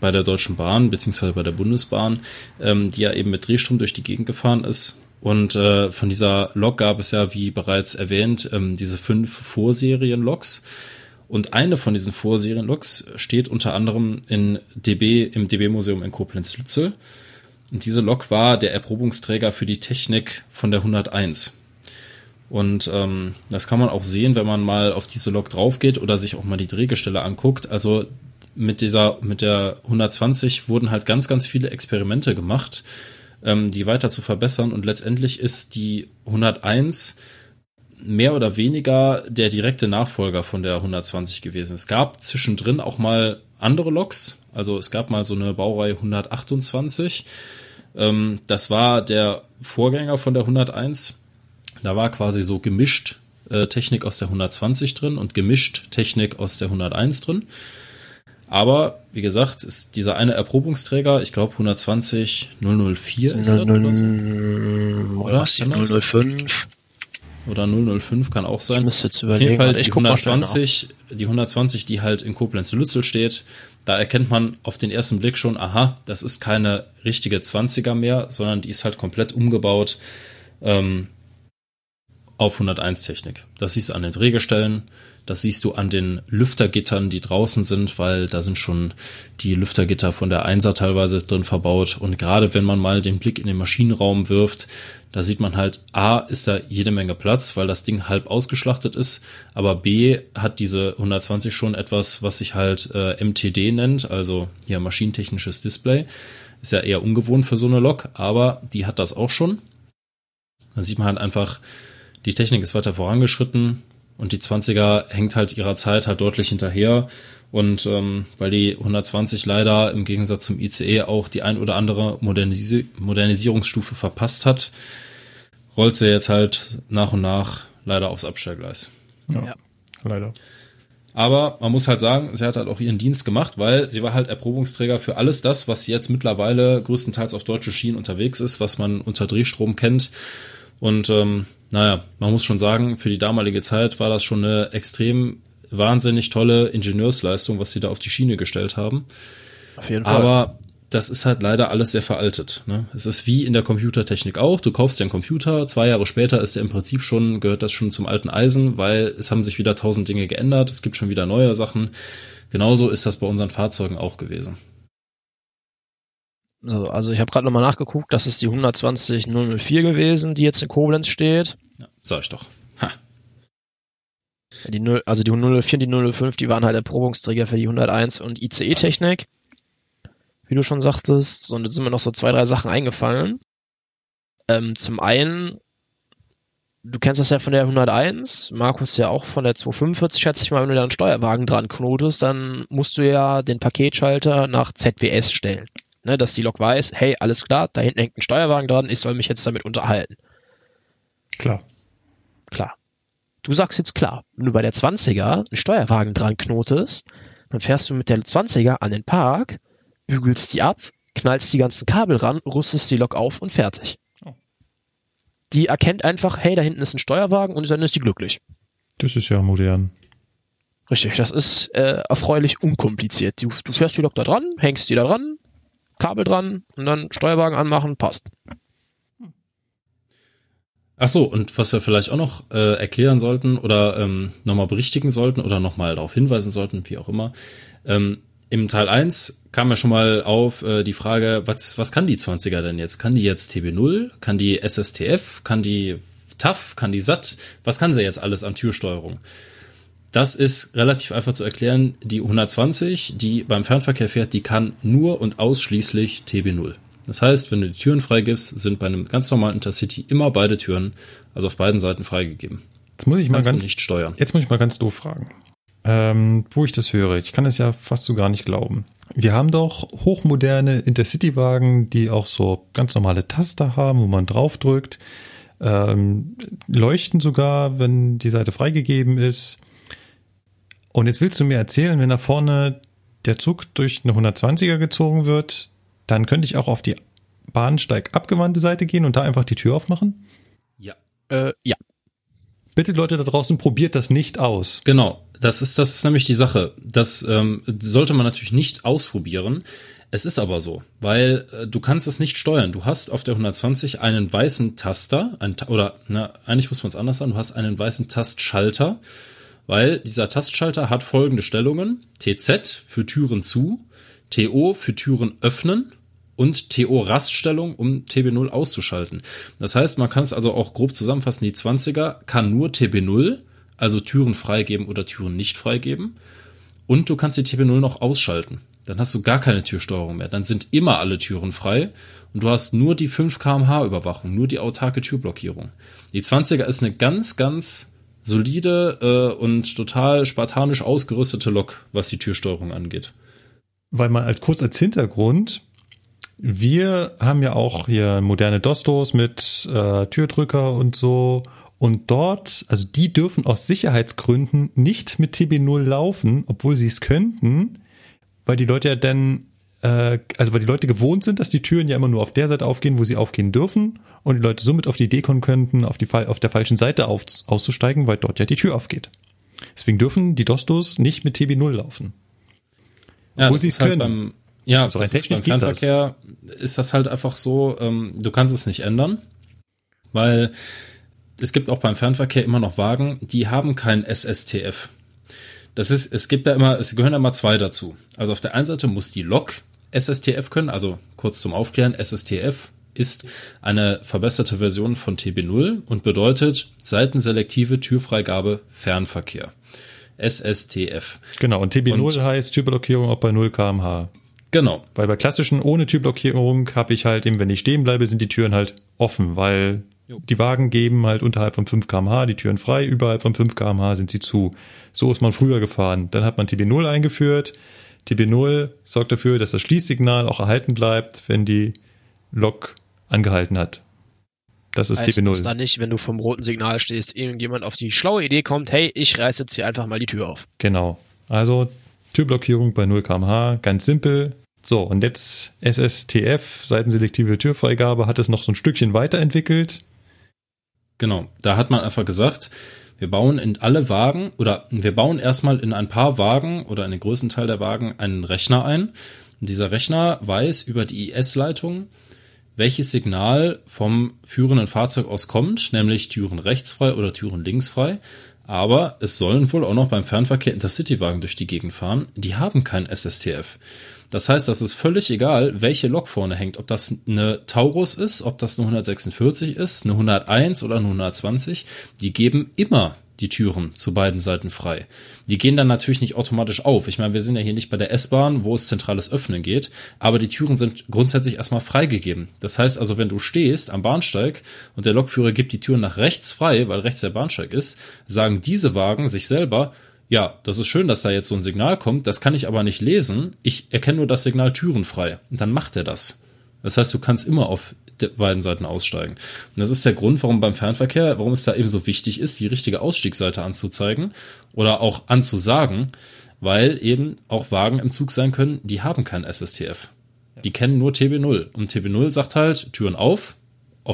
bei der Deutschen Bahn, beziehungsweise bei der Bundesbahn, die ja eben mit Drehstrom durch die Gegend gefahren ist. Und von dieser Lok gab es ja, wie bereits erwähnt, diese 5 Vorserien-Loks. Und eine von diesen Vorserien-Loks steht unter anderem im DB-Museum in Koblenz-Lützel. Und diese Lok war der Erprobungsträger für die Technik von der 101. Und das kann man auch sehen, wenn man mal auf diese Lok drauf geht oder sich auch mal die Drehgestelle anguckt. Also mit der 120 wurden halt ganz, ganz viele Experimente gemacht, die weiter zu verbessern. Und letztendlich ist die 101 mehr oder weniger der direkte Nachfolger von der 120 gewesen. Es gab zwischendrin auch mal andere Loks. Also es gab mal so eine Baureihe 128. Das war der Vorgänger von der 101. Da war quasi so gemischt Technik aus der 120 drin und gemischt Technik aus der 101 drin. Aber, wie gesagt, ist dieser eine Erprobungsträger, ich glaube 120.004 ist das oder so. Oder? 005. Oder 005 kann auch sein. Ich müsste jetzt überlegen. Auf jeden Fall die 120, die halt in Koblenz-Lützel steht, da erkennt man auf den ersten Blick schon, aha, das ist keine richtige 20er mehr, sondern die ist halt komplett umgebaut auf 101-Technik. Das siehst du an den Drehgestellen. Das siehst du an den Lüftergittern, die draußen sind, weil da sind schon die Lüftergitter von der 1er teilweise drin verbaut. Und gerade wenn man mal den Blick in den Maschinenraum wirft, da sieht man halt, A, ist da jede Menge Platz, weil das Ding halb ausgeschlachtet ist. Aber B, hat diese 120 schon etwas, was sich halt MTD nennt, also hier maschinentechnisches Display. Ist ja eher ungewohnt für so eine Lok, aber die hat das auch schon. Da sieht man halt einfach, die Technik ist weiter vorangeschritten. Und die 20er hängt halt ihrer Zeit halt deutlich hinterher. Und weil die 120 leider im Gegensatz zum ICE auch die ein oder andere Modernisierungsstufe verpasst hat, rollt sie jetzt halt nach und nach leider aufs Abstellgleis. Ja, leider. Aber man muss halt sagen, sie hat halt auch ihren Dienst gemacht, weil sie war halt Erprobungsträger für alles das, was jetzt mittlerweile größtenteils auf deutschen Schienen unterwegs ist, was man unter Drehstrom kennt. Und naja, man muss schon sagen, für die damalige Zeit war das schon eine extrem wahnsinnig tolle Ingenieursleistung, was sie da auf die Schiene gestellt haben. Auf jeden Fall. Aber das ist halt leider alles sehr veraltet. Ne? Es ist wie in der Computertechnik auch. Du kaufst dir einen Computer, 2 Jahre später ist der im Prinzip gehört das schon zum alten Eisen, weil es haben sich wieder 1000 Dinge geändert, es gibt schon wieder neue Sachen. Genauso ist das bei unseren Fahrzeugen auch gewesen. Also ich habe gerade nochmal nachgeguckt, das ist die 120.004 gewesen, die jetzt in Koblenz steht. Ja, sag ich doch. Ha. Die 004 und die 005, die waren halt Erprobungsträger für die 101 und ICE-Technik, wie du schon sagtest. Und jetzt sind mir noch so 2-3 Sachen eingefallen. Zum einen, du kennst das ja von der 101, Markus ja auch von der 245, schätze ich mal, wenn du da einen Steuerwagen dran knotest, dann musst du ja den Paketschalter nach ZWS stellen. ne, dass die Lok weiß, hey, alles klar, da hinten hängt ein Steuerwagen dran, ich soll mich jetzt damit unterhalten. Klar. Du sagst jetzt klar, wenn du bei der 20er einen Steuerwagen dran knotest, dann fährst du mit der 20er an den Park, bügelst die ab, knallst die ganzen Kabel ran, rüstest die Lok auf und fertig. Oh. Die erkennt einfach, hey, da hinten ist ein Steuerwagen und dann ist die glücklich. Das ist ja modern. Richtig, das ist erfreulich unkompliziert. Du fährst die Lok da dran, hängst die da dran, Kabel dran und dann Steuerwagen anmachen, passt. Ach so, und was wir vielleicht auch noch erklären sollten oder nochmal berichtigen sollten oder nochmal darauf hinweisen sollten, wie auch immer. Im Teil 1 kam ja schon mal auf die Frage, was kann die 20er denn jetzt? Kann die jetzt TB0? Kann die SSTF? Kann die TAF? Kann die SAT? Was kann sie jetzt alles an Türsteuerung? Das ist relativ einfach zu erklären. Die 120, die beim Fernverkehr fährt, die kann nur und ausschließlich TB0. Das heißt, wenn du die Türen freigibst, sind bei einem ganz normalen Intercity immer beide Türen, also auf beiden Seiten freigegeben. Jetzt muss ich mal ganz doof fragen, wo ich das höre. Ich kann es ja fast so gar nicht glauben. Wir haben doch hochmoderne Intercity-Wagen, die auch so ganz normale Taster haben, wo man draufdrückt, leuchten sogar, wenn die Seite freigegeben ist. Und jetzt willst du mir erzählen, wenn da vorne der Zug durch eine 120er gezogen wird, dann könnte ich auch auf die bahnsteigabgewandte Seite gehen und da einfach die Tür aufmachen? Ja. Ja. Bitte Leute da draußen, probiert das nicht aus. Genau, das ist nämlich die Sache. Das sollte man natürlich nicht ausprobieren. Es ist aber so, weil du kannst es nicht steuern. Du hast auf der 120 einen weißen Taster, eigentlich muss man es anders sagen, du hast einen weißen Tastschalter, weil dieser Tastschalter hat folgende Stellungen: TZ für Türen zu, TO für Türen öffnen und TO-Raststellung, um TB0 auszuschalten. Das heißt, man kann es also auch grob zusammenfassen, die 20er kann nur TB0, also Türen freigeben oder Türen nicht freigeben. Und du kannst die TB0 noch ausschalten. Dann hast du gar keine Türsteuerung mehr. Dann sind immer alle Türen frei und du hast nur die 5 km/h Überwachung, nur die autarke Türblockierung. Die 20er ist eine ganz, ganz solide und total spartanisch ausgerüstete Lok, was die Türsteuerung angeht. Weil mal kurz als Hintergrund, wir haben ja auch hier moderne Dostos mit Türdrücker und so. Und dort, also die dürfen aus Sicherheitsgründen nicht mit TB0 laufen, obwohl sie es könnten, weil die Leute ja dann, weil die Leute gewohnt sind, dass die Türen ja immer nur auf der Seite aufgehen, wo sie aufgehen dürfen. Und die Leute somit auf die Idee kommen könnten, auf der falschen Seite auszusteigen, weil dort ja die Tür aufgeht. Deswegen dürfen die Dostos nicht mit TB0 laufen. Ja, wo sie es können. Halt beim Fernverkehr ist das halt einfach so, du kannst es nicht ändern, weil es gibt auch beim Fernverkehr immer noch Wagen, die haben kein SSTF. Es gehören immer zwei dazu. Also auf der einen Seite muss die Lok SSTF können, also kurz zum Aufklären, SSTF ist eine verbesserte Version von TB0 und bedeutet seitenselektive Türfreigabe Fernverkehr. SSTF. Genau, und TB0 heißt Türblockierung auch bei 0 km/h. Genau. Weil bei klassischen ohne Türblockierung habe ich halt eben, wenn ich stehen bleibe, sind die Türen halt offen, weil die Wagen geben halt unterhalb von 5 km/h die Türen frei, überhalb von 5 km/h sind sie zu. So ist man früher gefahren. Dann hat man TB0 eingeführt. TB0 sorgt dafür, dass das Schließsignal auch erhalten bleibt, wenn die Lok angehalten hat. Das ist TB0. Heißt das dann nicht, wenn du vom roten Signal stehst, irgendjemand auf die schlaue Idee kommt, hey, ich reiße jetzt hier einfach mal die Tür auf. Genau. Also Türblockierung bei 0 km/h, ganz simpel. So, und jetzt SSTF, seitenselektive Türfreigabe, hat es noch so ein Stückchen weiterentwickelt. Genau, da hat man einfach gesagt, wir bauen erstmal in ein paar Wagen oder in den größten Teil der Wagen einen Rechner ein. Und dieser Rechner weiß über die IS-Leitung, welches Signal vom führenden Fahrzeug aus kommt, nämlich Türen rechts frei oder Türen links frei. Aber es sollen wohl auch noch beim Fernverkehr Intercity-Wagen durch die Gegend fahren. Die haben kein SSTF. Das heißt, das ist völlig egal, welche Lok vorne hängt. Ob das eine Taurus ist, ob das eine 146 ist, eine 101 oder eine 120. Die geben immer die Türen zu beiden Seiten frei. Die gehen dann natürlich nicht automatisch auf. Ich meine, wir sind ja hier nicht bei der S-Bahn, wo es zentrales Öffnen geht, aber die Türen sind grundsätzlich erstmal freigegeben. Das heißt also, wenn du stehst am Bahnsteig und der Lokführer gibt die Türen nach rechts frei, weil rechts der Bahnsteig ist, sagen diese Wagen sich selber, ja, das ist schön, dass da jetzt so ein Signal kommt, das kann ich aber nicht lesen, ich erkenne nur das Signal Türen frei. Und dann macht er das. Das heißt, du kannst immer auf beiden Seiten aussteigen. Und das ist der Grund, warum beim Fernverkehr, warum es da eben so wichtig ist, die richtige Ausstiegsseite anzuzeigen oder auch anzusagen, weil eben auch Wagen im Zug sein können, die haben kein SSTF. Die kennen nur TB0. Und TB0 sagt halt, Türen auf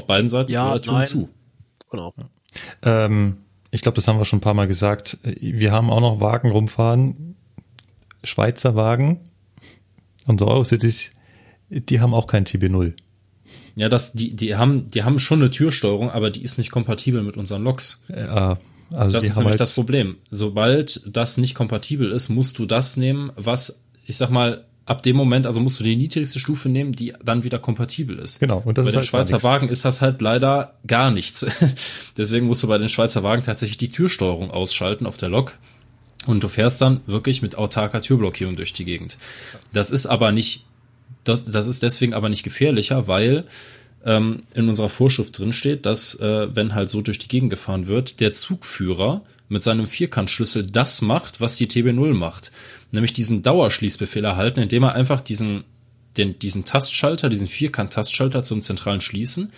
beiden Seiten oder Türen zu. Genau. Ich glaube, das haben wir schon ein paar Mal gesagt. Wir haben auch noch Wagen rumfahren. Schweizer Wagen. Unsere Eurocities, die haben auch kein TB0. Ja, die haben schon eine Türsteuerung, aber die ist nicht kompatibel mit unseren Loks. Ja. Also das ist nämlich das Problem. Sobald das nicht kompatibel ist, musst du das nehmen, was, ich sag mal, ab dem Moment, also musst du die niedrigste Stufe nehmen, die dann wieder kompatibel ist. Genau. Und das bei ist den halt Schweizer Wagen ist das halt leider gar nichts. Deswegen musst du bei den Schweizer Wagen tatsächlich die Türsteuerung ausschalten auf der Lok und du fährst dann wirklich mit autarker Türblockierung durch die Gegend. Das ist deswegen aber nicht gefährlicher, weil in unserer Vorschrift drin steht, dass, wenn halt so durch die Gegend gefahren wird, der Zugführer mit seinem Vierkantschlüssel das macht, was die TB0 macht. Nämlich diesen Dauerschließbefehl erhalten, indem er einfach diesen Tastschalter, diesen Vierkant-Tastschalter zum zentralen Schließen,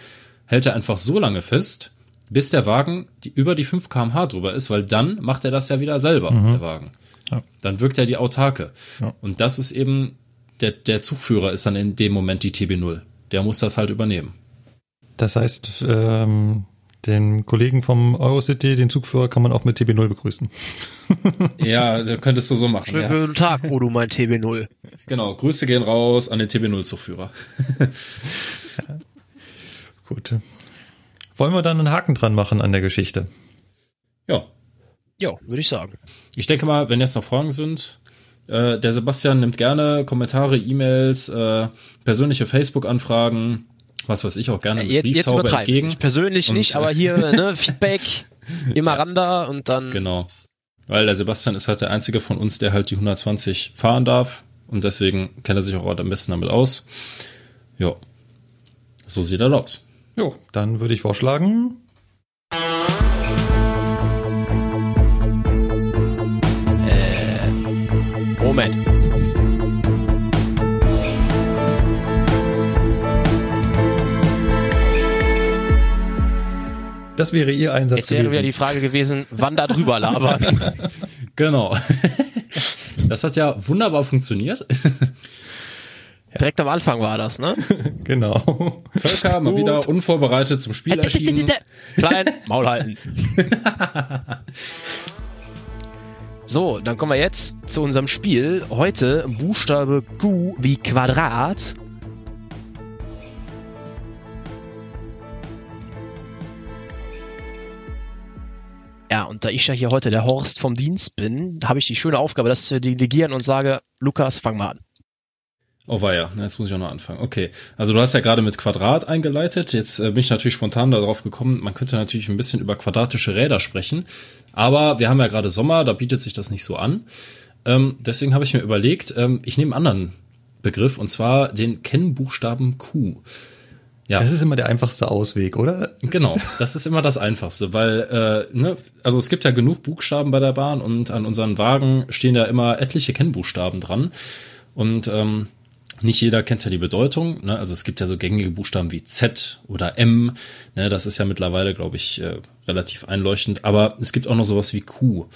hält er einfach so lange fest, bis der Wagen über die 5 km/h drüber ist, weil dann macht er das ja wieder selber, der Wagen. Ja. Dann wirkt er die Autarke. Ja. Und das ist eben, der Zugführer ist dann in dem Moment die TB0. Der muss das halt übernehmen. Das heißt, den Kollegen vom Eurocity, den Zugführer, kann man auch mit TB0 begrüßen. Ja, da könntest du so machen. Schönen guten Tag, Odo, mein TB0. Genau, Grüße gehen raus an den TB0-Zugführer. Ja. Gut. Wollen wir dann einen Haken dran machen an der Geschichte? Ja. Ja, würde ich sagen. Ich denke mal, wenn jetzt noch Fragen sind... Der Sebastian nimmt gerne Kommentare, E-Mails, persönliche Facebook-Anfragen, was weiß ich, auch gerne mit Brieftaube entgegen. Ich persönlich und nicht, aber hier Feedback, immer ran da und dann... Genau, weil der Sebastian ist halt der Einzige von uns, der halt die 120 fahren darf und deswegen kennt er sich auch am besten damit aus. Ja, so sieht er aus. Jo, dann würde ich vorschlagen... Moment. Das wäre Ihr Einsatz gewesen. Jetzt wäre wieder die Frage gewesen, wann da drüber labern. Genau. Das hat ja wunderbar funktioniert. Direkt am Anfang war das, ne? Genau. Völker mal wieder unvorbereitet zum Spiel erschienen. Klein, Maul halten. So, dann kommen wir jetzt zu unserem Spiel. Heute Buchstabe Q wie Quadrat. Ja, und da ich ja hier heute der Horst vom Dienst bin, habe ich die schöne Aufgabe, das zu delegieren und sage, Lukas, fang mal an. Oh weia, jetzt muss ich auch noch anfangen. Okay, also du hast ja gerade mit Quadrat eingeleitet. Jetzt bin ich natürlich spontan darauf gekommen, man könnte natürlich ein bisschen über quadratische Räder sprechen. Aber wir haben ja gerade Sommer, da bietet sich das nicht so an. Deswegen habe ich mir überlegt, ich nehme einen anderen Begriff, und zwar den Kennbuchstaben Q. Ja. Das ist immer der einfachste Ausweg, oder? Genau, das ist immer das Einfachste, weil also es gibt ja genug Buchstaben bei der Bahn und an unseren Wagen stehen ja immer etliche Kennbuchstaben dran. Und nicht jeder kennt ja die Bedeutung, ne? Also es gibt ja so gängige Buchstaben wie Z oder M, ne? Das ist ja mittlerweile, glaube ich, relativ einleuchtend, aber es gibt auch noch sowas wie Q.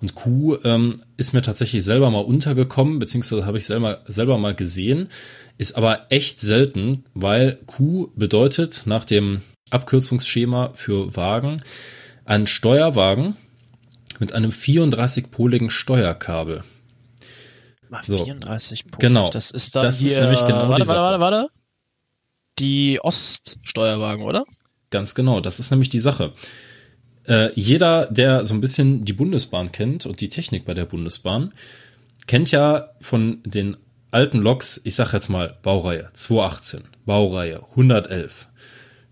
Und Q ist mir tatsächlich selber mal untergekommen, beziehungsweise habe ich selber mal gesehen, ist aber echt selten, weil Q bedeutet nach dem Abkürzungsschema für Wagen ein Steuerwagen mit einem 34-poligen Steuerkabel. 34 Punkte. Genau. Das ist dann das hier, ist nämlich genau warte. Die Oststeuerwagen, oder? Ganz genau. Das ist nämlich die Sache. Jeder, der so ein bisschen die Bundesbahn kennt und die Technik bei der Bundesbahn, kennt ja von den alten Loks, ich sag jetzt mal Baureihe 218, Baureihe 111,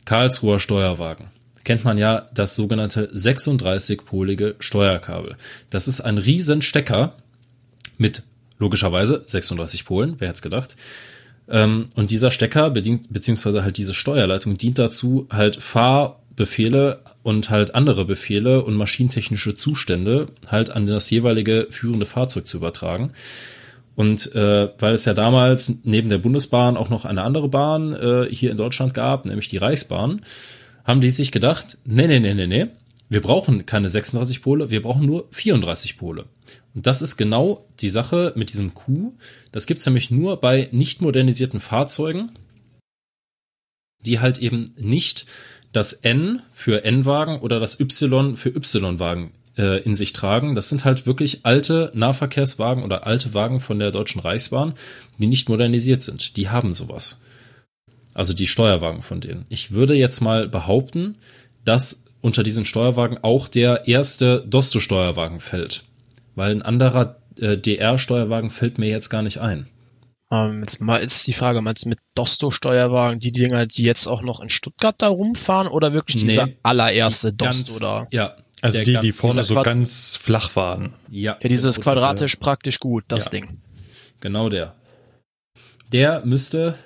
Karlsruher Steuerwagen. Kennt man ja das sogenannte 36-polige Steuerkabel. Das ist ein Riesenstecker mit logischerweise 36 Polen, wer hätte es gedacht. Und dieser Stecker, beziehungsweise halt diese Steuerleitung, dient dazu, halt Fahr- Befehle und halt andere Befehle und maschinentechnische Zustände halt an das jeweilige führende Fahrzeug zu übertragen. Und weil es ja damals neben der Bundesbahn auch noch eine andere Bahn hier in Deutschland gab, nämlich die Reichsbahn, haben die sich gedacht, nee, wir brauchen keine 36 Pole, wir brauchen nur 34 Pole. Und das ist genau die Sache mit diesem Q. Das gibt es nämlich nur bei nicht modernisierten Fahrzeugen, die halt eben nicht das N für N-Wagen oder das Y für Y-Wagen in sich tragen. Das sind halt wirklich alte Nahverkehrswagen oder alte Wagen von der Deutschen Reichsbahn, die nicht modernisiert sind. Die haben sowas. Also die Steuerwagen von denen. Ich würde jetzt mal behaupten, dass unter diesen Steuerwagen auch der erste Dosto-Steuerwagen fällt. Weil ein anderer DR-Steuerwagen fällt mir jetzt gar nicht ein. Jetzt mal ist die Frage, meinst du mit Dosto-Steuerwagen die Dinger, die jetzt auch noch in Stuttgart da rumfahren oder wirklich dieser allererste Dosto da? Ja, also die vorne so ganz flach waren. Ja, dieses quadratisch praktisch gut, das Ding. Genau der. Der müsste,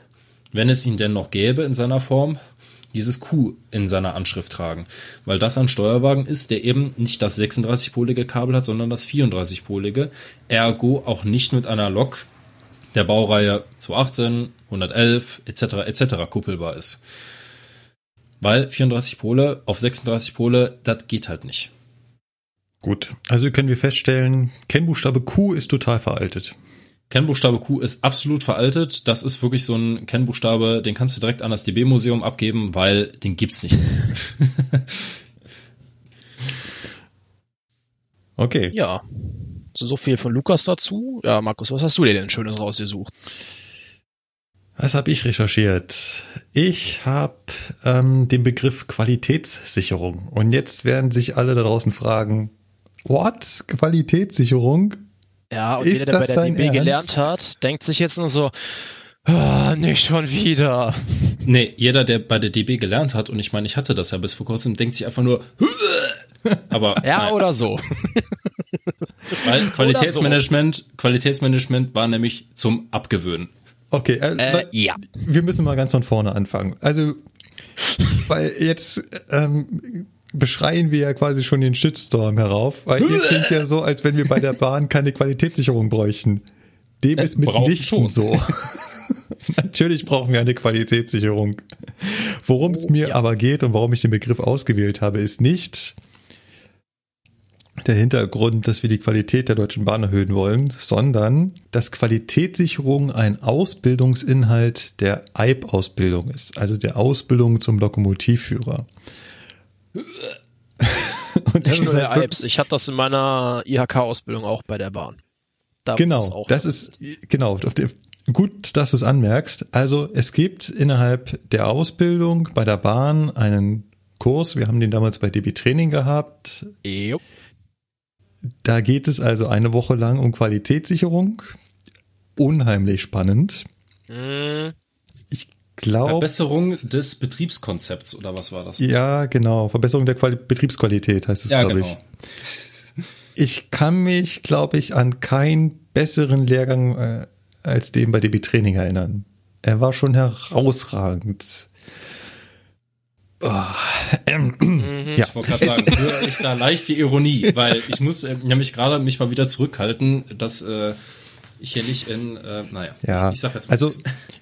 wenn es ihn denn noch gäbe in seiner Form, dieses Q in seiner Anschrift tragen, weil das ein Steuerwagen ist, der eben nicht das 36-polige Kabel hat, sondern das 34-polige, ergo auch nicht mit einer Lok der Baureihe 218, 111 etc. kuppelbar ist. Weil 34 Pole auf 36 Pole, das geht halt nicht. Gut, also können wir feststellen, Kennbuchstabe Q ist total veraltet. Kennbuchstabe Q ist absolut veraltet. Das ist wirklich so ein Kennbuchstabe, den kannst du direkt an das DB-Museum abgeben, weil den gibt's nicht mehr. Okay. Ja, so viel von Lukas dazu. Ja, Markus, was hast du dir denn Schönes rausgesucht? Was habe ich recherchiert? Ich habe den Begriff Qualitätssicherung. Und jetzt werden sich alle da draußen fragen, what? Qualitätssicherung? Ja, und jeder, der bei der DB gelernt hat, denkt sich jetzt nur so, nicht schon wieder. Nee, jeder, der bei der DB gelernt hat, und ich meine, ich hatte das ja bis vor kurzem, denkt sich einfach nur, aber ja, nein. Oder so. Weil Qualitätsmanagement war nämlich zum Abgewöhnen. Okay, ja. Wir müssen mal ganz von vorne anfangen. Also, weil jetzt beschreien wir ja quasi schon den Shitstorm herauf, weil ihr klingt ja so, als wenn wir bei der Bahn keine Qualitätssicherung bräuchten. Dem ist mitnichten so. Natürlich brauchen wir eine Qualitätssicherung. Worum es mir aber geht und warum ich den Begriff ausgewählt habe, ist nicht der Hintergrund, dass wir die Qualität der Deutschen Bahn erhöhen wollen, sondern dass Qualitätssicherung ein Ausbildungsinhalt der AIB-Ausbildung ist, also der Ausbildung zum Lokomotivführer. Und das ist halt AIBs. Ich hatte das in meiner IHK-Ausbildung auch bei der Bahn. Genau, gut, dass du es anmerkst. Also es gibt innerhalb der Ausbildung bei der Bahn einen Kurs, wir haben den damals bei DB Training gehabt. Jo. Da geht es also eine Woche lang um Qualitätssicherung. Unheimlich spannend. Ich glaube, Verbesserung des Betriebskonzepts oder was war das? Ja, genau. Verbesserung der Betriebsqualität heißt es, glaube ich. Ich kann mich, glaube ich, an keinen besseren Lehrgang als den bei DB Training erinnern. Er war schon herausragend. Ich wollte gerade sagen, höre ich da leicht die Ironie, weil ich muss nämlich gerade mich mal wieder zurückhalten, dass ich hier nicht in, ich sag jetzt mal. Also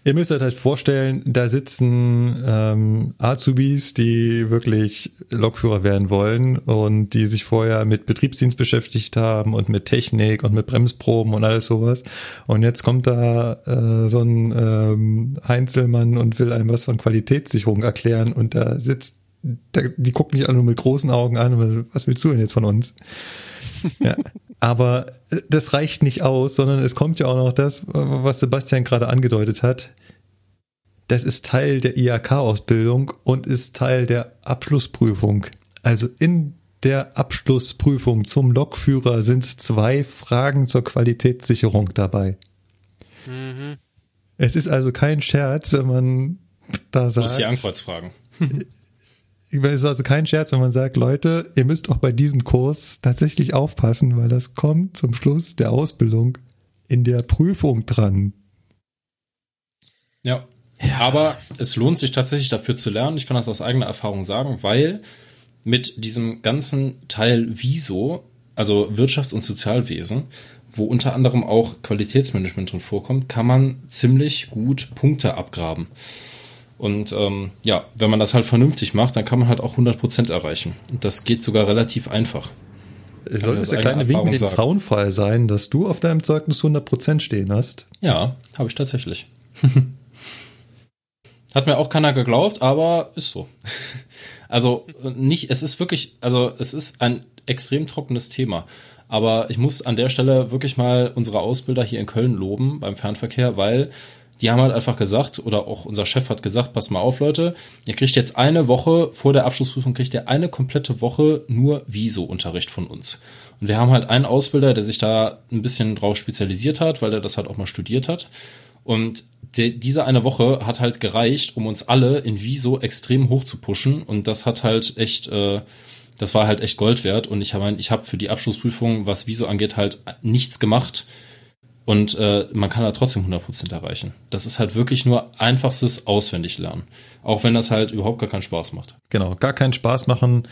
ihr müsst euch halt vorstellen, da sitzen Azubis, die wirklich Lokführer werden wollen und die sich vorher mit Betriebsdienst beschäftigt haben und mit Technik und mit Bremsproben und alles sowas. Und jetzt kommt da so ein Heinzelmann und will einem was von Qualitätssicherung erklären und die gucken mich alle nur mit großen Augen an, was willst du denn jetzt von uns? Ja. Aber das reicht nicht aus, sondern es kommt ja auch noch das, was Sebastian gerade angedeutet hat. Das ist Teil der IHK-Ausbildung und ist Teil der Abschlussprüfung. Also in der Abschlussprüfung zum Lokführer sind 2 Fragen zur Qualitätssicherung dabei. Mhm. Es ist also kein Scherz, wenn man da sagt. Du musst die Ankreuzfragen. Es ist also kein Scherz, wenn man sagt, Leute, ihr müsst auch bei diesem Kurs tatsächlich aufpassen, weil das kommt zum Schluss der Ausbildung in der Prüfung dran. Ja. Ja. Aber es lohnt sich tatsächlich dafür zu lernen. Ich kann das aus eigener Erfahrung sagen, weil mit diesem ganzen Teil WISO, also Wirtschafts- und Sozialwesen, wo unter anderem auch Qualitätsmanagement drin vorkommt, kann man ziemlich gut Punkte abgraben. Und ja, wenn man das halt vernünftig macht, dann kann man halt auch 100% erreichen. Und das geht sogar relativ einfach. Sollte es der kleine Wink mit dem Zaunfall sein, dass du auf deinem Zeugnis 100% stehen hast? Ja, habe ich tatsächlich. Hat mir auch keiner geglaubt, aber ist so. Also nicht, es ist wirklich, also es ist ein extrem trockenes Thema. Aber ich muss an der Stelle wirklich mal unsere Ausbilder hier in Köln loben beim Fernverkehr, weil die haben halt einfach gesagt, oder auch unser Chef hat gesagt, pass mal auf, Leute, ihr kriegt jetzt eine Woche, vor der Abschlussprüfung kriegt ihr eine komplette Woche nur WISO-Unterricht von uns. Und wir haben halt einen Ausbilder, der sich da ein bisschen drauf spezialisiert hat, weil er das halt auch mal studiert hat. Und diese eine Woche hat halt gereicht, um uns alle in WISO extrem hoch zu pushen. Und das hat halt echt, das war halt echt Gold wert. Und ich habe für die Abschlussprüfung, was WISO angeht, halt nichts gemacht. Und man kann da trotzdem 100% erreichen. Das ist halt wirklich nur einfachstes Auswendiglernen. Auch wenn das halt überhaupt gar keinen Spaß macht. Genau, gar keinen Spaß machen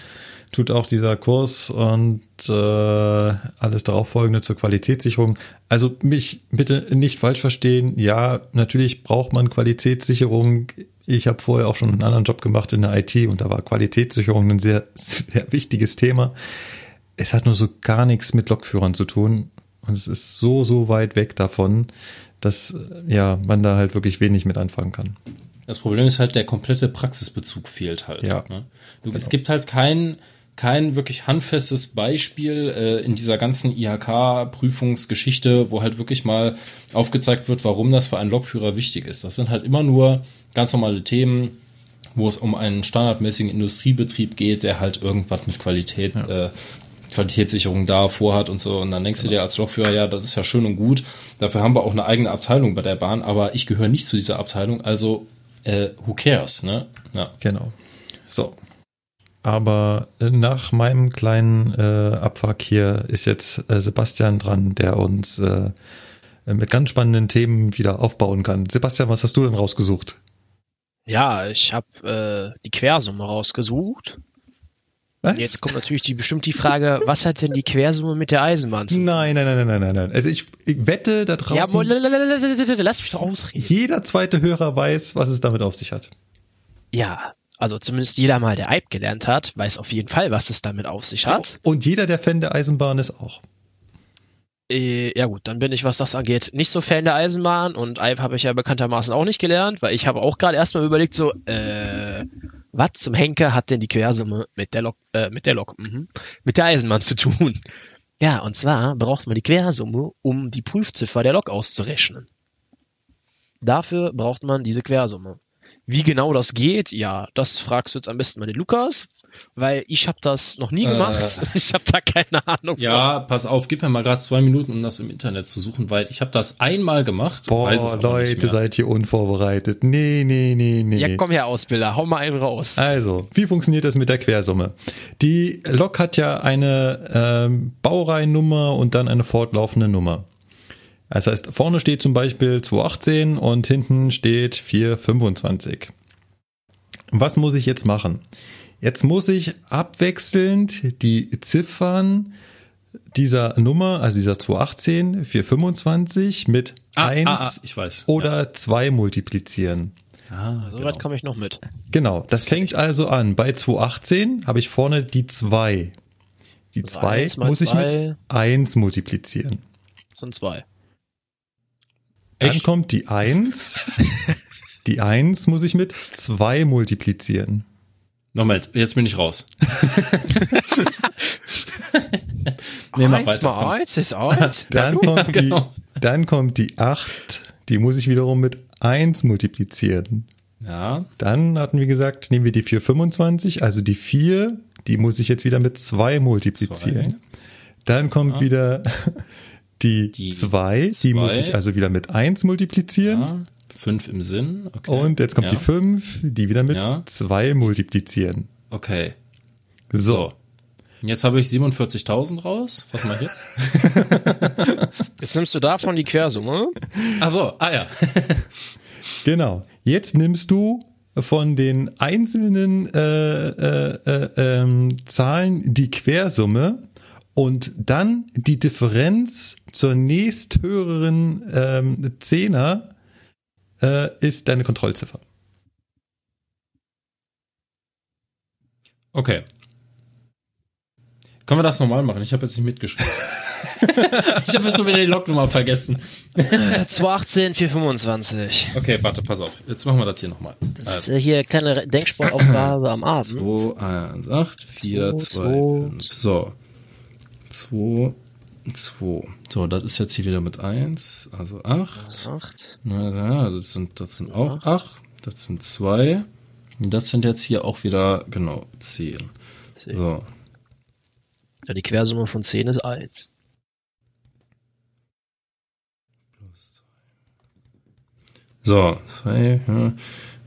tut auch dieser Kurs und alles darauffolgende zur Qualitätssicherung. Also mich bitte nicht falsch verstehen. Ja, natürlich braucht man Qualitätssicherung. Ich habe vorher auch schon einen anderen Job gemacht in der IT und da war Qualitätssicherung ein sehr, sehr wichtiges Thema. Es hat nur so gar nichts mit Lokführern zu tun. Und es ist so, so weit weg davon, dass ja man da halt wirklich wenig mit anfangen kann. Das Problem ist halt, der komplette Praxisbezug fehlt halt. Ja, ne? Genau. Es gibt halt kein wirklich handfestes Beispiel in dieser ganzen IHK-Prüfungsgeschichte, wo halt wirklich mal aufgezeigt wird, warum das für einen Lokführer wichtig ist. Das sind halt immer nur ganz normale Themen, wo es um einen standardmäßigen Industriebetrieb geht, der halt irgendwas mit Qualität Qualitätssicherung da vorhat und so. Und dann denkst du dir als Lokführer, ja, das ist ja schön und gut. Dafür haben wir auch eine eigene Abteilung bei der Bahn, aber ich gehöre nicht zu dieser Abteilung, also who cares, ne? Ja. Genau. So. Aber nach meinem kleinen Abfuck hier ist jetzt Sebastian dran, der uns mit ganz spannenden Themen wieder aufbauen kann. Sebastian, was hast du denn rausgesucht? Ja, ich habe die Quersumme rausgesucht. Was? Jetzt kommt natürlich bestimmt die Frage, was hat denn die Quersumme mit der Eisenbahn zu tun? Nein. Also ich wette da draußen. Ja, aber lass mich doch ausreden. Jeder zweite Hörer weiß, was es damit auf sich hat. Ja, also zumindest jeder mal, der Eib gelernt hat, weiß auf jeden Fall, was es damit auf sich hat. Und jeder, der Fan der Eisenbahn ist, auch. Ja gut, dann bin ich, was das angeht, nicht so Fan der Eisenbahn und Eib habe ich ja bekanntermaßen auch nicht gelernt, weil ich habe auch gerade erstmal überlegt, so, was zum Henker hat denn die Quersumme mit der Eisenbahn zu tun? Ja, und zwar braucht man die Quersumme, um die Prüfziffer der Lok auszurechnen. Dafür braucht man diese Quersumme. Wie genau das geht, ja, das fragst du jetzt am besten mal den Lukas, weil ich habe das noch nie gemacht. Ich habe da keine Ahnung. Ja, pass auf, gib mir mal gerade 2 Minuten, um das im Internet zu suchen, weil ich habe das einmal gemacht. Boah, weiß es aber Leute, seid ihr unvorbereitet. Nee. Ja, komm her, Ausbilder, hau mal einen raus. Also, wie funktioniert das mit der Quersumme? Die Lok hat ja eine Baureihennummer und dann eine fortlaufende Nummer. Das heißt, vorne steht zum Beispiel 218 und hinten steht 425. Was muss ich jetzt machen? Jetzt muss ich abwechselnd die Ziffern dieser Nummer, also dieser 218, 425 mit 1 ich weiß, oder 2 multiplizieren. Ah, so weit komme ich noch mit. Genau, das fängt also an. Bei 218 habe ich vorne die 2. Die 2 muss ich mit 1 multiplizieren. Das sind 2. Dann kommt die 1. Die 1 muss ich mit 2 multiplizieren. Nochmal, jetzt bin ich raus. Nee, mach weiter. 1 ist 1. Dann kommt die 8. Die muss ich wiederum mit 1 multiplizieren. Ja. Dann hatten wir gesagt, nehmen wir die 425, also die 4. Die muss ich jetzt wieder mit 2 multiplizieren. 2. Dann kommt wieder... Die 2, die muss ich also wieder mit 1 multiplizieren. Ja, 5 im Sinn. Okay. Und jetzt kommt die 5, die wieder mit 2 multiplizieren. Okay. So. Jetzt habe ich 47.000 raus. Was mache ich jetzt? Jetzt nimmst du davon die Quersumme. Ach so, ja. Genau. Jetzt nimmst du von den einzelnen Zahlen die Quersumme und dann die Differenz zur nächsthöheren Zehner ist deine Kontrollziffer. Okay. Können wir das normal machen? Ich habe jetzt nicht mitgeschrieben. Ich habe jetzt schon wieder die Lognummer vergessen. 218, 425. Okay, warte, pass auf. Jetzt machen wir das hier nochmal. Das also. Ist hier keine Denksportaufgabe am Abend. 2, 1, 8, 4, 2, 5. So. 2, 2. So, das ist jetzt hier wieder mit 1. Also 8. 8. Ja, das sind auch 8. Das sind 2. Das sind jetzt hier auch wieder, genau, 10. 10. So. Ja, die Quersumme von 10 ist 1. So, 2,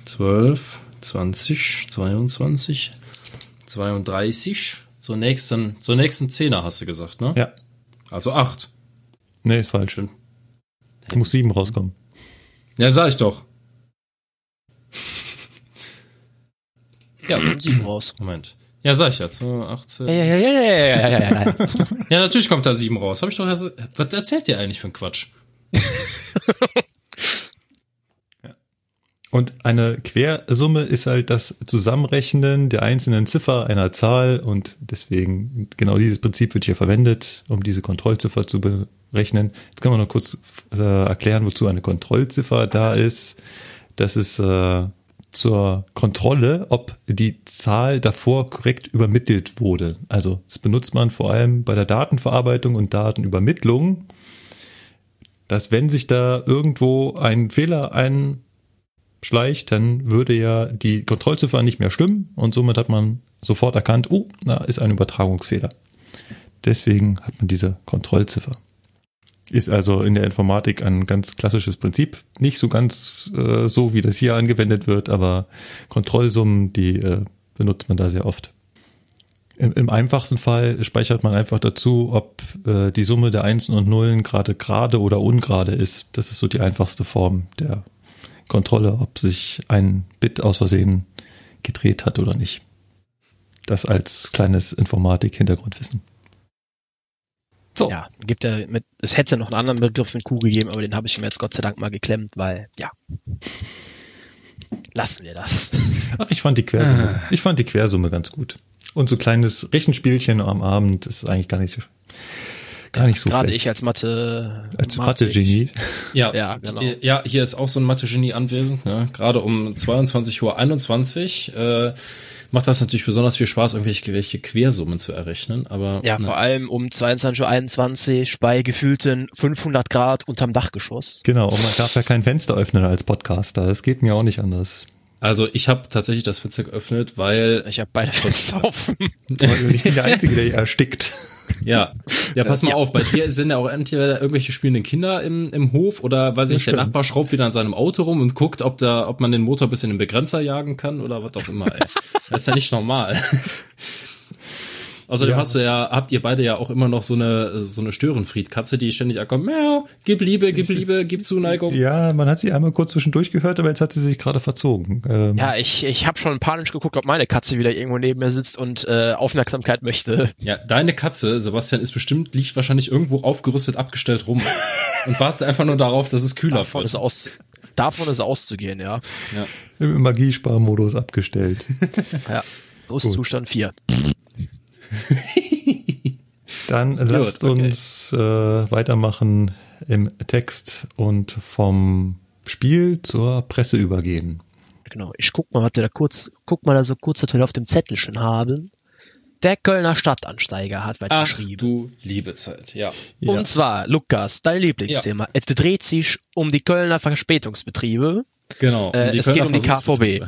12, 20, 22, 32. Zur nächsten 10er hast du gesagt, ne? Ja. Also 8. Nee, ist falsch. Schön. Da muss 7 rauskommen. Ja, sag ich doch. Ja, kommt 7 raus. Moment. Ja, sag ich jetzt. 18. Ja. Ja, natürlich kommt da 7 raus. Hab ich doch. Was erzählt ihr eigentlich für einen Quatsch? Ja. Und eine Quersumme ist halt das Zusammenrechnen der einzelnen Ziffer einer Zahl und deswegen genau dieses Prinzip wird hier verwendet, um diese Kontrollziffer zu berechnen. Jetzt können wir noch kurz erklären, wozu eine Kontrollziffer da ist. Das ist zur Kontrolle, ob die Zahl davor korrekt übermittelt wurde. Also das benutzt man vor allem bei der Datenverarbeitung und Datenübermittlung, dass wenn sich da irgendwo ein Fehler einschleicht, dann würde ja die Kontrollziffer nicht mehr stimmen und somit hat man sofort erkannt, oh, da ist ein Übertragungsfehler. Deswegen hat man diese Kontrollziffer. Ist also in der Informatik ein ganz klassisches Prinzip. Nicht so ganz so, wie das hier angewendet wird, aber Kontrollsummen, die benutzt man da sehr oft. Im einfachsten Fall speichert man einfach dazu, ob die Summe der Einsen und Nullen gerade oder ungerade ist. Das ist so die einfachste Form der Kontrolle, ob sich ein Bit aus Versehen gedreht hat oder nicht. Das als kleines Informatik-Hintergrundwissen. So. Ja, es hätte noch einen anderen Begriff mit Q gegeben, aber den habe ich mir jetzt Gott sei Dank mal geklemmt, weil, ja. Lassen wir das. Ach, ich fand die Quersumme ganz gut. Und so kleines Rechenspielchen am Abend ist eigentlich gar nicht so gerade schlecht. Ich als Mathe-Genie. Ja, genau. Ja, hier ist auch so ein Mathe-Genie anwesend, ne? Gerade um 22:21 Uhr, macht das natürlich besonders viel Spaß, irgendwelche Quersummen zu errechnen, aber... Ja, vor allem um 22:21 Uhr bei gefühlten 500 Grad unterm Dachgeschoss. Genau, und man darf ja kein Fenster öffnen als Podcaster, das geht mir auch nicht anders. Also ich habe tatsächlich das Fenster geöffnet, weil... Ich habe beide Fenster offen. Ich bin der Einzige, der erstickt. Ja, pass mal auf, bei dir sind ja auch entweder irgendwelche spielenden Kinder im Hof oder, weiß ich nicht, der Nachbar schraubt wieder an seinem Auto rum und guckt, ob man den Motor bis in den Begrenzer jagen kann oder was auch immer, ey. Das ist ja nicht normal. Außerdem habt ihr beide ja auch immer noch so eine Störenfriedkatze, die ständig ankommt, miau, gib Liebe, gib Zuneigung. Ja, man hat sie einmal kurz zwischendurch gehört, aber jetzt hat sie sich gerade verzogen. Ja, ich habe schon panisch geguckt, ob meine Katze wieder irgendwo neben mir sitzt und Aufmerksamkeit möchte. Ja, deine Katze, Sebastian, liegt wahrscheinlich irgendwo aufgerüstet, abgestellt rum und wartet einfach nur darauf, dass es kühler wird. Davon ist auszugehen, ja. Im Magiesparmodus abgestellt. Ja, Zustand 4. Dann lasst uns weitermachen im Text und vom Spiel zur Presse übergehen. Genau, ich guck mal, was wir da so kurz natürlich auf dem Zettelchen haben. Der Kölner Stadtanzeiger hat weiter geschrieben. Ach du liebe Zeit, ja. Und zwar, Lukas, dein Lieblingsthema. Ja. Es dreht sich um die Kölner Verspätungsbetriebe. Genau. Es geht um die KVB.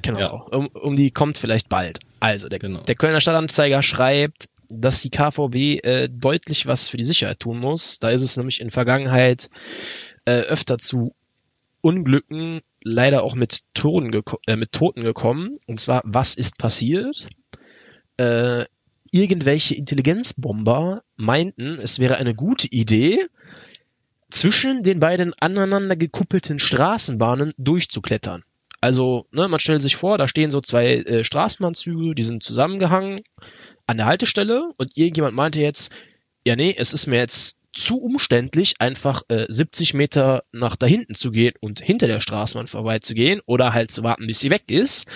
Genau, ja. um die kommt vielleicht bald. Also, der Kölner Stadtanzeiger schreibt, dass die KVB deutlich was für die Sicherheit tun muss. Da ist es nämlich in Vergangenheit öfter zu Unglücken, leider auch mit Toten gekommen. Und zwar, was ist passiert? Irgendwelche Intelligenzbomber meinten, es wäre eine gute Idee, zwischen den beiden aneinander gekuppelten Straßenbahnen durchzuklettern. Also, ne, man stellt sich vor, da stehen so zwei Straßenbahnzüge, die sind zusammengehangen an der Haltestelle und irgendjemand meinte jetzt, ja nee, es ist mir jetzt zu umständlich, einfach 70 Meter nach da hinten zu gehen und hinter der Straßenbahn vorbeizugehen oder halt zu warten, bis sie weg ist.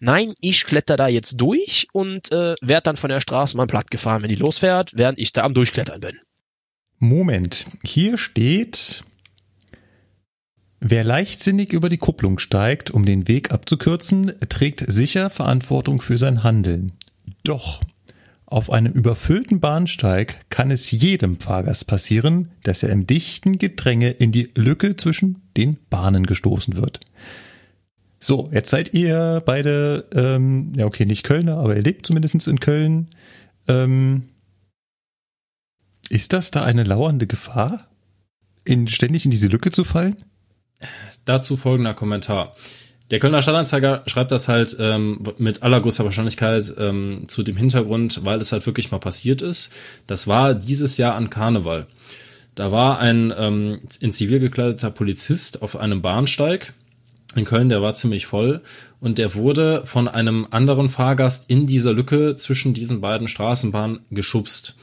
Nein, ich kletter da jetzt durch und werde dann von der Straßenbahn plattgefahren, wenn die losfährt, während ich da am Durchklettern bin. Moment, hier steht... Wer leichtsinnig über die Kupplung steigt, um den Weg abzukürzen, trägt sicher Verantwortung für sein Handeln. Doch auf einem überfüllten Bahnsteig kann es jedem Fahrgast passieren, dass er im dichten Gedränge in die Lücke zwischen den Bahnen gestoßen wird. So, jetzt seid ihr beide, ja okay, nicht Kölner, aber ihr lebt zumindest in Köln. Ist das da eine lauernde Gefahr, ständig in diese Lücke zu fallen? Dazu folgender Kommentar. Der Kölner Stadtanzeiger schreibt das halt mit allergrößter Wahrscheinlichkeit zu dem Hintergrund, weil es halt wirklich mal passiert ist. Das war dieses Jahr an Karneval. Da war ein in Zivil gekleideter Polizist auf einem Bahnsteig in Köln, der war ziemlich voll und der wurde von einem anderen Fahrgast in dieser Lücke zwischen diesen beiden Straßenbahnen geschubst.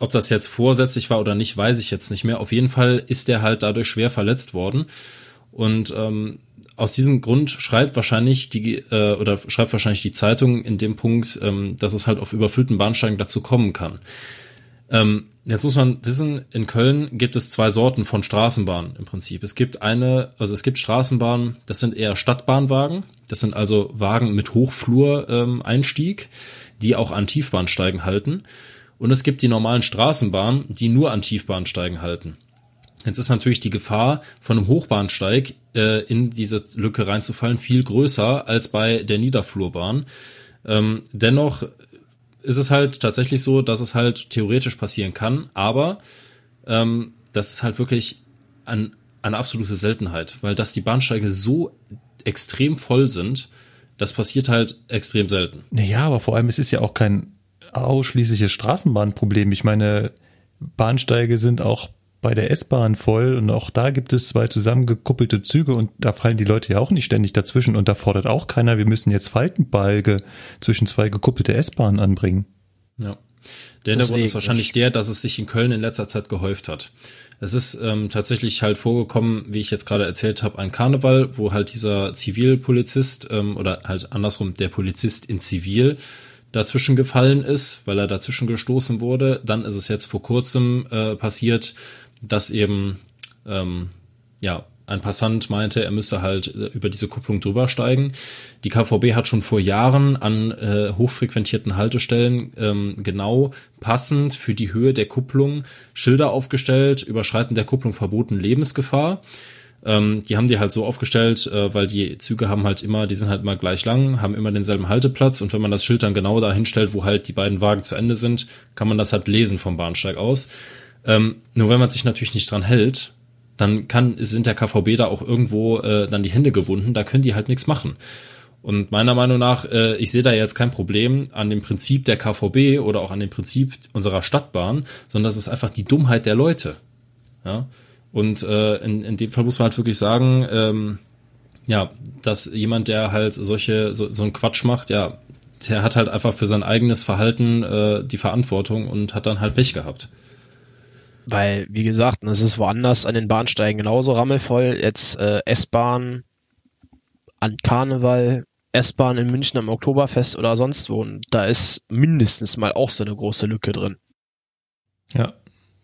Ob das jetzt vorsätzlich war oder nicht, weiß ich jetzt nicht mehr. Auf jeden Fall ist der halt dadurch schwer verletzt worden. Und aus diesem Grund schreibt wahrscheinlich die Zeitung in dem Punkt, dass es halt auf überfüllten Bahnsteigen dazu kommen kann. Jetzt muss man wissen, in Köln gibt es zwei Sorten von Straßenbahnen im Prinzip. Es gibt Straßenbahnen, das sind eher Stadtbahnwagen. Das sind also Wagen mit Hochflureinstieg, die auch an Tiefbahnsteigen halten. Und es gibt die normalen Straßenbahnen, die nur an Tiefbahnsteigen halten. Jetzt ist natürlich die Gefahr, von einem Hochbahnsteig in diese Lücke reinzufallen, viel größer als bei der Niederflurbahn. Dennoch ist es halt tatsächlich so, dass es halt theoretisch passieren kann. Aber das ist halt wirklich eine absolute Seltenheit. Weil dass die Bahnsteige so extrem voll sind, das passiert halt extrem selten. Naja, aber vor allem, es ist ja auch kein... ausschließliches Straßenbahnproblem. Ich meine, Bahnsteige sind auch bei der S-Bahn voll und auch da gibt es zwei zusammengekuppelte Züge und da fallen die Leute ja auch nicht ständig dazwischen und da fordert auch keiner, wir müssen jetzt Faltenbalge zwischen zwei gekuppelte S-Bahnen anbringen. Ja, der Hintergrund ist wahrscheinlich der, dass es sich in Köln in letzter Zeit gehäuft hat. Es ist tatsächlich halt vorgekommen, wie ich jetzt gerade erzählt habe, an Karneval, wo halt dieser Zivilpolizist oder halt andersrum der Polizist in Zivil dazwischen gefallen ist, weil er dazwischen gestoßen wurde. Dann ist es jetzt vor kurzem passiert, dass eben ein Passant meinte, er müsse halt über diese Kupplung drüber steigen. Die KVB hat schon vor Jahren an hochfrequentierten Haltestellen genau passend für die Höhe der Kupplung Schilder aufgestellt, Überschreiten der Kupplung verboten, Lebensgefahr. Die haben die halt so aufgestellt, weil die Züge haben halt immer, die sind halt immer gleich lang, haben immer denselben Halteplatz und wenn man das Schild dann genau da hinstellt, wo halt die beiden Wagen zu Ende sind, kann man das halt lesen vom Bahnsteig aus. Nur wenn man sich natürlich nicht dran hält, dann sind der KVB da auch irgendwo dann die Hände gebunden, da können die halt nichts machen. Und meiner Meinung nach, ich sehe da jetzt kein Problem an dem Prinzip der KVB oder auch an dem Prinzip unserer Stadtbahn, sondern das ist einfach die Dummheit der Leute, ja. Und in dem Fall muss man halt wirklich sagen, dass jemand, der halt so einen Quatsch macht, ja, der hat halt einfach für sein eigenes Verhalten die Verantwortung und hat dann halt Pech gehabt. Weil, wie gesagt, es ist woanders an den Bahnsteigen genauso rammelvoll. Jetzt S-Bahn an Karneval, S-Bahn in München am Oktoberfest oder sonst wo. Und da ist mindestens mal auch so eine große Lücke drin. Ja.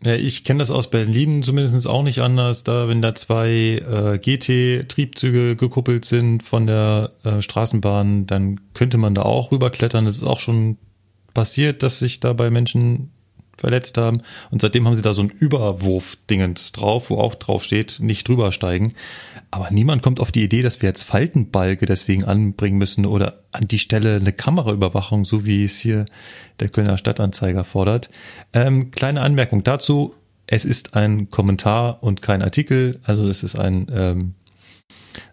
Ja, ich kenne das aus Berlin zumindest auch nicht anders, da wenn da zwei GT-Triebzüge gekuppelt sind von der Straßenbahn, dann könnte man da auch rüberklettern. Es ist auch schon passiert, dass sich dabei Menschen verletzt haben und seitdem haben sie da so ein Überwurf-Dingens drauf, wo auch drauf steht, nicht drüber steigen. Aber niemand kommt auf die Idee, dass wir jetzt Faltenbalge deswegen anbringen müssen oder an die Stelle eine Kameraüberwachung, so wie es hier der Kölner Stadtanzeiger fordert. Kleine Anmerkung dazu, es ist ein Kommentar und kein Artikel, also es ist ein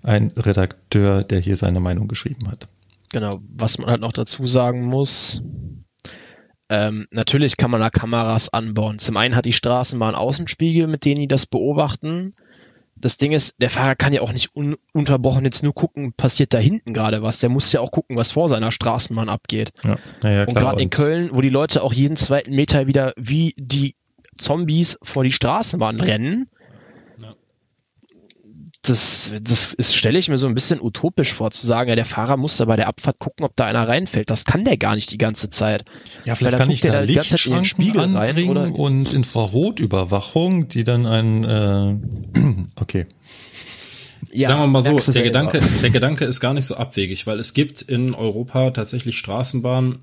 Redakteur, der hier seine Meinung geschrieben hat. Genau, was man halt noch dazu sagen muss, Natürlich kann man da Kameras anbauen. Zum einen hat die Straßenbahn Außenspiegel, mit denen die das beobachten. Das Ding ist, der Fahrer kann ja auch nicht ununterbrochen jetzt nur gucken, passiert da hinten gerade was. Der muss ja auch gucken, was vor seiner Straßenbahn abgeht. Ja. Ja, und gerade in Köln, wo die Leute auch jeden zweiten Meter wieder wie die Zombies vor die Straßenbahn rennen, ja. Das stelle ich mir so ein bisschen utopisch vor, zu sagen, ja, der Fahrer muss da bei der Abfahrt gucken, ob da einer reinfällt. Das kann der gar nicht die ganze Zeit. Ja, vielleicht kann ich da Lichtschranken anbringen rein, oder? Und Infrarotüberwachung, die dann ein okay. Ja, sagen wir mal so, der Gedanke ist gar nicht so abwegig, weil es gibt in Europa tatsächlich Straßenbahnen,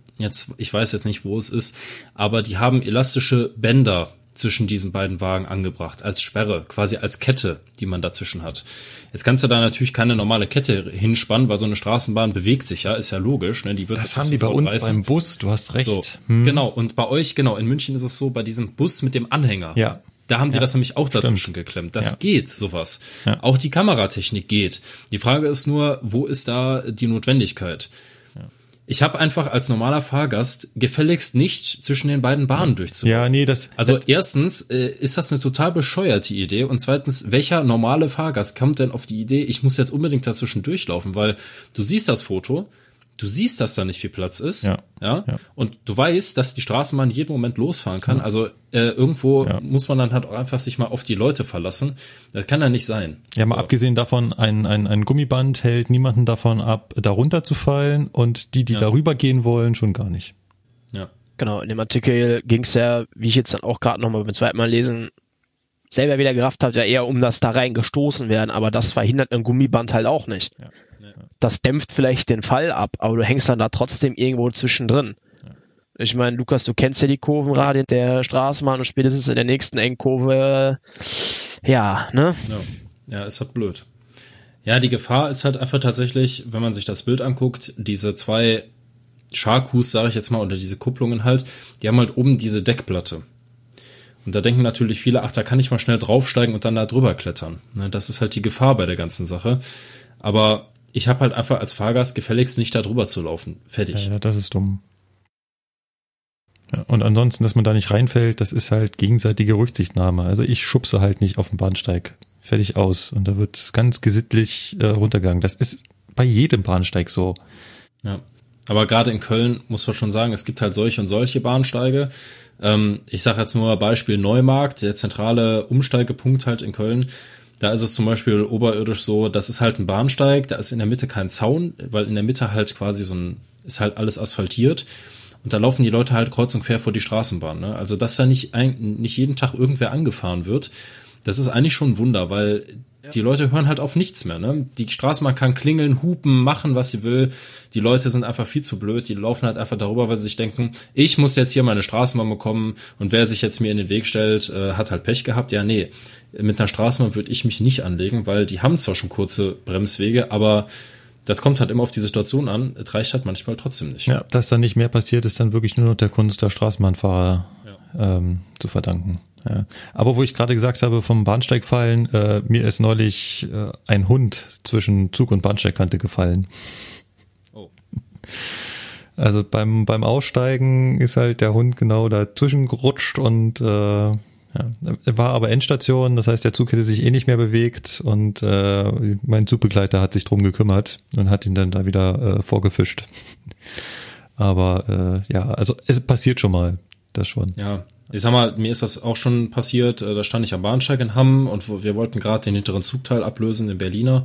ich weiß jetzt nicht, wo es ist, aber die haben elastische Bänder zwischen diesen beiden Wagen angebracht, als Sperre, quasi als Kette, die man dazwischen hat. Jetzt kannst du da natürlich keine normale Kette hinspannen, weil so eine Straßenbahn bewegt sich ja, ist ja logisch. Ne? Die wird das haben die bei uns beim Bus, du hast recht. So, Genau, und bei euch, genau, in München ist es so, bei diesem Bus mit dem Anhänger. Ja. Da haben die das nämlich auch dazwischen geklemmt. Das geht, sowas. Ja. Auch die Kameratechnik geht. Die Frage ist nur, wo ist da die Notwendigkeit? Ich habe einfach als normaler Fahrgast gefälligst nicht zwischen den beiden Bahnen durchzugehen. Ja, nee, also erstens ist das eine total bescheuerte Idee und zweitens, welcher normale Fahrgast kommt denn auf die Idee, ich muss jetzt unbedingt dazwischen durchlaufen, weil du siehst das Foto, du siehst, dass da nicht viel Platz ist, ja. Und du weißt, dass die Straßenbahn jeden Moment losfahren kann, also irgendwo muss man dann halt auch einfach sich mal auf die Leute verlassen, das kann ja nicht sein. Ja, mal abgesehen davon, ein Gummiband hält niemanden davon ab, da runterzufallen und die darüber gehen wollen, schon gar nicht. Ja. Genau, in dem Artikel ging es ja, wie ich jetzt dann auch gerade nochmal beim zweiten Mal lesen, selber wieder gerafft habe, ja eher um das da rein gestoßen werden, aber das verhindert ein Gummiband halt auch nicht. Ja. Das dämpft vielleicht den Fall ab, aber du hängst dann da trotzdem irgendwo zwischendrin. Ja. Ich meine, Lukas, du kennst ja die Kurvenradien der Straßenbahn und spätestens in der nächsten Engkurve, ne? Ja, ist halt blöd. Ja, die Gefahr ist halt einfach tatsächlich, wenn man sich das Bild anguckt, diese zwei Scharkus, sage ich jetzt mal, oder diese Kupplungen halt, die haben halt oben diese Deckplatte. Und da denken natürlich viele, ach, da kann ich mal schnell draufsteigen und dann da drüber klettern. Das ist halt die Gefahr bei der ganzen Sache. Aber ich habe halt einfach als Fahrgast gefälligst nicht da drüber zu laufen. Fertig. Ja, das ist dumm. Ja, und ansonsten, dass man da nicht reinfällt, das ist halt gegenseitige Rücksichtnahme. Also ich schubse halt nicht auf den Bahnsteig. Fertig, aus. Und da wird es ganz gesittlich runtergegangen. Das ist bei jedem Bahnsteig so. Ja, aber gerade in Köln muss man schon sagen, es gibt halt solche und solche Bahnsteige. Ich sage jetzt nur Beispiel Neumarkt, der zentrale Umsteigepunkt halt in Köln. Da ist es zum Beispiel oberirdisch so, das ist halt ein Bahnsteig, da ist in der Mitte kein Zaun, weil in der Mitte halt quasi ist halt alles asphaltiert und da laufen die Leute halt kreuz und quer vor die Straßenbahn. Ne? Also dass da nicht jeden Tag irgendwer angefahren wird, das ist eigentlich schon ein Wunder, weil die Leute hören halt auf nichts mehr. Ne? Die Straßenbahn kann klingeln, hupen, machen, was sie will. Die Leute sind einfach viel zu blöd. Die laufen halt einfach darüber, weil sie sich denken, ich muss jetzt hier meine Straßenbahn bekommen und wer sich jetzt mir in den Weg stellt, hat halt Pech gehabt. Ja, nee, mit einer Straßenbahn würde ich mich nicht anlegen, weil die haben zwar schon kurze Bremswege, aber das kommt halt immer auf die Situation an. Es reicht halt manchmal trotzdem nicht. Ja, dass dann nicht mehr passiert, ist dann wirklich nur noch der Kunst der Straßenbahnfahrer zu verdanken. Ja. Aber wo ich gerade gesagt habe, vom Bahnsteig fallen, mir ist neulich ein Hund zwischen Zug- und Bahnsteigkante gefallen. Oh. Also beim Aussteigen ist halt der Hund genau dazwischen gerutscht und war aber Endstation, das heißt, der Zug hätte sich eh nicht mehr bewegt und mein Zugbegleiter hat sich drum gekümmert und hat ihn dann da wieder vorgefischt. Aber also es passiert schon mal, das schon. Ja. Ich sag mal, mir ist das auch schon passiert, da stand ich am Bahnsteig in Hamm und wir wollten gerade den hinteren Zugteil ablösen, den Berliner,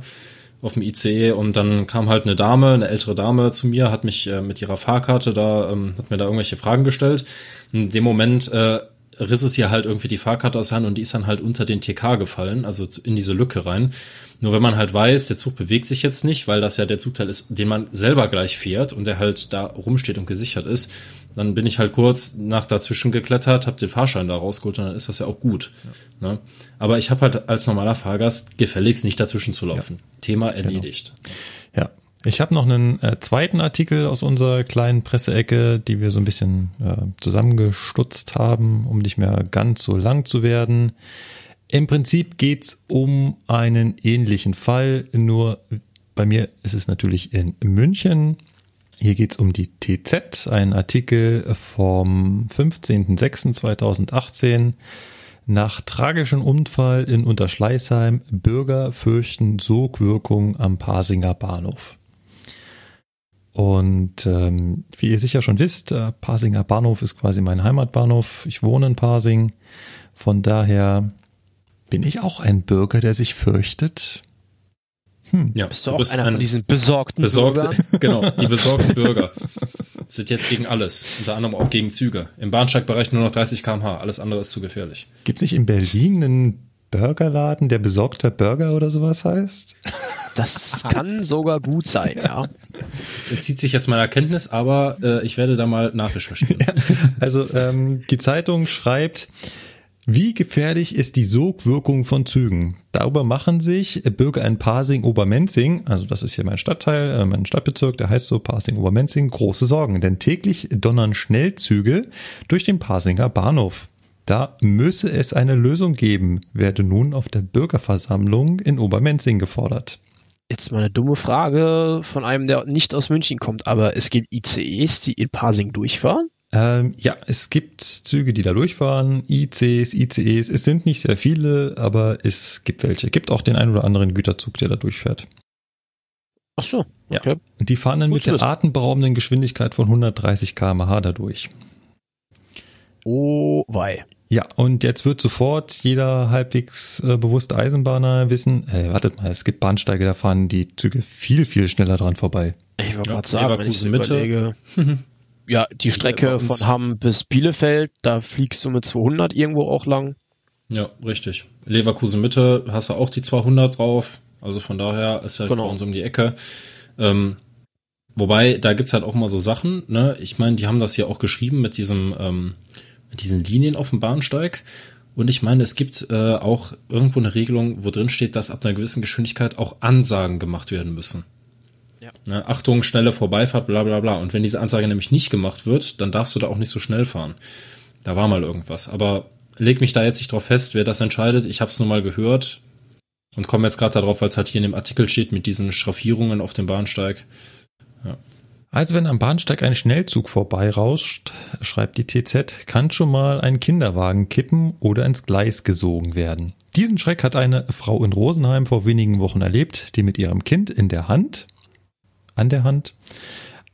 auf dem ICE und dann kam halt eine ältere Dame zu mir, hat mich mit ihrer Fahrkarte hat mir da irgendwelche Fragen gestellt. In dem Moment riss es ihr halt irgendwie die Fahrkarte aus der Hand und die ist dann halt unter den TK gefallen, also in diese Lücke rein. Nur wenn man halt weiß, der Zug bewegt sich jetzt nicht, weil das ja der Zugteil ist, den man selber gleich fährt und der halt da rumsteht und gesichert ist, dann bin ich halt kurz dazwischen geklettert, habe den Fahrschein da rausgeholt und dann ist das ja auch gut. Ja. Ne? Aber ich habe halt als normaler Fahrgast gefälligst nicht dazwischen zu laufen. Ja. Thema erledigt. Genau. Ja. Ich habe noch einen zweiten Artikel aus unserer kleinen Presseecke, die wir so ein bisschen zusammengestutzt haben, um nicht mehr ganz so lang zu werden. Im Prinzip geht's um einen ähnlichen Fall, nur bei mir ist es natürlich in München. Hier geht es um die TZ, ein Artikel vom 15.06.2018. Nach tragischem Unfall in Unterschleißheim, Bürger fürchten Sogwirkung am Pasinger Bahnhof. Und wie ihr sicher schon wisst, Pasinger Bahnhof ist quasi mein Heimatbahnhof. Ich wohne in Pasing. Von daher bin ich auch ein Bürger, der sich fürchtet. Ja, bist du auch bist einer von diesen besorgten Bürgern? Genau, die besorgten Bürger sind jetzt gegen alles, unter anderem auch gegen Züge. Im Bahnsteigbereich nur noch 30 km/h, alles andere ist zu gefährlich. Gibt es nicht in Berlin einen Burgerladen, der besorgter Burger oder sowas heißt? Das kann sogar gut sein, ja. Das entzieht sich jetzt meiner Kenntnis, aber ich werde da mal nachrecherchieren. Ja, also die Zeitung schreibt: Wie gefährlich ist die Sogwirkung von Zügen? Darüber machen sich Bürger in Pasing-Obermenzing, also das ist hier mein Stadtteil, mein Stadtbezirk, der heißt so Pasing-Obermenzing, große Sorgen. Denn täglich donnern Schnellzüge durch den Pasinger Bahnhof. Da müsse es eine Lösung geben, werde nun auf der Bürgerversammlung in Obermenzing gefordert. Jetzt mal eine dumme Frage von einem, der nicht aus München kommt, aber es gibt ICEs, die in Pasing durchfahren? Ja, es gibt Züge, die da durchfahren, ICs, ICEs, es sind nicht sehr viele, aber es gibt welche. Es gibt auch den einen oder anderen Güterzug, der da durchfährt. Ach so, okay. Ja. Die fahren dann mit der atemberaubenden Geschwindigkeit von 130 km/h dadurch. Oh wei. Ja, und jetzt wird sofort jeder halbwegs bewusste Eisenbahner wissen, wartet mal, es gibt Bahnsteige, da fahren die Züge viel, viel schneller dran vorbei. Ich wollte gerade sagen, wenn ich überlege... Ja, die Strecke von Hamm bis Bielefeld, da fliegst du mit 200 irgendwo auch lang. Ja, richtig. Leverkusen-Mitte hast du auch die 200 drauf. Also von daher ist ja genau. Bei uns um die Ecke. Wobei, da gibt's halt auch mal so Sachen, ne? Ich meine, die haben das hier auch geschrieben mit diesem, mit diesen Linien auf dem Bahnsteig. Und ich meine, es gibt auch irgendwo eine Regelung, wo drin steht, dass ab einer gewissen Geschwindigkeit auch Ansagen gemacht werden müssen. Ja. Ne, Achtung, schnelle Vorbeifahrt, bla bla bla. Und wenn diese Ansage nämlich nicht gemacht wird, dann darfst du da auch nicht so schnell fahren. Da war mal irgendwas. Aber leg mich da jetzt nicht drauf fest, wer das entscheidet. Ich habe es nur mal gehört und komme jetzt gerade darauf, weil es halt hier in dem Artikel steht mit diesen Schraffierungen auf dem Bahnsteig. Ja. Also wenn am Bahnsteig ein Schnellzug vorbeirauscht, schreibt die TZ, kann schon mal ein Kinderwagen kippen oder ins Gleis gesogen werden. Diesen Schreck hat eine Frau in Rosenheim vor wenigen Wochen erlebt, die mit ihrem Kind an der Hand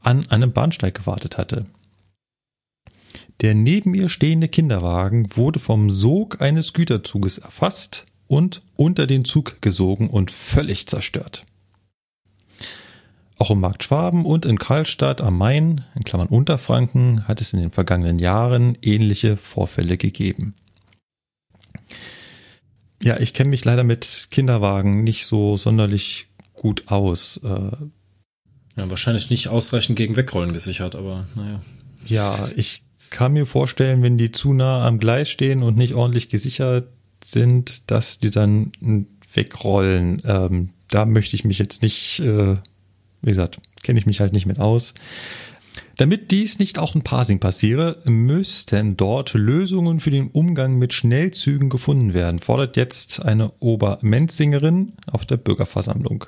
an einem Bahnsteig gewartet hatte. Der neben ihr stehende Kinderwagen wurde vom Sog eines Güterzuges erfasst und unter den Zug gesogen und völlig zerstört. Auch im Markt Schwaben und in Karlstadt am Main, in Klammern Unterfranken, hat es in den vergangenen Jahren ähnliche Vorfälle gegeben. Ja, ich kenne mich leider mit Kinderwagen nicht so sonderlich gut aus. Ja, wahrscheinlich nicht ausreichend gegen Wegrollen gesichert, aber naja. Ja, ich kann mir vorstellen, wenn die zu nah am Gleis stehen und nicht ordentlich gesichert sind, dass die dann wegrollen. Da möchte ich mich jetzt nicht, wie gesagt, kenne ich mich halt nicht mit aus. Damit dies nicht auch in Pasing passiere, müssten dort Lösungen für den Umgang mit Schnellzügen gefunden werden, fordert jetzt eine Obermenzingerin auf der Bürgerversammlung.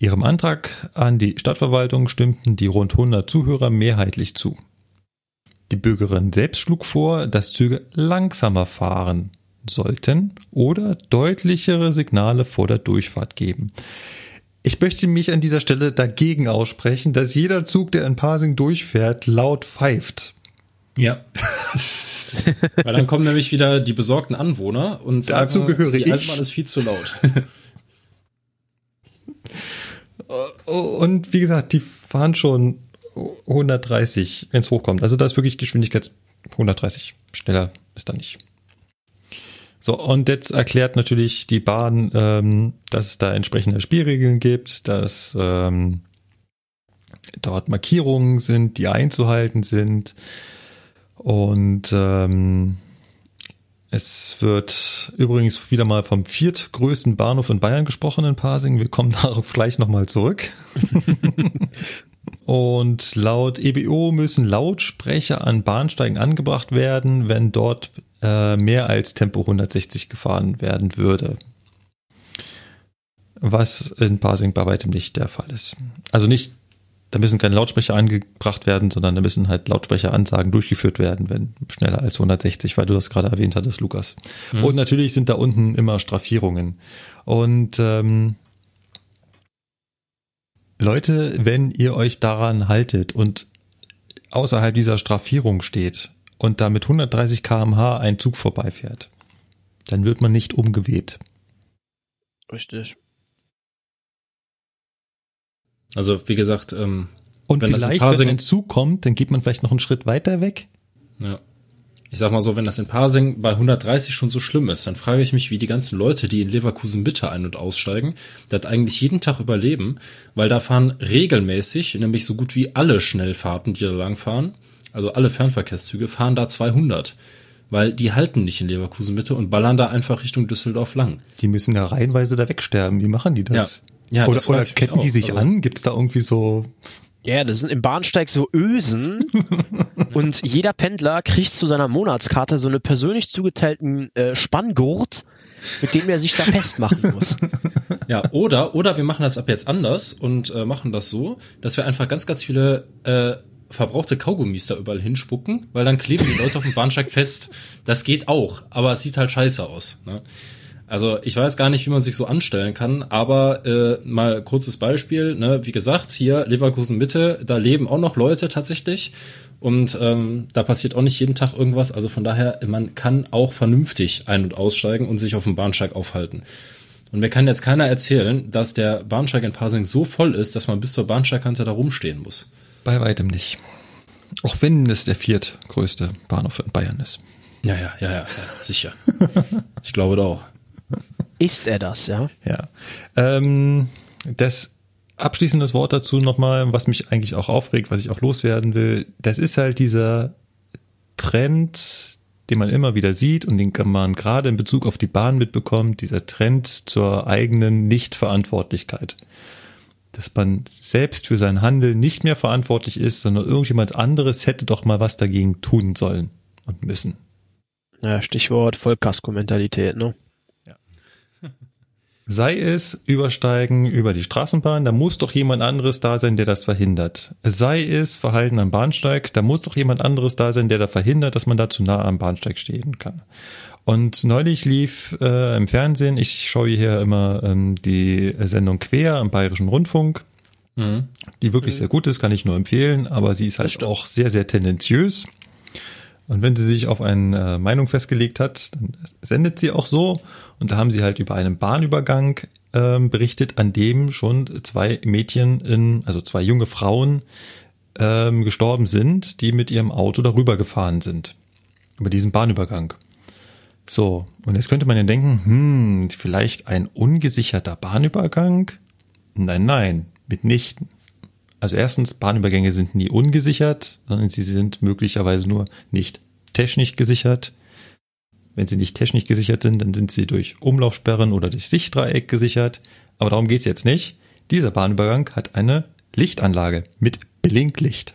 Ihrem Antrag an die Stadtverwaltung stimmten die rund 100 Zuhörer mehrheitlich zu. Die Bürgerin selbst schlug vor, dass Züge langsamer fahren sollten oder deutlichere Signale vor der Durchfahrt geben. Ich möchte mich an dieser Stelle dagegen aussprechen, dass jeder Zug, der in Pasing durchfährt, laut pfeift. Ja. Weil dann kommen nämlich wieder die besorgten Anwohner und sagen, dazu gehöre ich. Die Eisenbahn ist viel zu laut. Und wie gesagt, die fahren schon 130, wenn es hochkommt. Also da ist wirklich Geschwindigkeits 130. Schneller ist da nicht. So, und jetzt erklärt natürlich die Bahn, dass es da entsprechende Spielregeln gibt, dass dort Markierungen sind, die einzuhalten sind. Und es wird übrigens wieder mal vom viertgrößten Bahnhof in Bayern gesprochen in Pasing. Wir kommen darauf gleich nochmal zurück. Und laut EBO müssen Lautsprecher an Bahnsteigen angebracht werden, wenn dort mehr als Tempo 160 gefahren werden würde. Was in Pasing bei weitem nicht der Fall ist. Also nicht Da müssen keine Lautsprecher angebracht werden, sondern da müssen halt Lautsprecheransagen durchgeführt werden, wenn schneller als 160, weil du das gerade erwähnt hattest, Lukas. Mhm. Und natürlich sind da unten immer Straffierungen. Und Leute, wenn ihr euch daran haltet und außerhalb dieser Straffierung steht und da mit 130 km/h ein Zug vorbeifährt, dann wird man nicht umgeweht. Richtig. Also wie gesagt, und wenn vielleicht, das in Parsing, wenn ein Zug kommt, dann geht man vielleicht noch einen Schritt weiter weg. Ja. Ich sag mal so, wenn das in Parsing bei 130 schon so schlimm ist, dann frage ich mich, wie die ganzen Leute, die in Leverkusen-Mitte ein- und aussteigen, das eigentlich jeden Tag überleben, weil da fahren regelmäßig, nämlich so gut wie alle Schnellfahrten, die da lang fahren, also alle Fernverkehrszüge, fahren da 200. Weil die halten nicht in Leverkusen-Mitte und ballern da einfach Richtung Düsseldorf lang. Die müssen ja reihenweise da wegsterben. Wie machen die das? Ja, oder ketten die sich an? Gibt's da irgendwie so... Ja, das sind im Bahnsteig so Ösen und jeder Pendler kriegt zu seiner Monatskarte so einen persönlich zugeteilten Spanngurt, mit dem er sich da festmachen muss. Ja, oder wir machen das ab jetzt anders und machen das so, dass wir einfach ganz, ganz viele... verbrauchte Kaugummis da überall hinspucken, weil dann kleben die Leute auf dem Bahnsteig fest. Das geht auch, aber es sieht halt scheiße aus. Ne? Also ich weiß gar nicht, wie man sich so anstellen kann, aber mal kurzes Beispiel. Ne? Wie gesagt, hier Leverkusen-Mitte, da leben auch noch Leute tatsächlich und da passiert auch nicht jeden Tag irgendwas. Also von daher, man kann auch vernünftig ein- und aussteigen und sich auf dem Bahnsteig aufhalten. Und mir kann jetzt keiner erzählen, dass der Bahnsteig in Parsing so voll ist, dass man bis zur Bahnsteigkante da rumstehen muss. Bei weitem nicht. Auch wenn es der viertgrößte Bahnhof in Bayern ist. Ja, sicher. Ich glaube doch. Ist er das, ja? Ja. Das abschließende Wort dazu nochmal, was mich eigentlich auch aufregt, was ich auch loswerden will, das ist halt dieser Trend, den man immer wieder sieht und den kann man gerade in Bezug auf die Bahn mitbekommen, dieser Trend zur eigenen Nichtverantwortlichkeit. Dass man selbst für sein Handeln nicht mehr verantwortlich ist, sondern irgendjemand anderes hätte doch mal was dagegen tun sollen und müssen. Ja, Stichwort Vollkasko-Mentalität, ne? Ja. Sei es Übersteigen über die Straßenbahn, da muss doch jemand anderes da sein, der das verhindert. Sei es Verhalten am Bahnsteig, da muss doch jemand anderes da sein, der da verhindert, dass man da zu nah am Bahnsteig stehen kann. Und neulich lief im Fernsehen, ich schaue hier immer die Sendung Quer im Bayerischen Rundfunk, die wirklich sehr gut ist, kann ich nur empfehlen, aber sie ist halt auch sehr, sehr tendenziös. Und wenn sie sich auf eine Meinung festgelegt hat, dann sendet sie auch so. Und da haben sie halt über einen Bahnübergang berichtet, an dem schon zwei Mädchen, also zwei junge Frauen gestorben sind, die mit ihrem Auto darüber gefahren sind, über diesen Bahnübergang. So, und jetzt könnte man ja denken, vielleicht ein ungesicherter Bahnübergang? Nein, mitnichten. Also erstens, Bahnübergänge sind nie ungesichert, sondern sie sind möglicherweise nur nicht technisch gesichert. Wenn sie nicht technisch gesichert sind, dann sind sie durch Umlaufsperren oder durch Sichtdreieck gesichert. Aber darum geht's jetzt nicht. Dieser Bahnübergang hat eine Lichtanlage mit Blinklicht.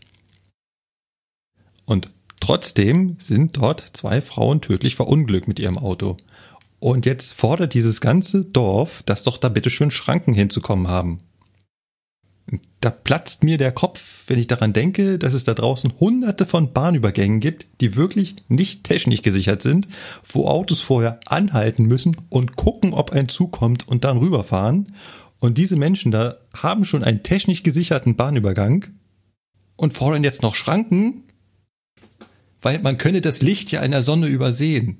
Und trotzdem sind dort zwei Frauen tödlich verunglückt mit ihrem Auto. Und jetzt fordert dieses ganze Dorf, dass doch da bitteschön Schranken hinzukommen haben. Da platzt mir der Kopf, wenn ich daran denke, dass es da draußen hunderte von Bahnübergängen gibt, die wirklich nicht technisch gesichert sind, wo Autos vorher anhalten müssen und gucken, ob ein Zug kommt und dann rüberfahren. Und diese Menschen da haben schon einen technisch gesicherten Bahnübergang und fordern jetzt noch Schranken, weil man könne das Licht ja in der Sonne übersehen.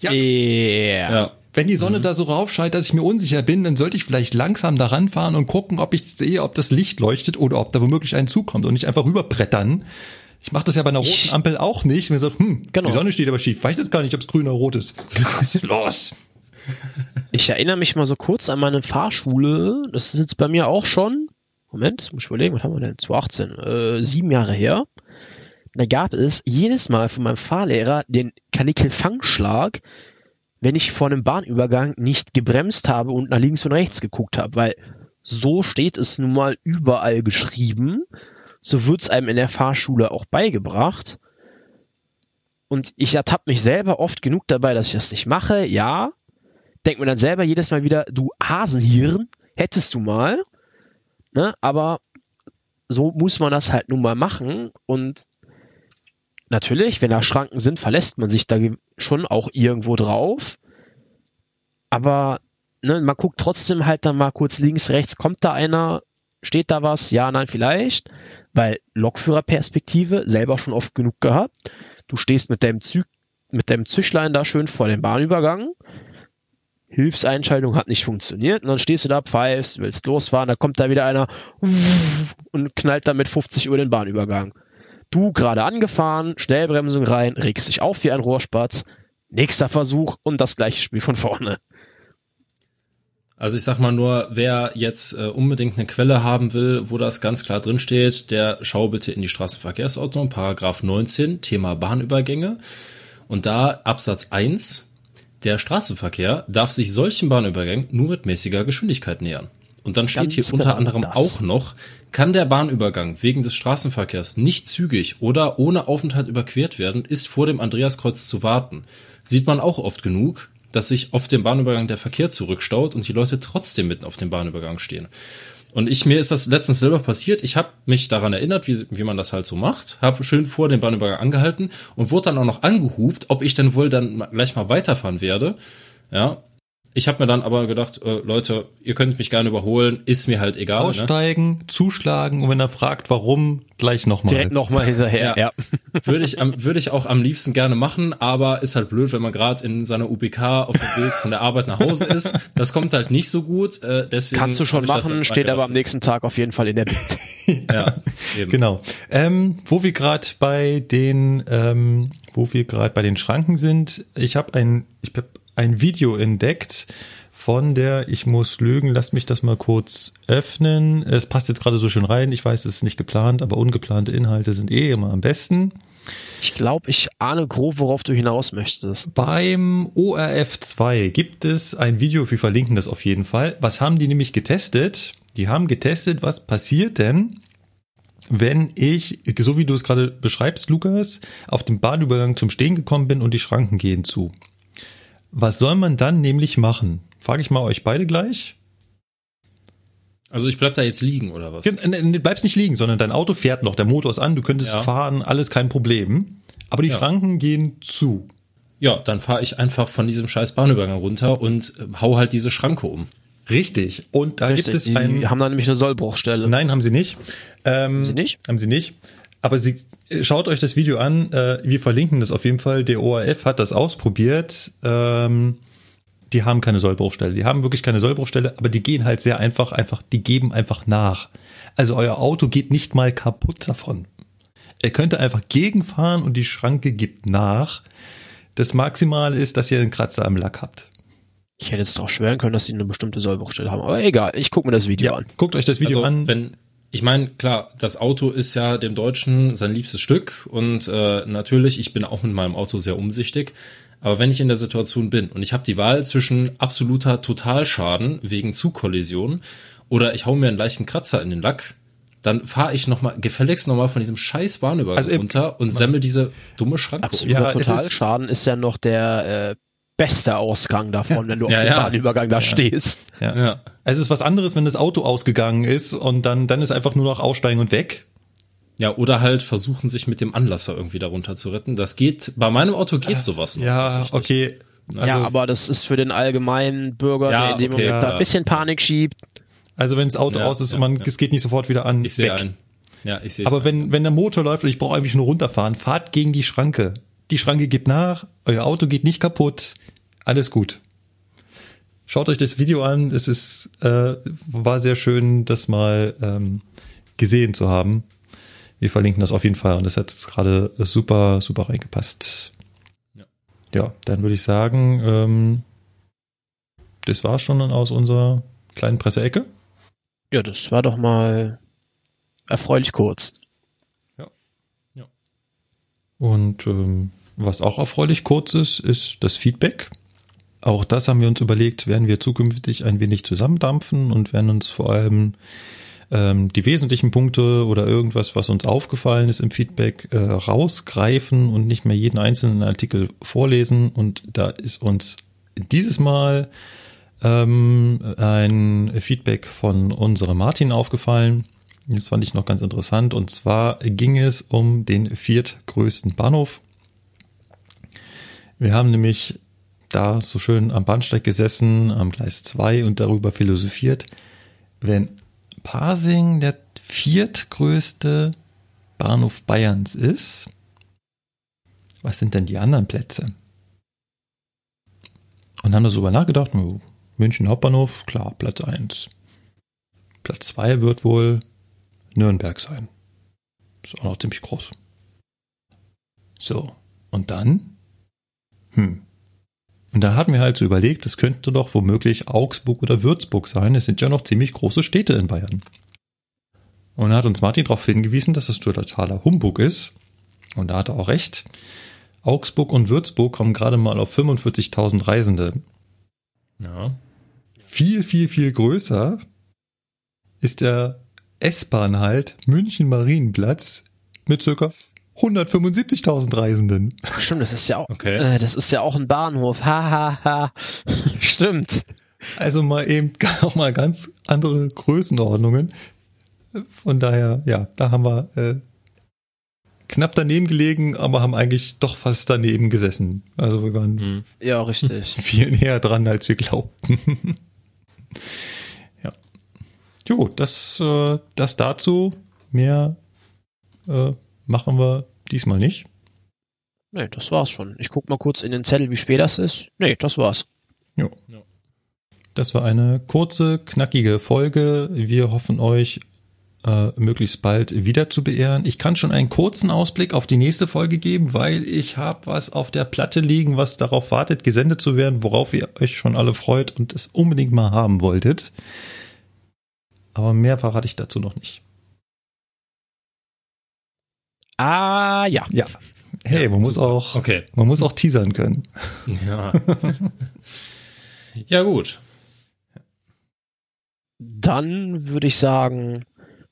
Ja. Yeah. Wenn die Sonne da so raufscheint, dass ich mir unsicher bin, dann sollte ich vielleicht langsam da ranfahren und gucken, ob ich sehe, ob das Licht leuchtet oder ob da womöglich ein Zug kommt und nicht einfach rüberbrettern. Ich mache das ja bei einer roten Ampel auch nicht. Wenn ich sage, genau. Die Sonne steht aber schief. Weiß jetzt gar nicht, ob es grün oder rot ist. Krass, los! Ich erinnere mich mal so kurz an meine Fahrschule. Das ist jetzt bei mir auch schon, Moment, das muss ich überlegen, was haben wir denn? 2018, 7 Jahre her. Da gab es jedes Mal von meinem Fahrlehrer den Kanickelfangschlag, wenn ich vor einem Bahnübergang nicht gebremst habe und nach links und rechts geguckt habe, weil so steht es nun mal überall geschrieben, so wird's einem in der Fahrschule auch beigebracht und ich ertappe mich selber oft genug dabei, dass ich das nicht mache, ja, denk mir dann selber jedes Mal wieder, du Hasenhirn, hättest du mal, ne? Aber so muss man das halt nun mal machen. Und natürlich, wenn da Schranken sind, verlässt man sich da schon auch irgendwo drauf. Aber ne, man guckt trotzdem halt dann mal kurz links, rechts, kommt da einer, steht da was, ja, nein, vielleicht. Weil Lokführerperspektive selber schon oft genug gehabt. Du stehst mit deinem Züchlein da schön vor dem Bahnübergang. Hilfseinschaltung hat nicht funktioniert. Und dann stehst du da, pfeifst, willst losfahren, da kommt da wieder einer und knallt dann mit 50 über den Bahnübergang. Du gerade angefahren, Schnellbremsung rein, regst dich auf wie ein Rohrspatz. Nächster Versuch und das gleiche Spiel von vorne. Also ich sag mal nur, wer jetzt unbedingt eine Quelle haben will, wo das ganz klar drin steht, der schau bitte in die Straßenverkehrsordnung, Paragraph 19, Thema Bahnübergänge. Und da Absatz 1, der Straßenverkehr darf sich solchen Bahnübergängen nur mit mäßiger Geschwindigkeit nähern. Und dann steht ganz hier unter anderem das auch noch, kann der Bahnübergang wegen des Straßenverkehrs nicht zügig oder ohne Aufenthalt überquert werden, ist vor dem Andreaskreuz zu warten. Sieht man auch oft genug, dass sich auf dem Bahnübergang der Verkehr zurückstaut und die Leute trotzdem mitten auf dem Bahnübergang stehen. Und mir ist das letztens selber passiert. Ich habe mich daran erinnert, wie man das halt so macht, habe schön vor dem Bahnübergang angehalten und wurde dann auch noch angehupt, ob ich denn wohl dann gleich mal weiterfahren werde. Ja. Ich habe mir dann aber gedacht, Leute, ihr könnt mich gerne überholen, ist mir halt egal. Aussteigen, ne? Zuschlagen und wenn er fragt, warum, gleich nochmal. Direkt nochmal hinterher, ja. Würde ich auch am liebsten gerne machen, aber ist halt blöd, wenn man gerade in seiner UPK auf dem Weg von der Arbeit nach Hause ist. Das kommt halt nicht so gut. Deswegen kannst du schon machen, steht aber am nächsten Tag auf jeden Fall in der Bild. Ja, eben. Genau. Wo wir gerade bei den Schranken sind, ich habe ein Video entdeckt von der, ich muss lügen, lasst mich das mal kurz öffnen. Es passt jetzt gerade so schön rein. Ich weiß, es ist nicht geplant, aber ungeplante Inhalte sind eh immer am besten. Ich glaube, ich ahne grob, worauf du hinaus möchtest. Beim ORF2 gibt es ein Video, wir verlinken das auf jeden Fall. Was haben die nämlich getestet? Die haben getestet, was passiert denn, wenn ich, so wie du es gerade beschreibst, Lukas, auf dem Bahnübergang zum Stehen gekommen bin und die Schranken gehen zu. Was soll man dann nämlich machen? Frage ich mal euch beide gleich. Also ich bleib da jetzt liegen oder was? Du bleibst nicht liegen, sondern dein Auto fährt noch, der Motor ist an, du könntest fahren, alles kein Problem. Aber die Schranken gehen zu. Ja, dann fahre ich einfach von diesem scheiß Bahnübergang runter und hau halt diese Schranke um. Richtig. Und da gibt es einen. Die haben da nämlich eine Sollbruchstelle. Nein, haben sie nicht. Haben sie nicht. Aber schaut euch das Video an, wir verlinken das auf jeden Fall. Der ORF hat das ausprobiert. Die haben keine Sollbruchstelle. Die haben wirklich keine Sollbruchstelle, aber die gehen halt sehr einfach, die geben einfach nach. Also euer Auto geht nicht mal kaputt davon. Ihr könnt einfach gegenfahren und die Schranke gibt nach. Das Maximale ist, dass ihr einen Kratzer am Lack habt. Ich hätte jetzt doch schwören können, dass sie eine bestimmte Sollbruchstelle haben. Aber egal, ich gucke mir das Video an. Guckt euch das Video an. Ich meine, klar, das Auto ist ja dem Deutschen sein liebstes Stück und natürlich, ich bin auch mit meinem Auto sehr umsichtig, aber wenn ich in der Situation bin und ich habe die Wahl zwischen absoluter Totalschaden wegen Zugkollision oder ich hau mir einen leichten Kratzer in den Lack, dann fahre ich gefälligst nochmal von diesem scheiß Bahnübergang runter und semmel diese dumme Schranke. Absoluter Totalschaden ist ja noch der bester Ausgang davon, wenn du auf dem Bahnübergang da stehst. Ja. Ja. Es ist was anderes, wenn das Auto ausgegangen ist und dann ist einfach nur noch aussteigen und weg. Ja, oder halt versuchen, sich mit dem Anlasser irgendwie darunter zu retten. Das geht, bei meinem Auto geht sowas noch. Ja, okay. Also, ja, aber das ist für den allgemeinen Bürger, der in dem Moment da ein bisschen Panik schiebt. Also wenn das Auto aus ist und es geht nicht sofort wieder an, ich sehe. Aber wenn der Motor läuft und ich brauche eigentlich nur runterfahren, fahrt gegen die Schranke. Die Schranke gibt nach, euer Auto geht nicht kaputt. Alles gut. Schaut euch das Video an. Es ist war sehr schön, das mal gesehen zu haben. Wir verlinken das auf jeden Fall und das hat jetzt gerade super, super reingepasst. Ja, dann würde ich sagen, das war schon aus unserer kleinen Presseecke. Ja, das war doch mal erfreulich kurz. Ja. Und was auch erfreulich kurz ist, ist das Feedback. Auch das haben wir uns überlegt, werden wir zukünftig ein wenig zusammendampfen und werden uns vor allem die wesentlichen Punkte oder irgendwas, was uns aufgefallen ist im Feedback, rausgreifen und nicht mehr jeden einzelnen Artikel vorlesen. Und da ist uns dieses Mal ein Feedback von unserem Martin aufgefallen. Das fand ich noch ganz interessant. Und zwar ging es um den viertgrößten Bahnhof. Wir haben nämlich da so schön am Bahnsteig gesessen, am Gleis 2 und darüber philosophiert, wenn Pasing der viertgrößte Bahnhof Bayerns ist, was sind denn die anderen Plätze? Und haben darüber nachgedacht, München Hauptbahnhof, klar, Platz 1. Platz 2 wird wohl Nürnberg sein. Ist auch noch ziemlich groß. So, und dann? Und dann hatten wir halt so überlegt, es könnte doch womöglich Augsburg oder Würzburg sein. Es sind ja noch ziemlich große Städte in Bayern. Und da hat uns Martin darauf hingewiesen, dass das totaler Humbug ist. Und da hat er auch recht. Augsburg und Würzburg kommen gerade mal auf 45.000 Reisende. Ja. Viel, viel, viel größer ist der S-Bahn halt München-Marienplatz mit ca. 175.000 Reisenden. Stimmt, das ist ja auch, das ist ja auch ein Bahnhof. Ha. Stimmt. Also mal eben auch mal ganz andere Größenordnungen. Von daher, ja, da haben wir knapp daneben gelegen, aber haben eigentlich doch fast daneben gesessen. Also wir waren ja, richtig. Viel näher dran, als wir glaubten. Ja. Jo, das dazu. Mehr machen wir diesmal nicht. Nee, das war's schon. Ich guck mal kurz in den Zettel, wie spät das ist. Nee, das war's. Jo. Ja. Das war eine kurze, knackige Folge. Wir hoffen euch möglichst bald wieder zu beehren. Ich kann schon einen kurzen Ausblick auf die nächste Folge geben, weil ich habe was auf der Platte liegen, was darauf wartet, gesendet zu werden, worauf ihr euch schon alle freut und es unbedingt mal haben wolltet. Aber mehr verrate ich dazu noch nicht. Ah, ja. Ja. Hey, ja, man muss auch teasern können. Ja. Ja, gut. Dann würde ich sagen,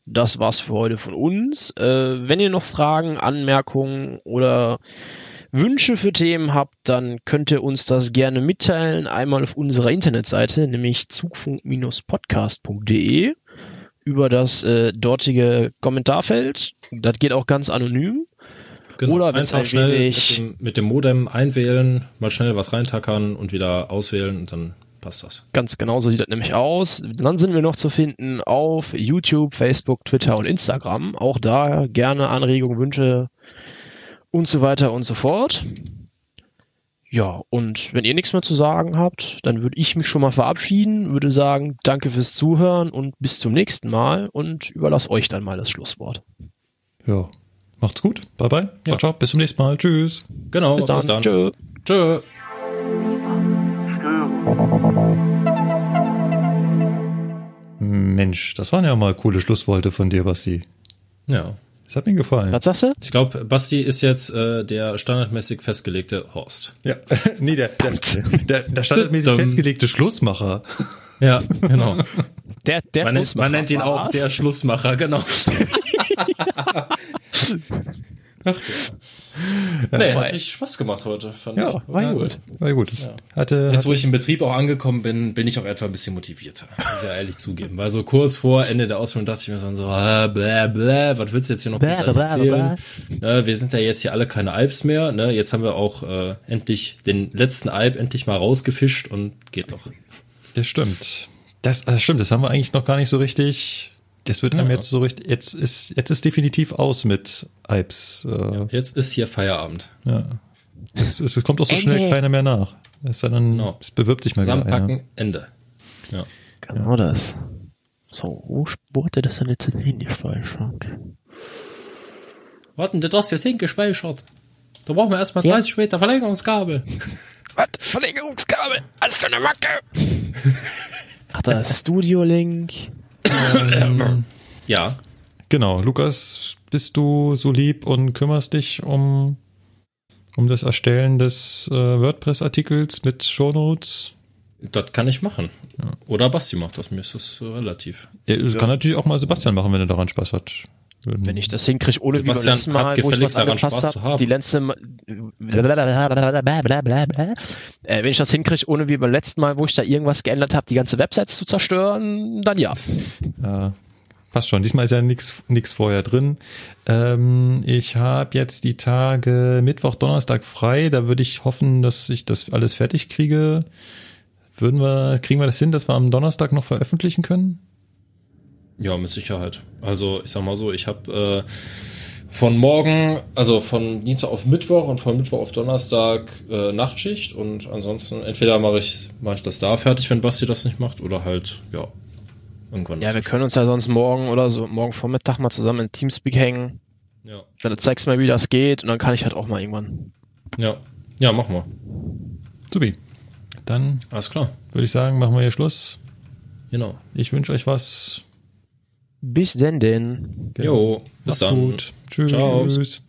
das war's für heute von uns. Wenn ihr noch Fragen, Anmerkungen oder Wünsche für Themen habt, dann könnt ihr uns das gerne mitteilen. Einmal auf unserer Internetseite, nämlich zugfunk-podcast.de, über das dortige Kommentarfeld. Das geht auch ganz anonym. Genau. Oder einfach schnell mit dem Modem einwählen, mal schnell was reintackern und wieder auswählen und dann passt das. Ganz genau, so sieht das nämlich aus. Dann sind wir noch zu finden auf YouTube, Facebook, Twitter und Instagram. Auch da gerne Anregungen, Wünsche und so weiter und so fort. Ja, und wenn ihr nichts mehr zu sagen habt, dann würde ich mich schon mal verabschieden, würde sagen, danke fürs Zuhören und bis zum nächsten Mal und überlasse euch dann mal das Schlusswort. Ja, macht's gut. Bye, bye. Ja. Ciao, bis zum nächsten Mal. Tschüss. Genau, bis dann. Tschö. Tschö. Mensch, das waren ja mal coole Schlussworte von dir, Basti. Ja. Das hat mir gefallen. Was sagst du? Ich glaube, Basti ist jetzt der standardmäßig festgelegte Horst. Ja, nee, der standardmäßig festgelegte Schlussmacher. Ja, genau. Der Schlussmacher. Man nennt ihn auch der Schlussmacher, genau. Ach ja. Nee, hat richtig Spaß gemacht heute, fand ich. War gut. Ja. Jetzt, wo ich im Betrieb auch angekommen bin, bin ich auch etwa ein bisschen motivierter. Muss ich ja ehrlich zugeben. Weil so kurz vor Ende der Ausführung dachte ich mir so, was willst du jetzt hier noch erzählen? Ne, wir sind ja jetzt hier alle keine Alps mehr. Ne? Jetzt haben wir auch endlich den letzten Alp mal rausgefischt und geht doch. Das stimmt. Das haben wir eigentlich noch gar nicht so richtig... Das wird einem jetzt so richtig. Jetzt ist definitiv aus mit Alps. Ja, jetzt ist hier Feierabend. Ja. Es kommt auch so schnell keiner mehr nach. Es bewirbt sich mal wieder einer. Zusammenpacken, Ende. Ja. Genau das. So, wo wurde das denn jetzt hingespeichert? Warten, das hast du jetzt hingespeichert. Da brauchen wir erstmal 30 Meter Verlängerungskabel. Was? Verlängerungskabel? Hast du eine Macke? Ach, da ist Studio-Link. Ja. Genau, Lukas, bist du so lieb und kümmerst dich um das Erstellen des WordPress-Artikels mit Shownotes? Das kann ich machen. Ja. Oder Basti macht das, mir ist das relativ. Das kann natürlich auch mal Sebastian machen, wenn er daran Spaß hat. Wenn ich das hinkriege, ohne Sebastian wie beim letzten Mal, wo ich was angepasst habe, wenn ich das hinkriege, ohne wie beim letzten Mal, wo ich da irgendwas geändert habe, die ganze Website zu zerstören, dann ja. passt schon. Diesmal ist ja nichts vorher drin. Ich habe jetzt die Tage Mittwoch, Donnerstag frei. Da würde ich hoffen, dass ich das alles fertig kriege. Kriegen wir das hin, dass wir am Donnerstag noch veröffentlichen können? Ja, mit Sicherheit. Also ich sag mal so, ich habe von morgen, also von Dienstag auf Mittwoch und von Mittwoch auf Donnerstag Nachtschicht und ansonsten entweder mache ich das da fertig, wenn Basti das nicht macht, oder halt, ja, irgendwann. Ja, wir können uns ja sonst morgen oder so, morgen Vormittag mal zusammen in Teamspeak hängen. Ja. Dann zeigst du mir, wie das geht, und dann kann ich halt auch mal irgendwann. Ja, mach mal. Supi. Dann, alles klar, würde ich sagen, machen wir hier Schluss. Genau. Ich wünsche euch was. Bis denn. Genau. Jo, bis dann. Macht's gut. Tschüss. Ciao. Tschüss.